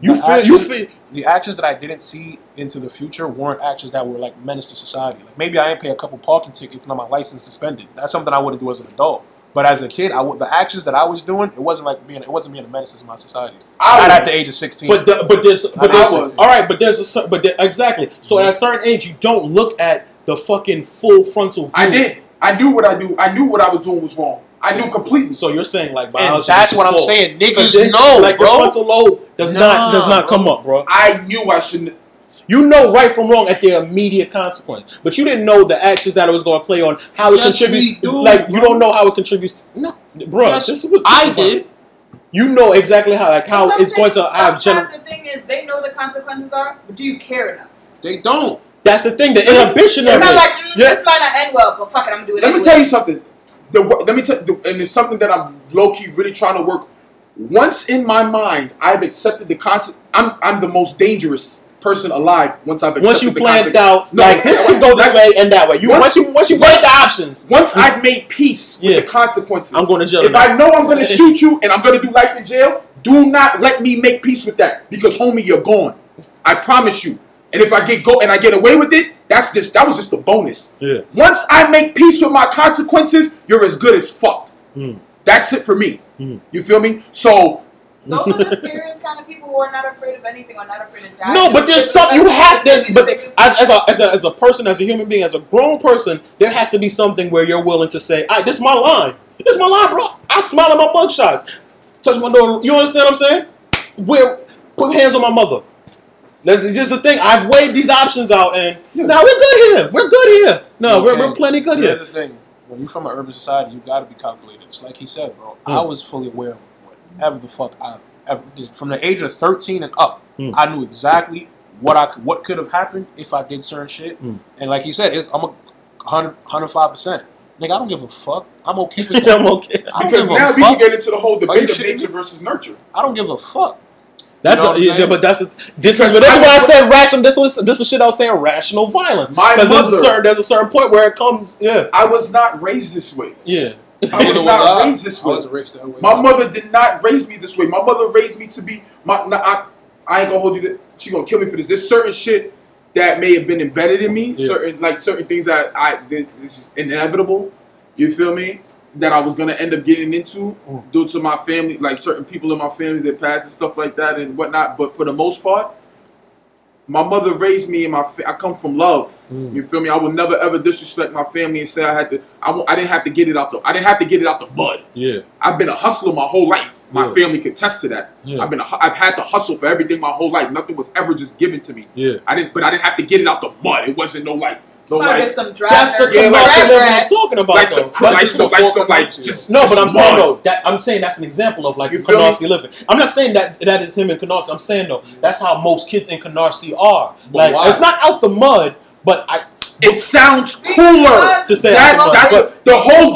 The actions that I didn't see into the future weren't actions that were like menace to society. Like maybe I didn't pay a couple parking tickets and my license suspended. That's something I wouldn't do as an adult. But as a kid, the actions that I was doing, it wasn't being a menace to my society. Not at the age of 16. Exactly. So at a certain age, you don't look at the fucking full frontal view. I did. I knew what I do. I knew what I was doing was wrong. I knew completely. So you're saying like biology? And that's what I'm saying. Niggas know, like bro. Your frontal lobe does not come up, bro. I knew I shouldn't. You know right from wrong at their immediate consequence, but you didn't know the actions that it was going to play on how it contributes. You don't know how it contributes. No, bro, yes, this is. You know exactly how it's going to. Sometimes the thing is, they know the consequences are, but do you care enough? They don't. That's the thing. The inhibition of it. It's not like this might not end well, but fuck it, I'm gonna do it. Let me tell you something. And it's something that I'm low key really trying to work. Once in my mind, I've accepted the concept. I'm the most dangerous person alive once you planned out, this could go this way and that way, once you weigh the options, I've made peace with the consequences. I'm going to jail. If I know I'm going to shoot you and I'm going to do life in jail, do not let me make peace with that, because homie, you're gone, I promise you. And if I get away with it, that was just the bonus. Once I make peace with my consequences, you're as good as fucked. That's it for me. You feel me? So those are the scariest kind of people who are not afraid of anything, or not afraid of dying. No, but there's something you have. As a person, as a human being, as a grown person, there has to be something where you're willing to say, "All right, this is my line. This is my line, bro. I smile at my mugshots, touch my door. You understand what I'm saying? Put hands on my mother. That's just the thing. I've weighed these options out, and now we're good here. We're good here. No, okay. we're plenty good here. Here's the thing. When you're from an urban society, you got to be calculated. It's like he said, bro. I was fully aware. Ever the fuck I ever did. From the age of 13 and up, I knew exactly what could have happened if I did certain shit. And like he said, I'm 105%. Nigga, I don't give a fuck. I'm okay with that. I'm okay. Because now we can get into the whole debate of nature versus nurture. I don't give a fuck. That's why I said rational. This is shit I was saying, rational violence. Because there's a certain point where it comes. Yeah, I was not raised this way. Yeah. I was not raised this way. My mother did not raise me this way. My mother raised me to be. I ain't gonna hold you. She gonna kill me for this. There's certain shit that may have been embedded in me. Yeah. Certain things that this is inevitable. You feel me? That I was gonna end up getting into due to my family, like certain people in my family that passed and stuff like that and whatnot. But for the most part, my mother raised me, and I come from love. You feel me? I would never ever disrespect my family and say I had to. I didn't have to get it out the. I didn't have to get it out the mud. Yeah, I've been a hustler my whole life. My family can attest to that. Yeah. I've had to hustle for everything my whole life. Nothing was ever just given to me. Yeah, I didn't have to get it out the mud. It wasn't no like. I'm saying that's an example of like Canarsie living. I'm not saying that is him in Canarsie. I'm saying though that's how most kids in Canarsie are. Like it's not out the mud, but it sounds cooler to say the whole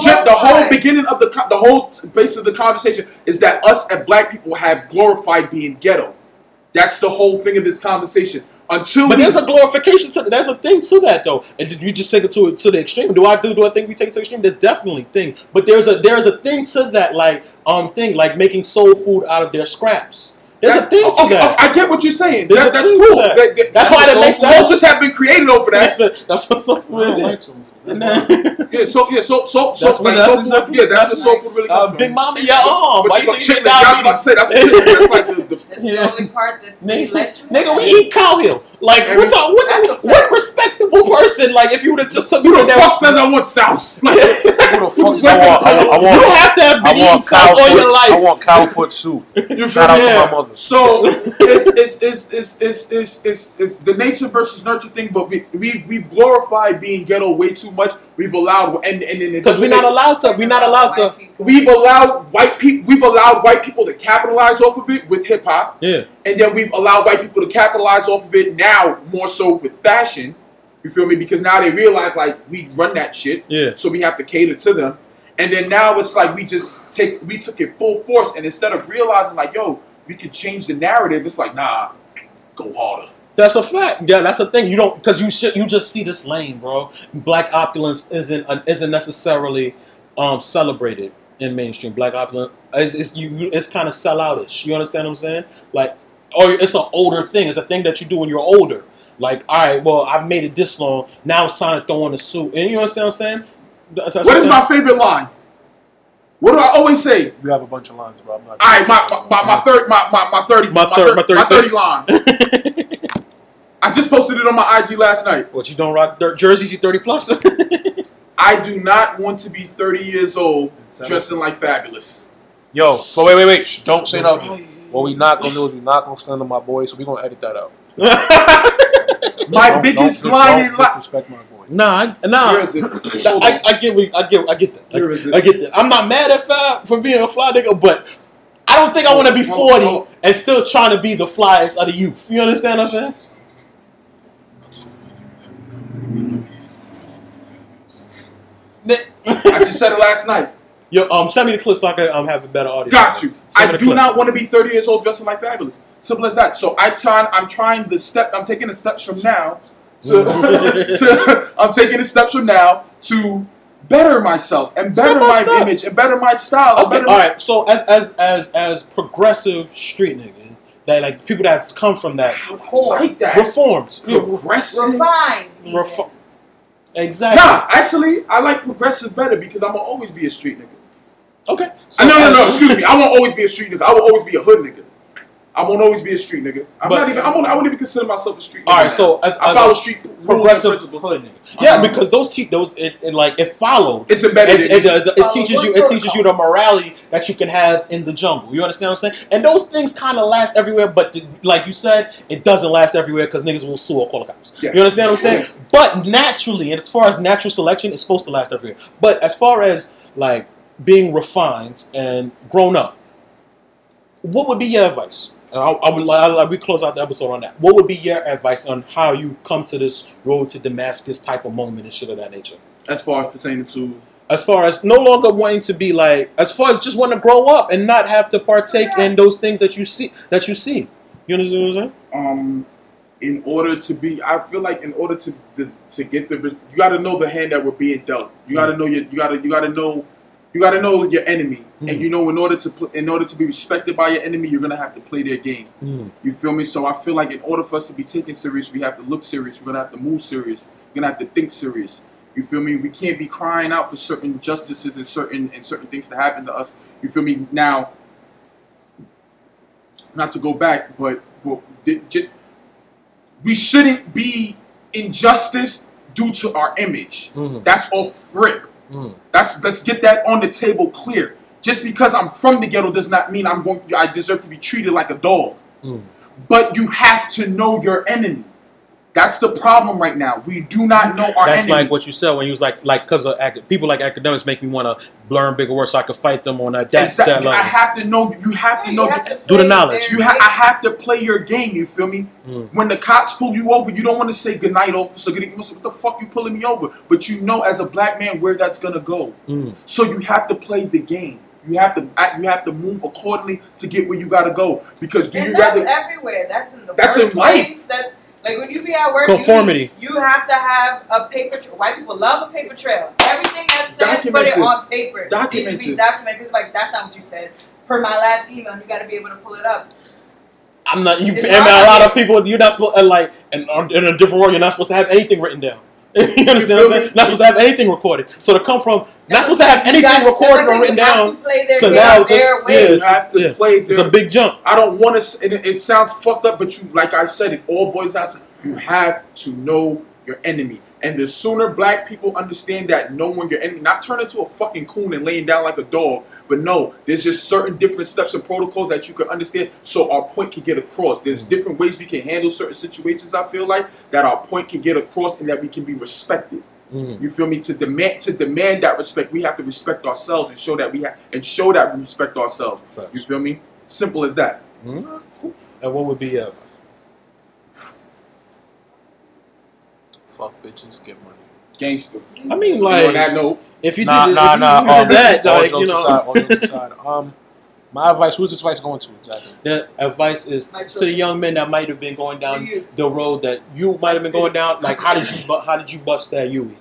base of the conversation is that us as black people have glorified being ghetto. That's the whole thing of this conversation. There's a glorification to that. There's a thing to that though. And did you just take it to the extreme? Do I think we take it to the extreme? There's definitely thing. But there's a thing to that like making soul food out of their scraps. There's a thing to that. I get what you're saying. That's cool. That's why the next cultures have been created over that. That's what soul food is. That's the soul food really comes from. Big mama, your arm. But you gonna chicken? I was about to say that's like the. That's the only part that they let you. Nigga, we eat cow hill. Like we're talking. What respectable person? Like if you would have just took. Who the fuck says I want sauce? Who the fuck? You don't have to have been eating sauce all your life. I want cow foot soup. Shout out to my mother. So it's the nature versus nurture thing, but we've glorified being ghetto way too much. We've allowed and because we're not allowed to. We're not allowed to. We've allowed white people to capitalize off of it with hip hop. Yeah. And then we've allowed white people to capitalize off of it now more so with fashion. You feel me? Because now they realize like we run that shit. Yeah. So we have to cater to them. And then now it's like we took it full force. And instead of realizing like, yo, we could change the narrative. It's like, nah, go harder. That's a fact. Yeah, that's the thing. You don't because you just see this lane, bro. Black opulence isn't necessarily celebrated in mainstream. Black opulence it's kind of selloutish. You understand what I'm saying? Like, or it's an older thing. It's a thing that you do when you're older. Like, all right, well, I've made it this long. Now it's time to throw on a suit. And you understand what I'm saying? What is my favorite line? What do I always say? You have a bunch of lines, bro. I'm not all right, my 30 line. I just posted it on my IG last night. What, you don't rock jerseys, you 30 plus? I do not want to be 30 years old dressing like Fabulous. Yo, but wait. Shh, don't say nothing. What we not going to do is we not going to slander my boy, so we going to edit that out. Don't disrespect my boy. Nah. I get that. I'm not mad at Fab for being a fly nigga, but I don't think I want to be 40 and still trying to be the flyest of the youth. You understand what I'm saying? I just said it last night. Yo, send me the clip so I can have a better audio. Got you. I do not want to be 30 years old dressing like Fabulous. Simple as that. So I'm taking the steps from now to better myself and better my image and better my style. Okay. All right. So as progressive street niggas, that like people that have come from that, reformed, progressive, refined, Exactly. Nah, actually, I like progressive better because I'm going to always be a street nigga. Okay. So no, excuse me. I won't always be a street nigga. I will always be a hood nigga. I won't always be a street nigga. I won't even consider myself a street nigga. All right, so I follow street progressive hood nigga. Yeah, because it followed. It's embedded. It teaches you the morality that you can have in the jungle. You understand what I'm saying? And those things kind of last everywhere, but like you said, it doesn't last everywhere because niggas will sue or call the cops. Yeah. You understand what I'm saying? Yeah. But naturally, and as far as natural selection, it's supposed to last everywhere. But as far as like being refined and grown up, what would be your advice? We close out the episode on that. What would be your advice on how you come to this road to Damascus type of moment and shit of that nature? As far as no longer wanting to be like, as far as just wanting to grow up and not have to partake in those things that you see. You understand what I'm saying? I feel like in order to get the, you got to know the hand that we're being dealt. You got to know your enemy. Mm. And you know, in order to be respected by your enemy, you're gonna have to play their game. Mm. You feel me? So I feel like in order for us to be taken serious, we have to look serious. We're gonna have to move serious. We're gonna have to think serious. You feel me? We can't be crying out for certain justices and certain things to happen to us. You feel me? Now, not to go back, but we shouldn't be injustice due to our image. Mm-hmm. That's all frick. Mm. Let's get that on the table clear. Just because I'm from the ghetto does not mean I deserve to be treated like a dog. Mm. But you have to know your enemy. That's the problem right now. We do not know our enemy. That's like what you said when you was like because people like academics make me want to learn bigger words so I could fight them on that. Exactly. I have to know. You have to know. Do the knowledge. I have to play your game. You feel me? Mm. When the cops pull you over, you don't want to say good night, officer. What the fuck you pulling me over? But you know, as a black man, where that's gonna go. Mm. So you have to play the game. You have to move accordingly to get where you gotta go. Because that's everywhere. That's in the. That's in life. Like when you be at work, conformity. You have to have a paper trail. White people love a paper trail. Everything that's said, put it on paper. Documented. It needs to be documented. Because like, that's not what you said. Per my last email, you got to be able to pull it up. I'm not. A lot of people, you're not supposed like in a different world. You're not supposed to have anything written down. You understand what I'm saying? Not supposed to have anything recorded. So to come from not supposed to have anything recorded or written down to now just it's a big jump. I don't want to. It sounds fucked up, but you like I said, it all boils down to you have to know your enemy. And the sooner black people understand that knowing your enemy, not turn into a fucking coon and laying down like a dog, but no, there's just certain different steps and protocols that you can understand so our point can get across. There's different ways we can handle certain situations, I feel like, that our point can get across and that we can be respected. Mm-hmm. You feel me? To demand that respect, we have to respect ourselves and show that we respect ourselves. Facts. You feel me? Simple as that. Mm-hmm. Cool. And what would be fuck bitches, get money. Gangster. I mean, like, on that note, if you did that, my advice, who's this advice going to exactly? The advice is to the young men that might have been going down the road that you might have been going down. Like, how did you bust that Yui?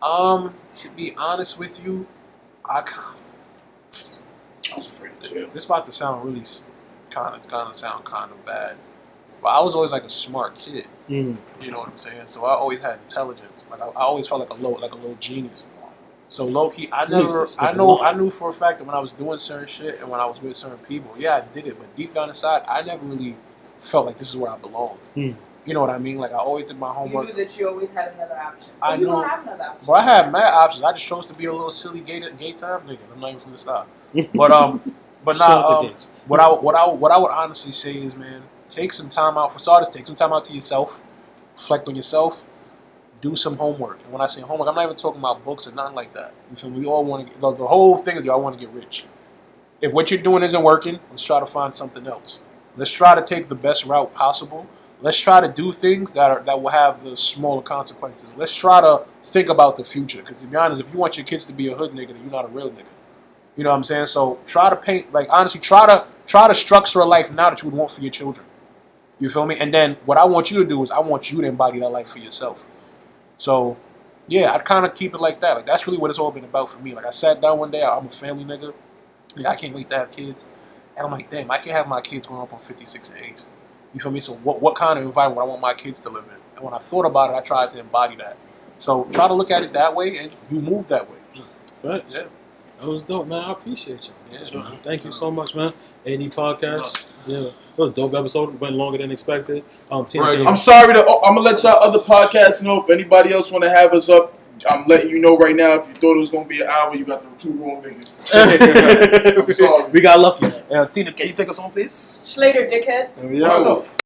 To be honest with you, I was afraid of jail. This is about to sound really kind of bad, but I was always like a smart kid. Mm. You know what I'm saying? So I always had intelligence. Like I always felt like a little genius. So low key, I knew for a fact that when I was doing certain shit and when I was with certain people, yeah, I did it. But deep down inside, I never really felt like this is where I belong. Mm. You know what I mean? Like, I always did my homework. You knew that you always had another option. So you don't have another option. But I had mad options. I just chose to be a little silly gay time nigga. I'm not even from the style. What I would honestly say is, man, take some time out. For starters, take some time out to yourself. Reflect on yourself. Do some homework. And when I say homework, I'm not even talking about books or nothing like that. Because we all want to, the whole thing is, y'all want to get rich. If what you're doing isn't working, let's try to find something else. Let's try to take the best route possible. Let's try to do things that will have the smaller consequences. Let's try to think about the future. Because to be honest, if you want your kids to be a hood nigga, then you're not a real nigga. You know what I'm saying? So try to paint, like honestly, try to structure a life now that you would want for your children. You feel me? And then what I want you to do is I want you to embody that life for yourself. So, yeah, I kind of keep it like that. Like, that's really what it's all been about for me. Like, I sat down one day, I'm a family nigga. Like, I can't wait to have kids. And I'm like, damn, I can't have my kids growing up on 56 and 8. You feel me? So what kind of environment would I want my kids to live in? And when I thought about it, I tried to embody that. So try to look at it that way, and you move that way. Facts. Yeah. That was dope, man. I appreciate you. Yeah, man. Thank you so much, man. AD Podcast. Yeah. It was a dope episode. Went longer than expected. Right. I'm sorry. I'm going to let y'all other podcasts know. If anybody else want to have us up, I'm letting you know right now. If you thought it was going to be an hour, you got the two wrong niggas. I'm sorry. We got lucky. Tina, can you take us home, please? Schlater, dickheads. Yeah.